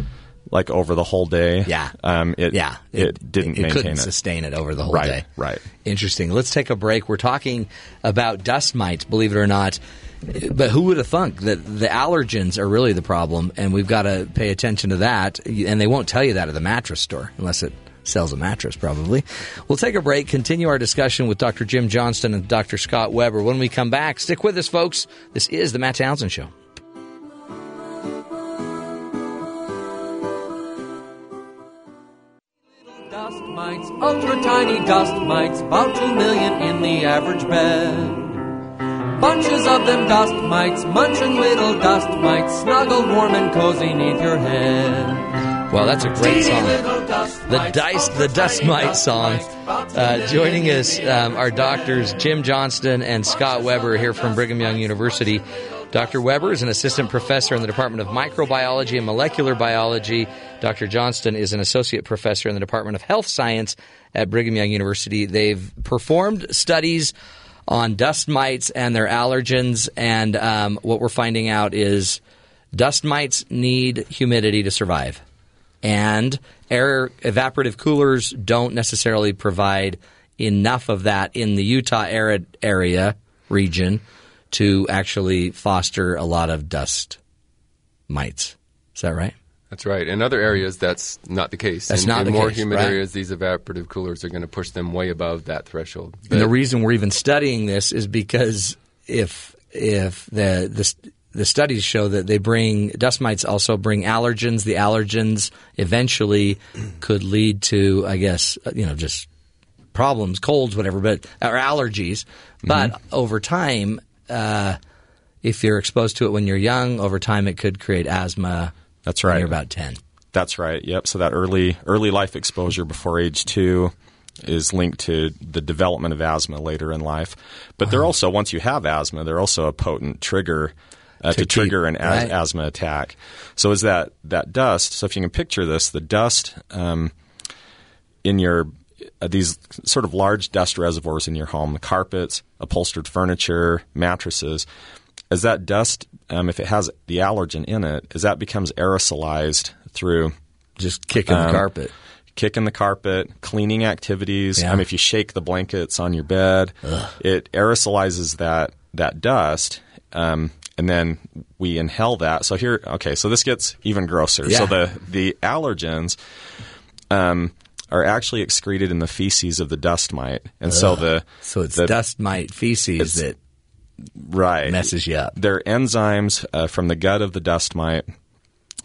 like over the whole day, it didn't sustain it over the whole day. Right. Interesting. Let's take a break. We're talking about dust mites, believe it or not. But who would have thunk that the allergens are really the problem, and we've got to pay attention to that. And they won't tell you that at the mattress store unless it sells a mattress, probably. We'll take a break, continue our discussion with Dr. Jim Johnston and Dr. Scott Weber. When we come back, stick with us, folks. This is The Matt Townsend Show. Dust mites, ultra-tiny dust mites, about 2 million in the average bed. Bunches of them dust mites, munch and whittle dust mites, snuggle warm and cozy neath your head. Well, that's a great song. The Dust Mite song. Joining us are doctors Jim Johnston and Scott Weber here from Brigham Young University. Dr. Weber is an assistant professor in the Department of Microbiology and Molecular Biology. Dr. Johnston is an associate professor in the Department of Health Science at Brigham Young University. They've performed studies on dust mites and their allergens, and what we're finding out is dust mites need humidity to survive, and air evaporative coolers don't necessarily provide enough of that in the Utah arid area region to actually foster a lot of dust mites. Is that right? That's right. In other areas, that's not the case. In more humid areas, these evaporative coolers are going to push them way above that threshold. But and the reason we're even studying this is because if the studies show that they bring – dust mites also bring allergens. The allergens eventually could lead to, I guess, just problems, colds, whatever, or allergies. But over time, if you're exposed to it when you're young, over time it could create asthma. That's right. When you're about 10. That's right. Yep. So that early life exposure before age 2 is linked to the development of asthma later in life. But they're also, once you have asthma, they're also a potent trigger to trigger an asthma attack. So is that dust? So if you can picture this, the dust in your these sort of large dust reservoirs in your home, the carpets, upholstered furniture, mattresses. As that dust, if it has the allergen in it, as that becomes aerosolized through just kicking the carpet. Kicking the carpet, cleaning activities. Yeah. If you shake the blankets on your bed, it aerosolizes that dust, and then we inhale that. So here, okay, so this gets even grosser. Yeah. So the allergens are actually excreted in the feces of the dust mite. And so it's dust mite feces that messes you up. There are enzymes from the gut of the dust mite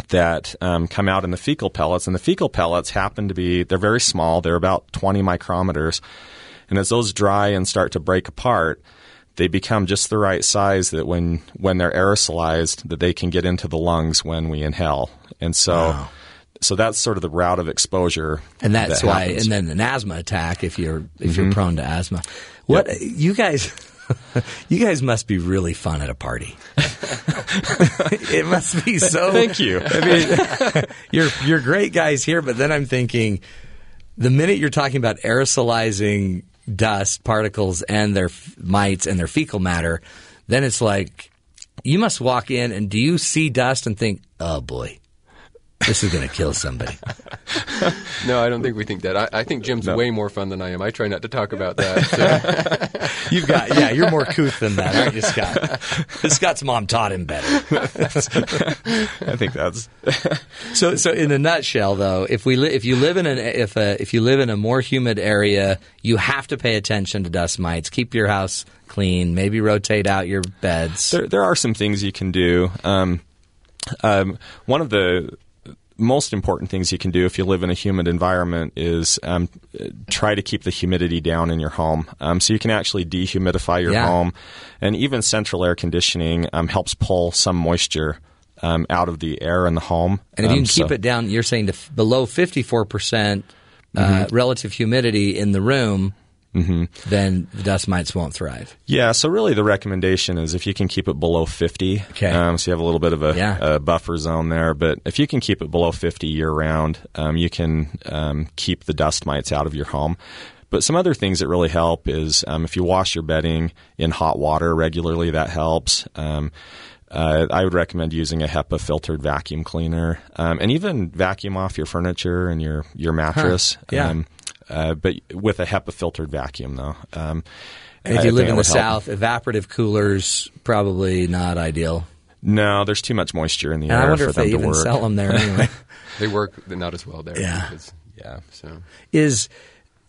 that come out in the fecal pellets. And the fecal pellets happen to be – they're very small. They're about 20 micrometers. And as those dry and start to break apart, they become just the right size that when they're aerosolized that they can get into the lungs when we inhale. And so so that's sort of the route of exposure. And that's why – and then an asthma attack if you're prone to asthma. You guys – you guys must be really fun at a party. It must be so. Thank you. You're great guys here, but then I'm thinking, the minute you're talking about aerosolizing dust particles and their mites and their fecal matter, then it's like you must walk in and do you see dust and think, oh, boy, this is going to kill somebody? No, I don't think we think that. I think Jim's way more fun than I am. I try not to talk about that. So. You've got, yeah, you're more couth than that, aren't you, Scott? Scott's mom taught him better. I think that's so. In a nutshell, though, if you live in a more humid area, you have to pay attention to dust mites. Keep your house clean. Maybe rotate out your beds. There are some things you can do. One of the most important things you can do if you live in a humid environment is try to keep the humidity down in your home. So you can actually dehumidify your home. And even central air conditioning helps pull some moisture out of the air in the home. And if you can keep it down, you're saying to below 54% relative humidity in the room, then the dust mites won't thrive. Yeah, so really the recommendation is if you can keep it below 50, so you have a little bit of a buffer zone there. But if you can keep it below 50 year-round, you can keep the dust mites out of your home. But some other things that really help is if you wash your bedding in hot water regularly, that helps. I would recommend using a HEPA filtered vacuum cleaner and even vacuum off your furniture and your mattress. But with a HEPA filtered vacuum, though. And if you live in the South, evaporative coolers probably not ideal. No, there's too much moisture in the air for them to work. I wonder if they even sell them there anyway. They work not as well there. Yeah.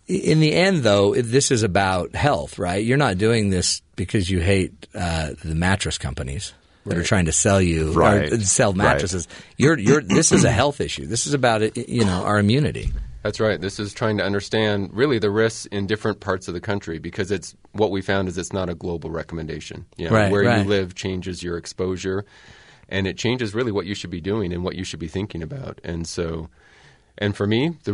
In the end, though, this is about health, right? You're not doing this because you hate the mattress companies that are trying to sell you or sell mattresses. This is a health issue. This is about our immunity. That's right. This is trying to understand really the risks in different parts of the country because what we found is it's not a global recommendation. Where you live changes your exposure, and it changes really what you should be doing and what you should be thinking about. And so, and for me, it's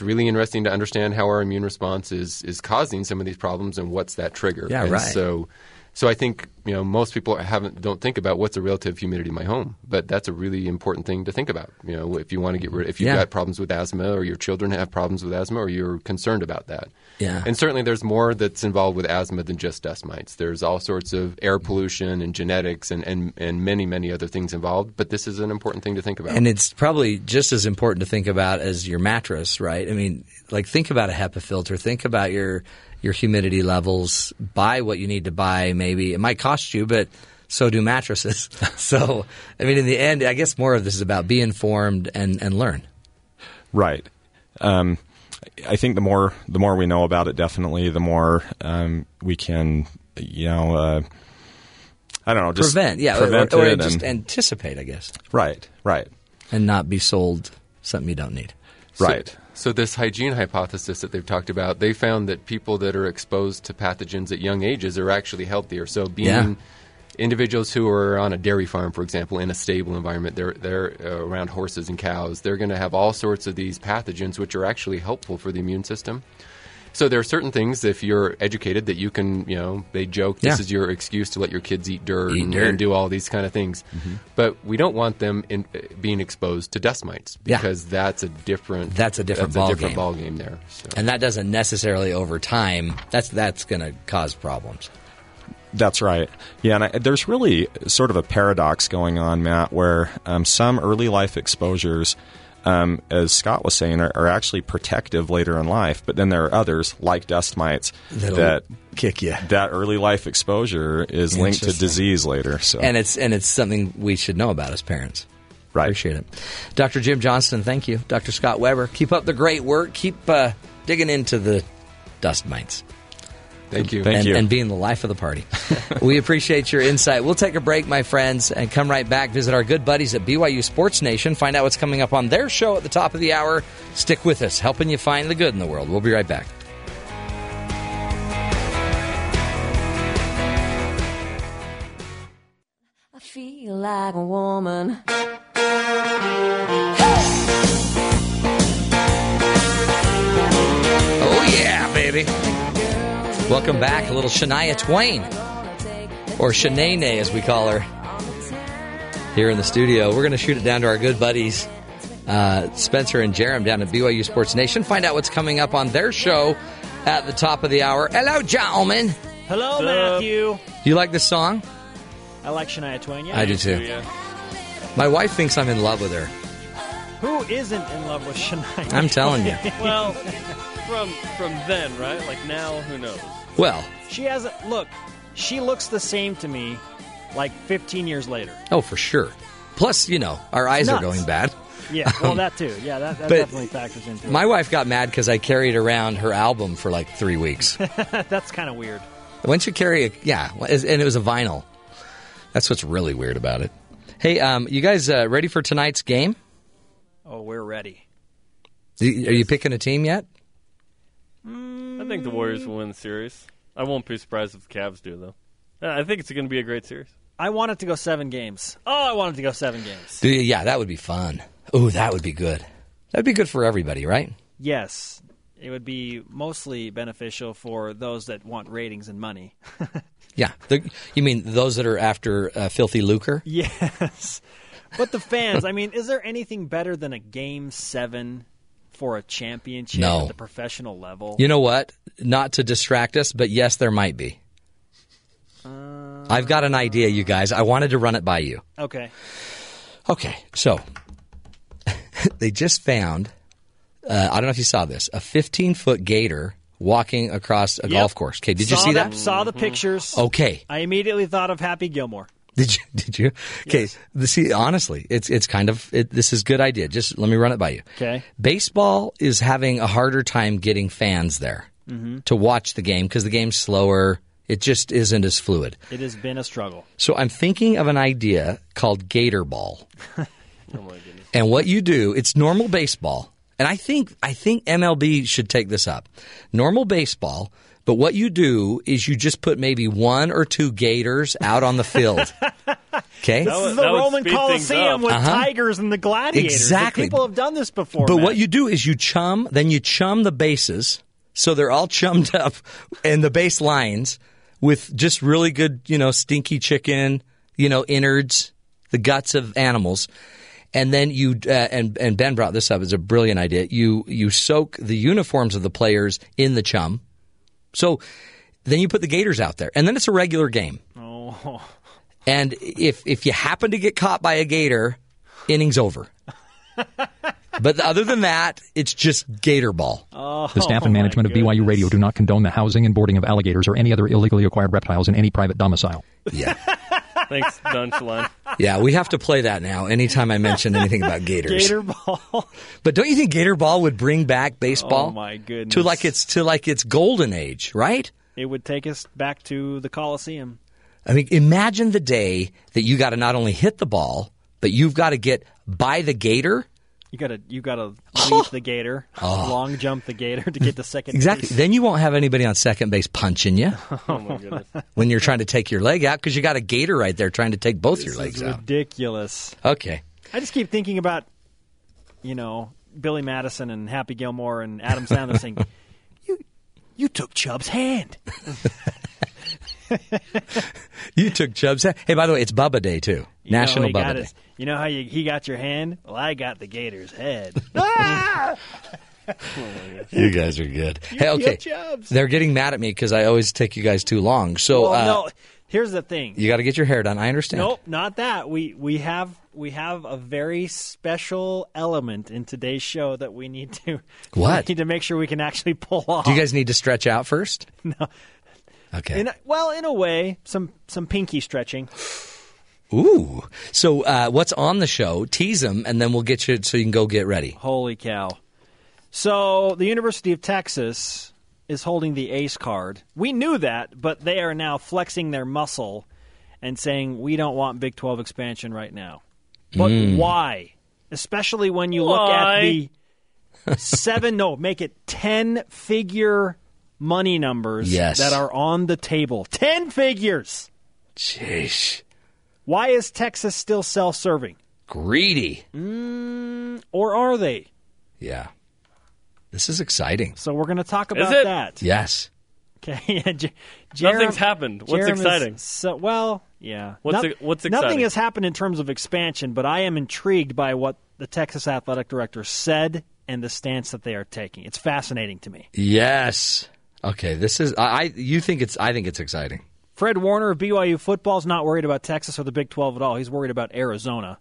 really interesting to understand how our immune response is causing some of these problems and what's that trigger. Yeah, and right. So I think most people don't think about what's the relative humidity in my home, but that's a really important thing to think about. If you want to if you've got problems with asthma, or your children have problems with asthma, or you're concerned about that. Yeah. And certainly there's more that's involved with asthma than just dust mites. There's all sorts of air pollution and genetics and many, many other things involved. But this is an important thing to think about. And it's probably just as important to think about as your mattress, right? I mean, think about a HEPA filter. Think about your humidity levels, buy what you need to buy. Maybe it might cost you, but so do mattresses. So, I mean, in the end, I guess more of this is about be informed and learn. Right. I think the more we know about it, definitely, the more we can, just prevent. Yeah, prevent or just anticipate, I guess. Right. And not be sold something you don't need. Right. So this hygiene hypothesis that they've talked about, they found that people that are exposed to pathogens at young ages are actually healthier. So being individuals who are on a dairy farm, for example, in a stable environment, they're around horses and cows, they're going to have all sorts of these pathogens which are actually helpful for the immune system. So there are certain things, if you're educated, that you can, they joke, this is your excuse to let your kids eat dirt. And do all these kind of things. Mm-hmm. But we don't want them being exposed to dust mites because that's a different ball game there. So. And that doesn't necessarily over time, that's going to cause problems. That's right. Yeah, and there's really sort of a paradox going on, Matt, where some early life exposures as Scott was saying, are actually protective later in life. But then there are others, like dust mites, that kick you. That early life exposure is linked to disease later. So. And it's something we should know about as parents. Right. Appreciate it. Dr. Jim Johnston, thank you. Dr. Scott Weber, keep up the great work. Keep digging into the dust mites. Thank you. Thank you. And being the life of the party. We appreciate your insight. We'll take a break, my friends, and come right back. Visit our good buddies at BYU Sports Nation. Find out what's coming up on their show at the top of the hour. Stick with us, helping you find the good in the world. We'll be right back. I feel like a woman. Hey! Oh, yeah, baby. Welcome back, a little Shania Twain, or Shanae as we call her, here in the studio. We're going to shoot it down to our good buddies, Spencer and Jerem, down at BYU Sports Nation. Find out what's coming up on their show at the top of the hour. Hello, gentlemen. Hello, Matthew. Do you like this song? I like Shania Twain. Yeah, I do too. Yeah. My wife thinks I'm in love with her. Who isn't in love with Shania? I'm telling you. Well, from then, right? Like now, who knows? Well, she hasn't. Look, she looks the same to me, like 15 years later. Oh, for sure. Plus, you know, our eyes are going bad. Yeah, well, that too. Yeah, that definitely factors into it. My wife got mad because I carried around her album for like 3 weeks. That's kind of weird. Once you carry and it was a vinyl. That's what's really weird about it. Hey, you guys ready for tonight's game? Oh, we're ready. Are you picking a team yet? I think the Warriors will win the series. I won't be surprised if the Cavs do, though. I think it's going to be a great series. I want it to go 7 games. Oh, I want it to go 7 games. Yeah, that would be fun. Oh, that would be good. That would be good for everybody, right? Yes. It would be mostly beneficial for those that want ratings and money. Yeah. You mean those that are after filthy lucre? Yes. But the fans, I mean, is there anything better than a Game 7 for a championship at the professional level? You know what? Not to distract us, but yes, there might be. I've got an idea, you guys. I wanted to run it by you. Okay, so they just found, I don't know if you saw this, a 15-foot gator walking across a golf course. Okay, did you see that? Saw the pictures. Okay. I immediately thought of Happy Gilmore. Did you? Okay, yes. See, honestly, it's kind of, this is a good idea. Just let me run it by you. Okay. Baseball is having a harder time getting fans there to watch the game because the game's slower. It just isn't as fluid. It has been a struggle. So I'm thinking of an idea called Gator Ball. Oh my goodness. And what you do, it's normal baseball. And I think MLB should take this up. Normal baseball, but what you do is you just put maybe 1 or 2 gators out on the field. Okay? This is the Roman Coliseum with tigers and the gladiators. Exactly. People have done this before. But what you do is you chum the bases so they're all chummed up and the base lines with just really good, stinky chicken, innards, the guts of animals. And then you and Ben brought this up. It's a brilliant idea. You soak the uniforms of the players in the chum. So then you put the gators out there. And then it's a regular game. Oh. And if you happen to get caught by a gator, innings over. But other than that, it's just gator ball. Oh, the staff and management of BYU Radio do not condone the housing and boarding of alligators or any other illegally acquired reptiles in any private domicile. Yeah. Thanks, Dunchline. Yeah, we have to play that now anytime I mention anything about gators. Gator ball. But don't you think gator ball would bring back baseball? Oh, my goodness. To like its golden age, right? It would take us back to the Coliseum. I mean, imagine the day that you got to not only hit the ball, but you've got to get by the gator. You got to leap the gator, long jump the gator to get to second base. Exactly. Then you won't have anybody on second base punching you. Oh, my goodness. When you're trying to take your leg out because you got a gator right there trying to take both your legs out. This is ridiculous. Okay. I just keep thinking about, Billy Madison and Happy Gilmore and Adam Sandler saying, you took Chubb's hand. You took Chubb's hand. Hey, by the way, it's Bubba Day, too. National Bubba Day. You know how he got your hand? Well, I got the gator's head. Ah! You guys are good. Hey, okay. They're getting mad at me because I always take you guys too long. So, no, here's the thing. You got to get your hair done. I understand. Nope, not that. We have a very special element in today's show that we need to make sure we can actually pull off. Do you guys need to stretch out first? No. Okay. In a way, some pinky stretching. Ooh. So what's on the show? Tease them, and then we'll get you so you can go get ready. Holy cow. So the University of Texas is holding the ACE card. We knew that, but they are now flexing their muscle and saying, we don't want Big 12 expansion right now. But why? Especially when you look at the 10-figure money numbers that are on the table. 10 figures. Jeez. Why is Texas still self-serving? Greedy. Or are they? Yeah. This is exciting. So we're going to talk about that. Yes. Okay. Nothing's happened. What's exciting? What's exciting? Nothing has happened in terms of expansion, but I am intrigued by what the Texas athletic director said and the stance that they are taking. It's fascinating to me. Yes. Okay. This is. I think it's exciting. Fred Warner of BYU football is not worried about Texas or the Big 12 at all. He's worried about Arizona.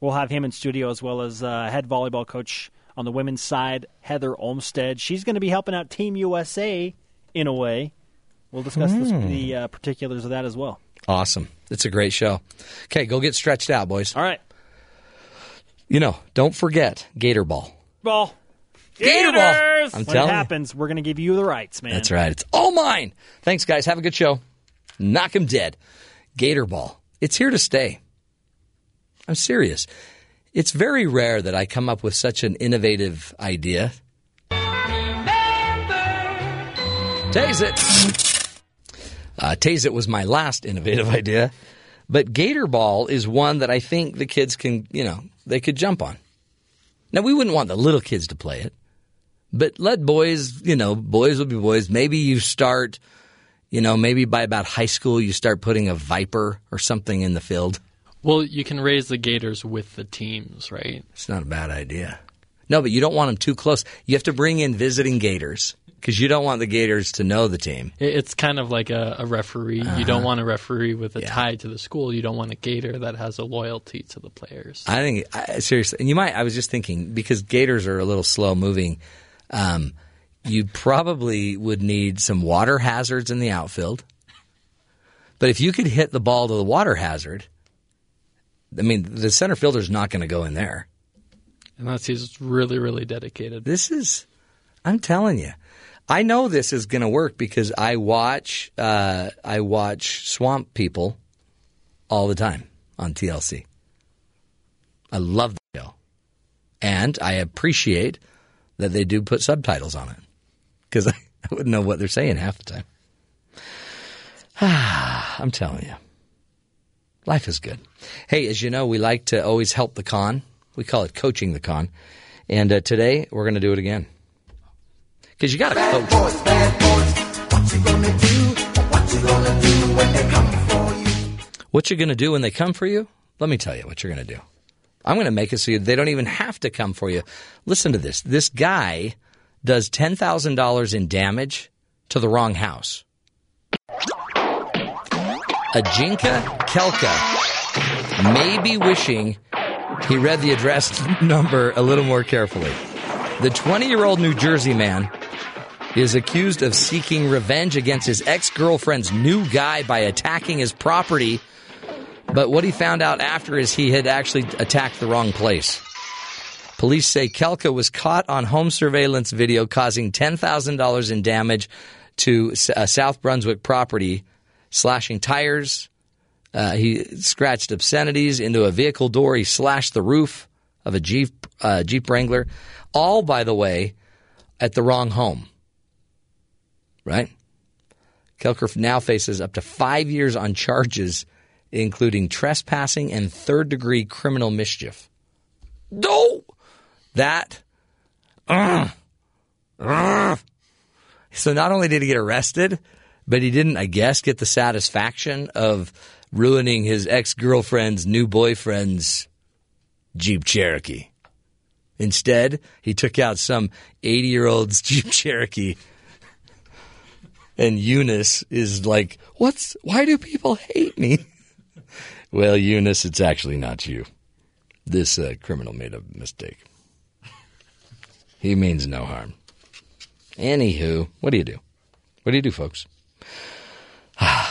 We'll have him in studio, as well as head volleyball coach on the women's side, Heather Olmstead. She's going to be helping out Team USA in a way. We'll discuss the particulars of that as well. Awesome. It's a great show. Okay, go get stretched out, boys. All right. You know, don't forget Gator Ball. Gators! I'm telling you. When it happens, we're going to give you the rights, man. That's right. It's all mine. Thanks, guys. Have a good show. Knock them dead. Gator Ball. It's here to stay. I'm serious. It's very rare that I come up with such an innovative idea. Tase It. Tase It was my last innovative idea. But Gator Ball is one that I think the kids can, you know, they could jump on. Now, we wouldn't want the little kids to play it. But let boys, you know, boys will be boys. Maybe you start, you know, maybe by about high school you start putting a viper or something in the field. Well, you can raise the gators with the teams, right? It's not a bad idea. No, but you don't want them too close. You have to bring in visiting gators because you don't want the gators to know the team. It's kind of like a referee. Uh-huh. You don't want a referee with a tie to the school. You don't want a gator that has a loyalty to the players. I think – seriously. And you might – I was just thinking because gators are a little slow moving – you probably would need some water hazards in the outfield. But if you could hit the ball to the water hazard, I mean, the center fielder's not going to go in there. Unless he's really, really dedicated. This is – I'm telling you. I know this is going to work because I watch Swamp People all the time on TLC. I love the show. And I appreciate – that they do put subtitles on it because I wouldn't know what they're saying half the time. I'm telling you, life is good. Hey, as you know, we like to always help the con. We call it coaching the con. And today we're going to do it again because you got to coach. Bad boys, what you going to do? What you going to do when they come for you? What you going to do when they come for you? Let me tell you what you're going to do. I'm going to make it so they don't even have to come for you. Listen to this. This guy does $10,000 in damage to the wrong house. Ajinka Kelka may be wishing he read the address number a little more carefully. The 20-year-old New Jersey man is accused of seeking revenge against his ex-girlfriend's new guy by attacking his property. But what he found out after is he had actually attacked the wrong place. Police say Kelka was caught on home surveillance video causing $10,000 in damage to a South Brunswick property, slashing tires. He scratched obscenities into a vehicle door. He slashed the roof of a Jeep Wrangler. All, by the way, at the wrong home. Right? Kelka now faces up to 5 years on charges including trespassing and third-degree criminal mischief. No! That. So not only did he get arrested, but he didn't, I guess, get the satisfaction of ruining his ex-girlfriend's new boyfriend's Jeep Cherokee. Instead, he took out some 80-year-old's Jeep Cherokee. And Eunice is like, why do people hate me? Well, Eunice, it's actually not you. This criminal made a mistake. He means no harm. Anywho, what do you do? What do you do, folks?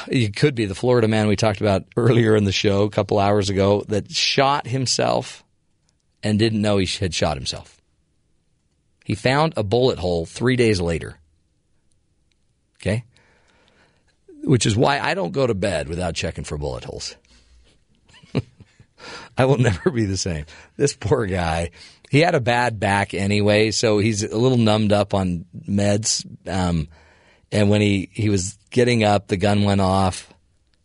It could be the Florida man we talked about earlier in the show a couple hours ago that shot himself and didn't know he had shot himself. He found a bullet hole 3 days later. Okay? Which is why I don't go to bed without checking for bullet holes. I will never be the same. This poor guy, he had a bad back anyway, so he's a little numbed up on meds. And when he was getting up, the gun went off.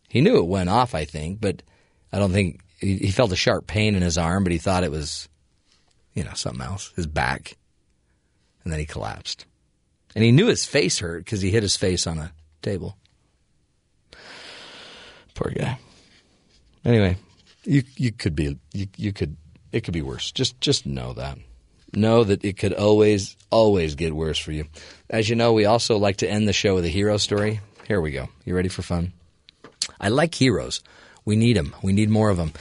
He knew it went off, I think, but I don't think – he felt a sharp pain in his arm, but he thought it was, you know, something else, his back. And then he collapsed. And he knew his face hurt because he hit his face on a table. Poor guy. Anyway. It could be worse. Just know that. Know that it could always get worse for you. As you know, we also like to end the show with a hero story. Here we go. You ready for fun? I like heroes. We need them. We need more of them.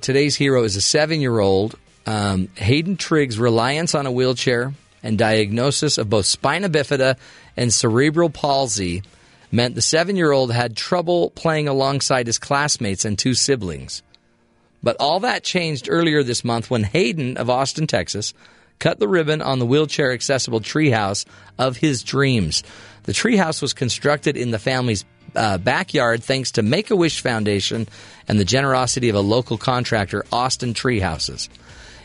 Today's hero is a 7-year-old, Hayden Triggs' reliance on a wheelchair and diagnosis of both spina bifida and cerebral palsy meant the 7-year-old had trouble playing alongside his classmates and 2 siblings. But all that changed earlier this month when Hayden of Austin, Texas, cut the ribbon on the wheelchair-accessible treehouse of his dreams. The treehouse was constructed in the family's backyard thanks to Make-A-Wish Foundation and the generosity of a local contractor, Austin Treehouses.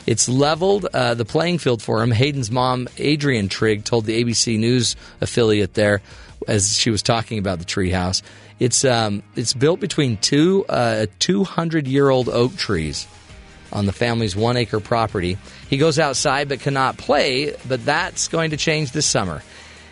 It's leveled the playing field for him. Hayden's mom, Adrienne Trigg, told the ABC News affiliate there as she was talking about the treehouse. It's built between two 200-year-old oak trees on the family's 1-acre property. He goes outside but cannot play, but that's going to change this summer.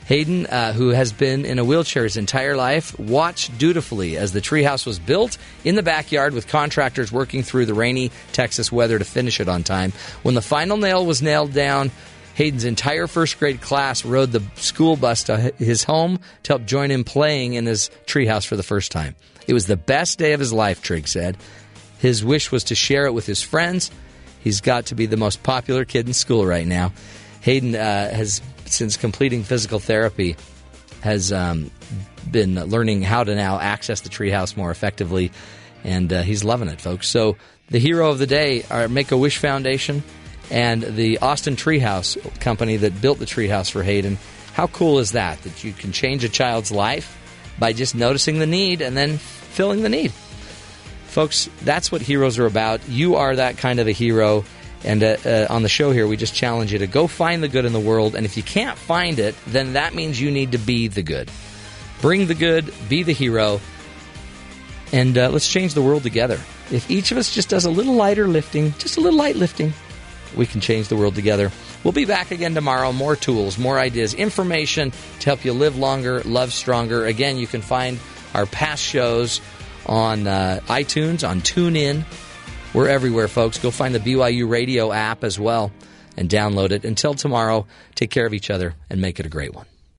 Hayden, who has been in a wheelchair his entire life, watched dutifully as the treehouse was built in the backyard with contractors working through the rainy Texas weather to finish it on time. When the final nail was nailed down, Hayden's entire first-grade class rode the school bus to his home to help join him playing in his treehouse for the first time. It was the best day of his life, Trigg said. His wish was to share it with his friends. He's got to be the most popular kid in school right now. Hayden has, since completing physical therapy, has been learning how to now access the treehouse more effectively, and he's loving it, folks. So the hero of the day are Make-A-Wish Foundation and the Austin Treehouse company that built the treehouse for Hayden. How cool is that, that you can change a child's life by just noticing the need and then filling the need? Folks, that's what heroes are about. You are that kind of a hero. And on the show here, we just challenge you to go find the good in the world. And if you can't find it, then that means you need to be the good. Bring the good, be the hero, and let's change the world together. If each of us just does a little lighter lifting, just a little light lifting, we can change the world together. We'll be back again tomorrow. More tools, more ideas, information to help you live longer, love stronger. Again, you can find our past shows on iTunes, on TuneIn. We're everywhere, folks. Go find the BYU Radio app as well and download it. Until tomorrow, take care of each other and make it a great one.